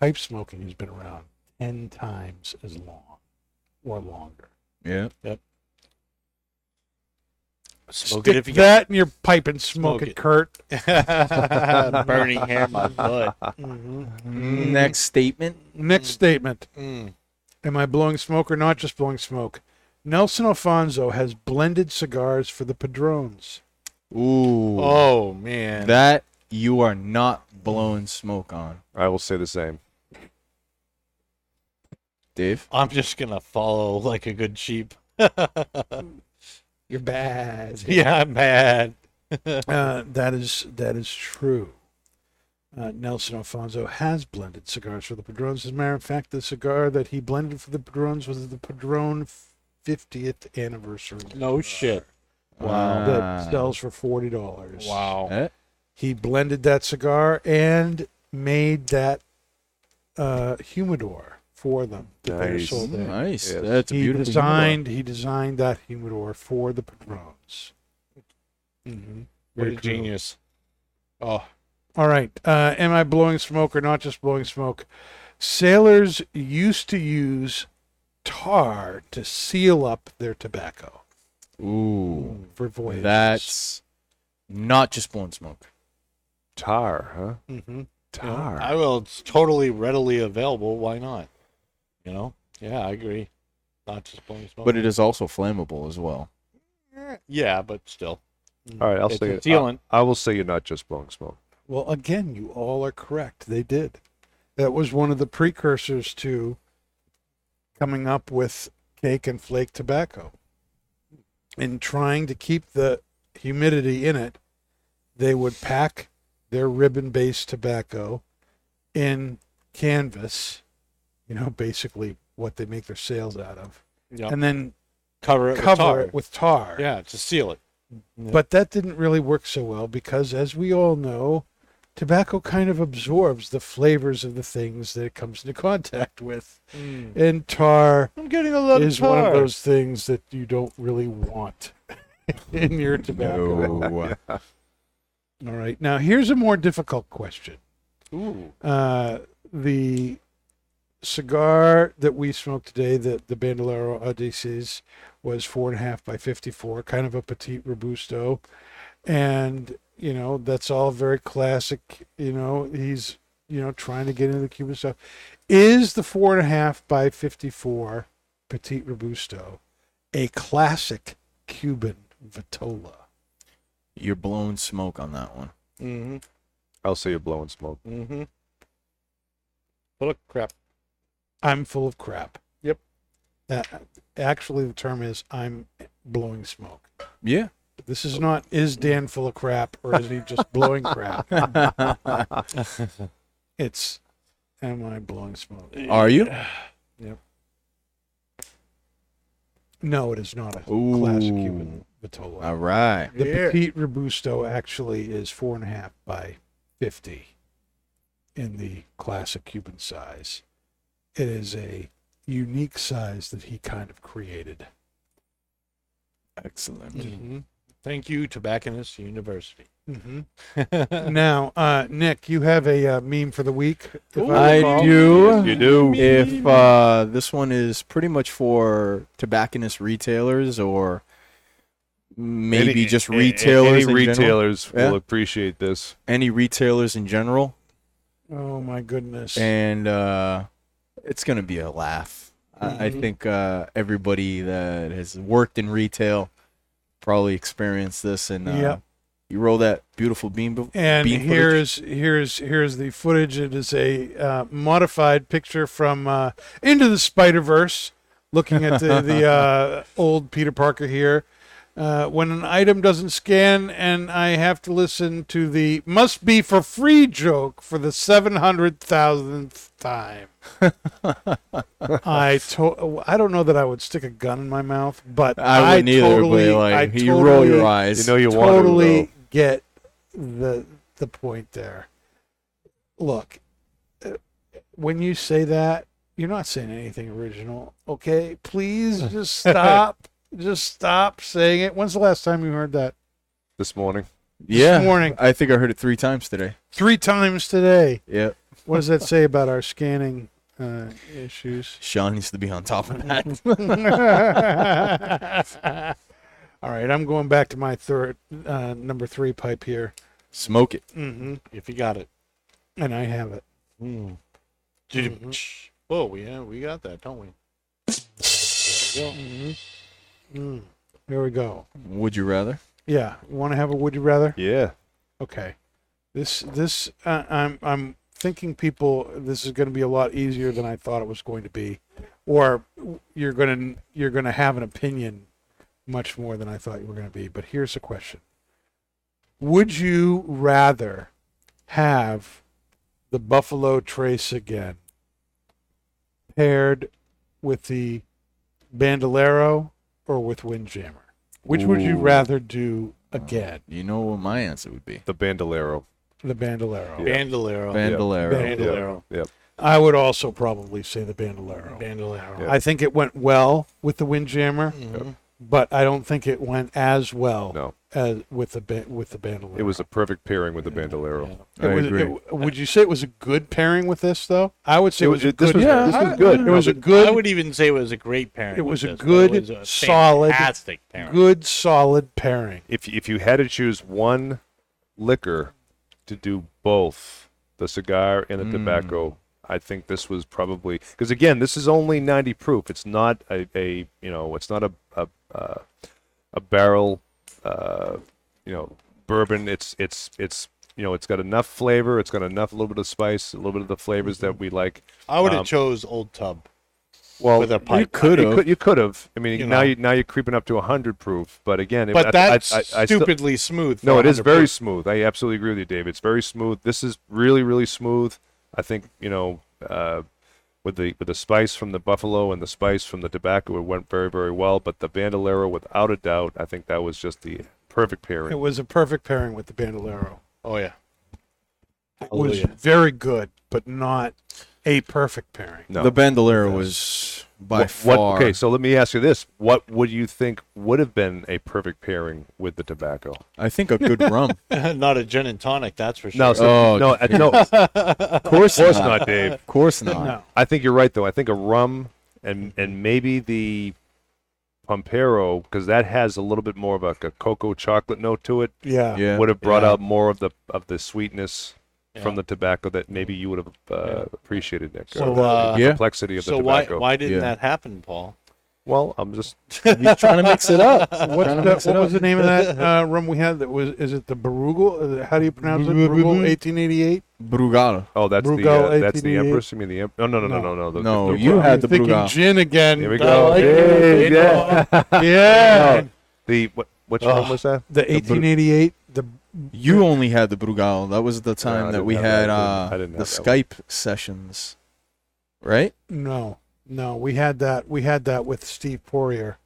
Pipe smoking has been around ten times as long or longer. Yeah. Yep. Smoke Stick it if you that in your pipe and smoke, smoke it, it, Kurt. Burning hair in my butt. Mm-hmm. Mm. Next statement. Next mm. statement. Mm. Am I blowing smoke or not just blowing smoke? Nelson Alfonso has blended cigars for the Padrones. Ooh. Oh, man. That you are not blowing smoke on. I will say the same. Dave? I'm just going to follow like a good sheep. You're bad. Yeah, I'm bad. uh, that is that is true. Uh, Nelson Alfonso has blended cigars for the Padrones. As a matter of fact, the cigar that he blended for the Padrones was the Padrone fiftieth anniversary. No cigar. Shit. Wow. That sells for forty dollars. Wow. Eh? He blended that cigar and made that uh, humidor for them. That nice. They were sold in. Nice. Yes. That's a he beautiful designed, humidor. He designed that humidor for the Padrones. Mm-hmm. What a genius. Oh. All right. Uh, am I blowing smoke or not just blowing smoke? Sailors used to use tar to seal up their tobacco. Ooh. For voyages. That's not just blowing smoke. Tar, huh? Mm-hmm. Tar. Yeah, I will. It's totally readily available. Why not? You know? Yeah, I agree. Not just blowing smoke. But it is also flammable as well. Yeah, but still. All right, I'll it's say it. I, I will say you're not just blowing smoke. Well, again, you all are correct. They did. That was one of the precursors to coming up with cake and flake tobacco. And trying to keep the humidity in it, they would pack their ribbon-based tobacco in canvas, you know, basically what they make their sails out of, yep. and then cover it cover with it with tar. Yeah, to seal it. Yep. But that didn't really work so well because, as we all know, tobacco kind of absorbs the flavors of the things that it comes into contact with. Mm. And tar I'm getting a lot is of tar. One of those things that you don't really want in your tobacco. No. Yeah. All right. Now, here's a more difficult question. Ooh. Uh, the cigar that we smoked today, the, the Bandolero Odiseos, was four point five by fifty-four, kind of a petite robusto. And, you know, that's all very classic. You know, he's, you know, trying to get into the Cuban stuff. Is the four point five by fifty-four petite robusto a classic Cuban Vitola? You're blowing smoke on that one. Mm-hmm. I'll say you're blowing smoke. Mm-hmm. Full of crap. I'm full of crap. Yep. Uh, actually, the term is I'm blowing smoke. Yeah. This is not, is Dan full of crap, or is he just blowing crap? It's, am I blowing smoke? Are you? Yep. No, it is not a Ooh. Classic Cuban Vitola. All right. The yeah. Petite Robusto actually is four and a half by fifty in the classic Cuban size. It is a unique size that he kind of created. Excellent. Mm-hmm. Thank you, Tobacconist University. Mm-hmm. Now, uh, Nick, you have a uh, meme for the week. Ooh, I, I do. Yes, you do. If uh, this one is pretty much for tobacconist retailers or maybe any, just retailers. Any retailers general. will yeah. appreciate this. Any retailers in general. Oh my goodness! And uh, it's gonna be a laugh. Mm-hmm. I, I think uh, everybody that has worked in retail probably experienced this. And uh, yeah. you roll that beautiful bean. Be- and bean here's footage. here's here's the footage. It is a uh, modified picture from uh, Into the Spider-Verse, looking at the the uh, old Peter Parker here. Uh, when an item doesn't scan and I have to listen to the must be for free joke for the seven hundred thousandth time. I to- I don't know that I would stick a gun in my mouth, but I wouldn't I either, totally, but like, I totally, you roll your eyes. You know you totally want to, get the, the point there. Look, when you say that, you're not saying anything original, okay? Please just stop. Just stop saying it. When's the last time you heard that? This morning. Yeah. This morning. I think I heard it three times today. Three times today. Yeah. What does that say about our scanning uh, issues? Sean needs to be on top of that. All right. I'm going back to my third, uh, number three pipe here. Smoke it. Mm-hmm. If you got it. And I have it. Mm. Mm-hmm. Oh, yeah. We got that, don't we? There we go. Mm-hmm. Mm, here we go. Would you rather? Yeah. You want to have a would you rather? Yeah. Okay. This this uh, I'm I'm thinking people this is going to be a lot easier than I thought it was going to be, or you're going to you're going to have an opinion much more than I thought you were going to be. But here's the question: would you rather have the Buffalo Trace again paired with the Bandolero or with Windjammer? Which Ooh. Would you rather do again? Uh, you know what my answer would be? The Bandolero. The Bandolero. Yeah. Bandolero. Bandolero. Yep. Bandolero. Yep. I would also probably say the Bandolero. Bandolero. Yep. I think it went well with the Windjammer, yep. but I don't think it went as well no. as with the with the Bandolero. It was a perfect pairing with the Bandolero. Yeah. I was, agree. It, would you say it was a good pairing with this, though? I would say it was, it was a good. Was, yeah, this was good. It was a good. I would even say it was a great pairing. It was a this, good, was a solid, fantastic pairing. Good, solid pairing. If if you had to choose one liquor to do both the cigar and the mm. tobacco, I think this was probably because again, this is only ninety proof. It's not a, a you know, it's not a a uh, a barrel. Uh, you know, bourbon. It's it's it's you know, it's got enough flavor. It's got enough, a little bit of spice, a little bit of the flavors that we like. I would have um, chose Old Tub. Well, with a pipe. you could have. You could have. I mean, you now know. you now you're creeping up to a hundred proof. But again, but it, that's I, I, I, stupidly I still, smooth. No, it is very proof. smooth. I absolutely agree with you, Dave. It's very smooth. This is really really smooth. I think you know, uh, with the with the spice from the buffalo and the spice from the tobacco, it went very very well. But the Bandolero, without a doubt, I think that was just the perfect pairing. It was a perfect pairing with the Bandolero. Oh yeah, it Hallelujah. was very good, but not a perfect pairing. No. The Bandolero was by what, far. What, okay, so let me ask you this: what would you think would have been a perfect pairing with the tobacco? I think a good rum, not a gin and tonic. That's for sure. No, so, oh, no, no. Of course, of course not. not, Dave. Of course not. No. I think you're right, though. I think a rum and and maybe the Pampero, because that has a little bit more of a, a cocoa chocolate note to it. Yeah, yeah. would have brought yeah. out more of the of the sweetness. Yeah. From the tobacco that maybe you would have uh, yeah. appreciated, Nick. So the, uh, the complexity yeah. of the so tobacco. So why why didn't yeah. that happen, Paul? Well, I'm just He's trying to mix it up. What, the, mix what it was up. the name of that uh, rum we had? That was is it the Brugal? How do you pronounce it? Brugal, eighteen eighty-eight. Brugal. Oh, that's Brugal, the uh, that's the Empress. You mean the Empress? No, no, no, no, no, no. The, no, the, the, you had the Brugal. Thinking gin again. Here we go. Like hey, yeah, yeah. No, the what? Which oh, one was that? The eighteen eighty-eight. The You only had the Brugal. That was the time no, that we had that. Uh, the Skype one. sessions, right? No, no, we had that. We had that with Steve Poirier.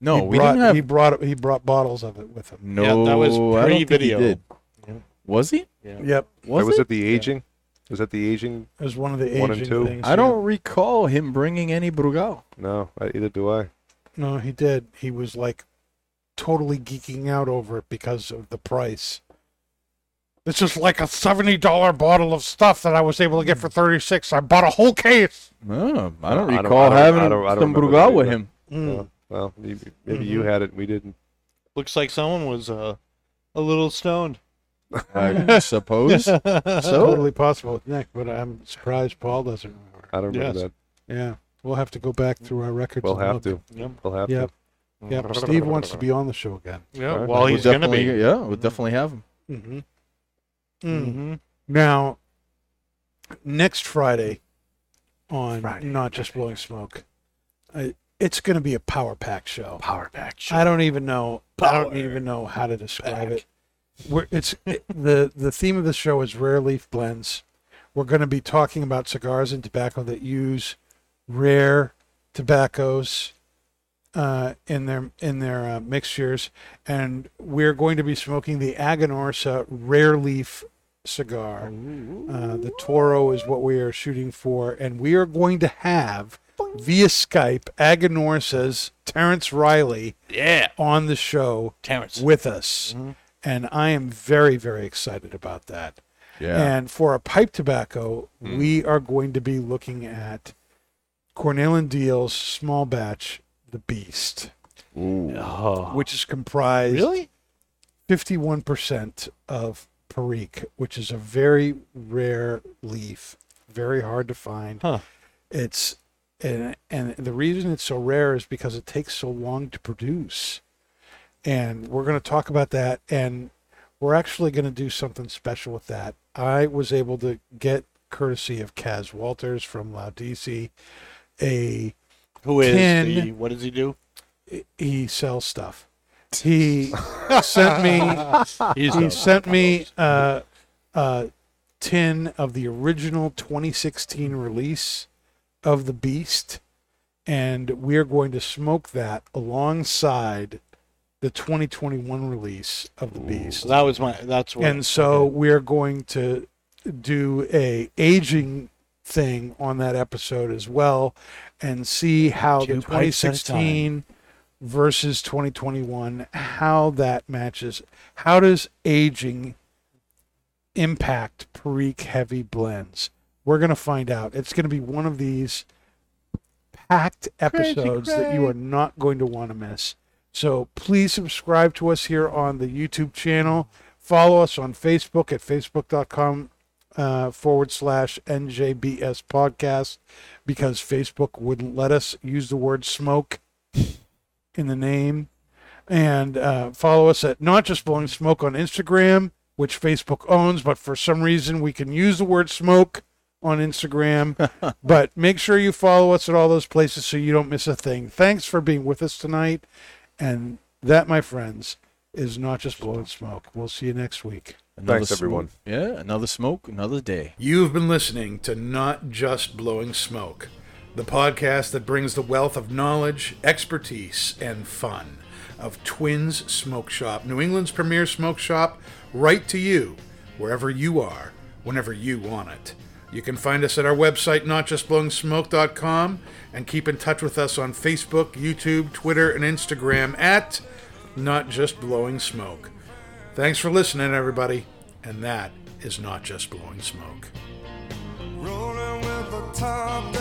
No, he we brought, didn't have. He brought he brought bottles of it with him. No, yeah, that was pre-video. Yeah. Was he? Yeah. Yep. Was, was it? it the aging? Yeah. Was that the aging? It was one of the aging one and two? things. I yeah. don't recall him bringing any Brugal. No, either do I. No, he did. He was like. Totally geeking out over it because of the price. This is like a seventy dollar bottle of stuff that I was able to get for thirty-six dollars. I bought a whole case. No, I don't recall I don't, I don't, having I don't, I don't, I don't some Brugal with him. Mm. Uh, well, maybe, maybe mm-hmm. you had it and we didn't. Looks like someone was uh, a little stoned. I suppose so. Totally possible, Nick, but I'm surprised Paul doesn't remember. I don't remember yes. that. Yeah. We'll have to go back through our records. We'll have look. to. Yep. We'll have yep. to. Yep. Steve wants to be on the show again. Yeah. Right. Well, he's going to be. Yeah. We'll mm-hmm. definitely have him. Mm-hmm. Mm-hmm. Now, next Friday on Friday. Not Just Blowing Smoke, I, it's going to be a power pack show. Power pack show. I don't even know. Power I don't even know how to describe pack. it. We're, it's it, the the theme of the show is rare leaf blends. We're going to be talking about cigars and tobacco that use rare tobaccos uh, in their in their uh, mixtures, and we're going to be smoking the Aganorsa rare leaf cigar. Uh, the Toro is what we are shooting for, and we are going to have via Skype Aganorsa's Terrence Riley yeah. on the show Terrence. with us. Mm-hmm. And I am very, very excited about that. Yeah. And for our pipe tobacco, mm. we are going to be looking at Cornell and Deal's small batch, The Beast, oh. which is comprised really fifty-one percent of Perique, which is a very rare leaf, very hard to find. Huh. It's and, and the reason it's so rare is because it takes so long to produce. And we're going to talk about that, and we're actually going to do something special with that. I was able to get, courtesy of Kaz Walters from Laudisi, a who is tin, the, what does he do? He sells stuff. He sent me. He's he sent me uh, a tin of the original twenty sixteen release of The Beast, and we're going to smoke that alongside the twenty twenty-one release of The Beast. Ooh, that was my. That's what. And so we're going to do a aging thing on that episode as well, and see how Two the twenty sixteen versus twenty twenty-one, how that matches. How does aging impact Perique heavy blends? We're gonna find out. It's gonna be one of these packed episodes Crazy, that you are not going to want to miss. So please subscribe to us here on the YouTube channel. Follow us on Facebook at facebook dot com uh, forward slash N J B S podcast, because Facebook wouldn't let us use the word smoke in the name. And uh, follow us at Not Just Blowing Smoke on Instagram, which Facebook owns, but for some reason we can use the word smoke on Instagram. But make sure you follow us at all those places so you don't miss a thing. Thanks for being with us tonight. And that, my friends, is Not Just Blowing Smoke. We'll see you next week. Another Thanks, smoke. everyone. Yeah, another smoke, another day. You've been listening to Not Just Blowing Smoke, the podcast that brings the wealth of knowledge, expertise, and fun of Twins Smoke Shop, New England's premier smoke shop, right to you, wherever you are, whenever you want it. You can find us at our website, not just blowing smoke dot com, and keep in touch with us on Facebook, YouTube, Twitter, and Instagram at Not Just Blowing Smoke. Thanks for listening, everybody, and that is Not Just Blowing Smoke. Rolling with the top.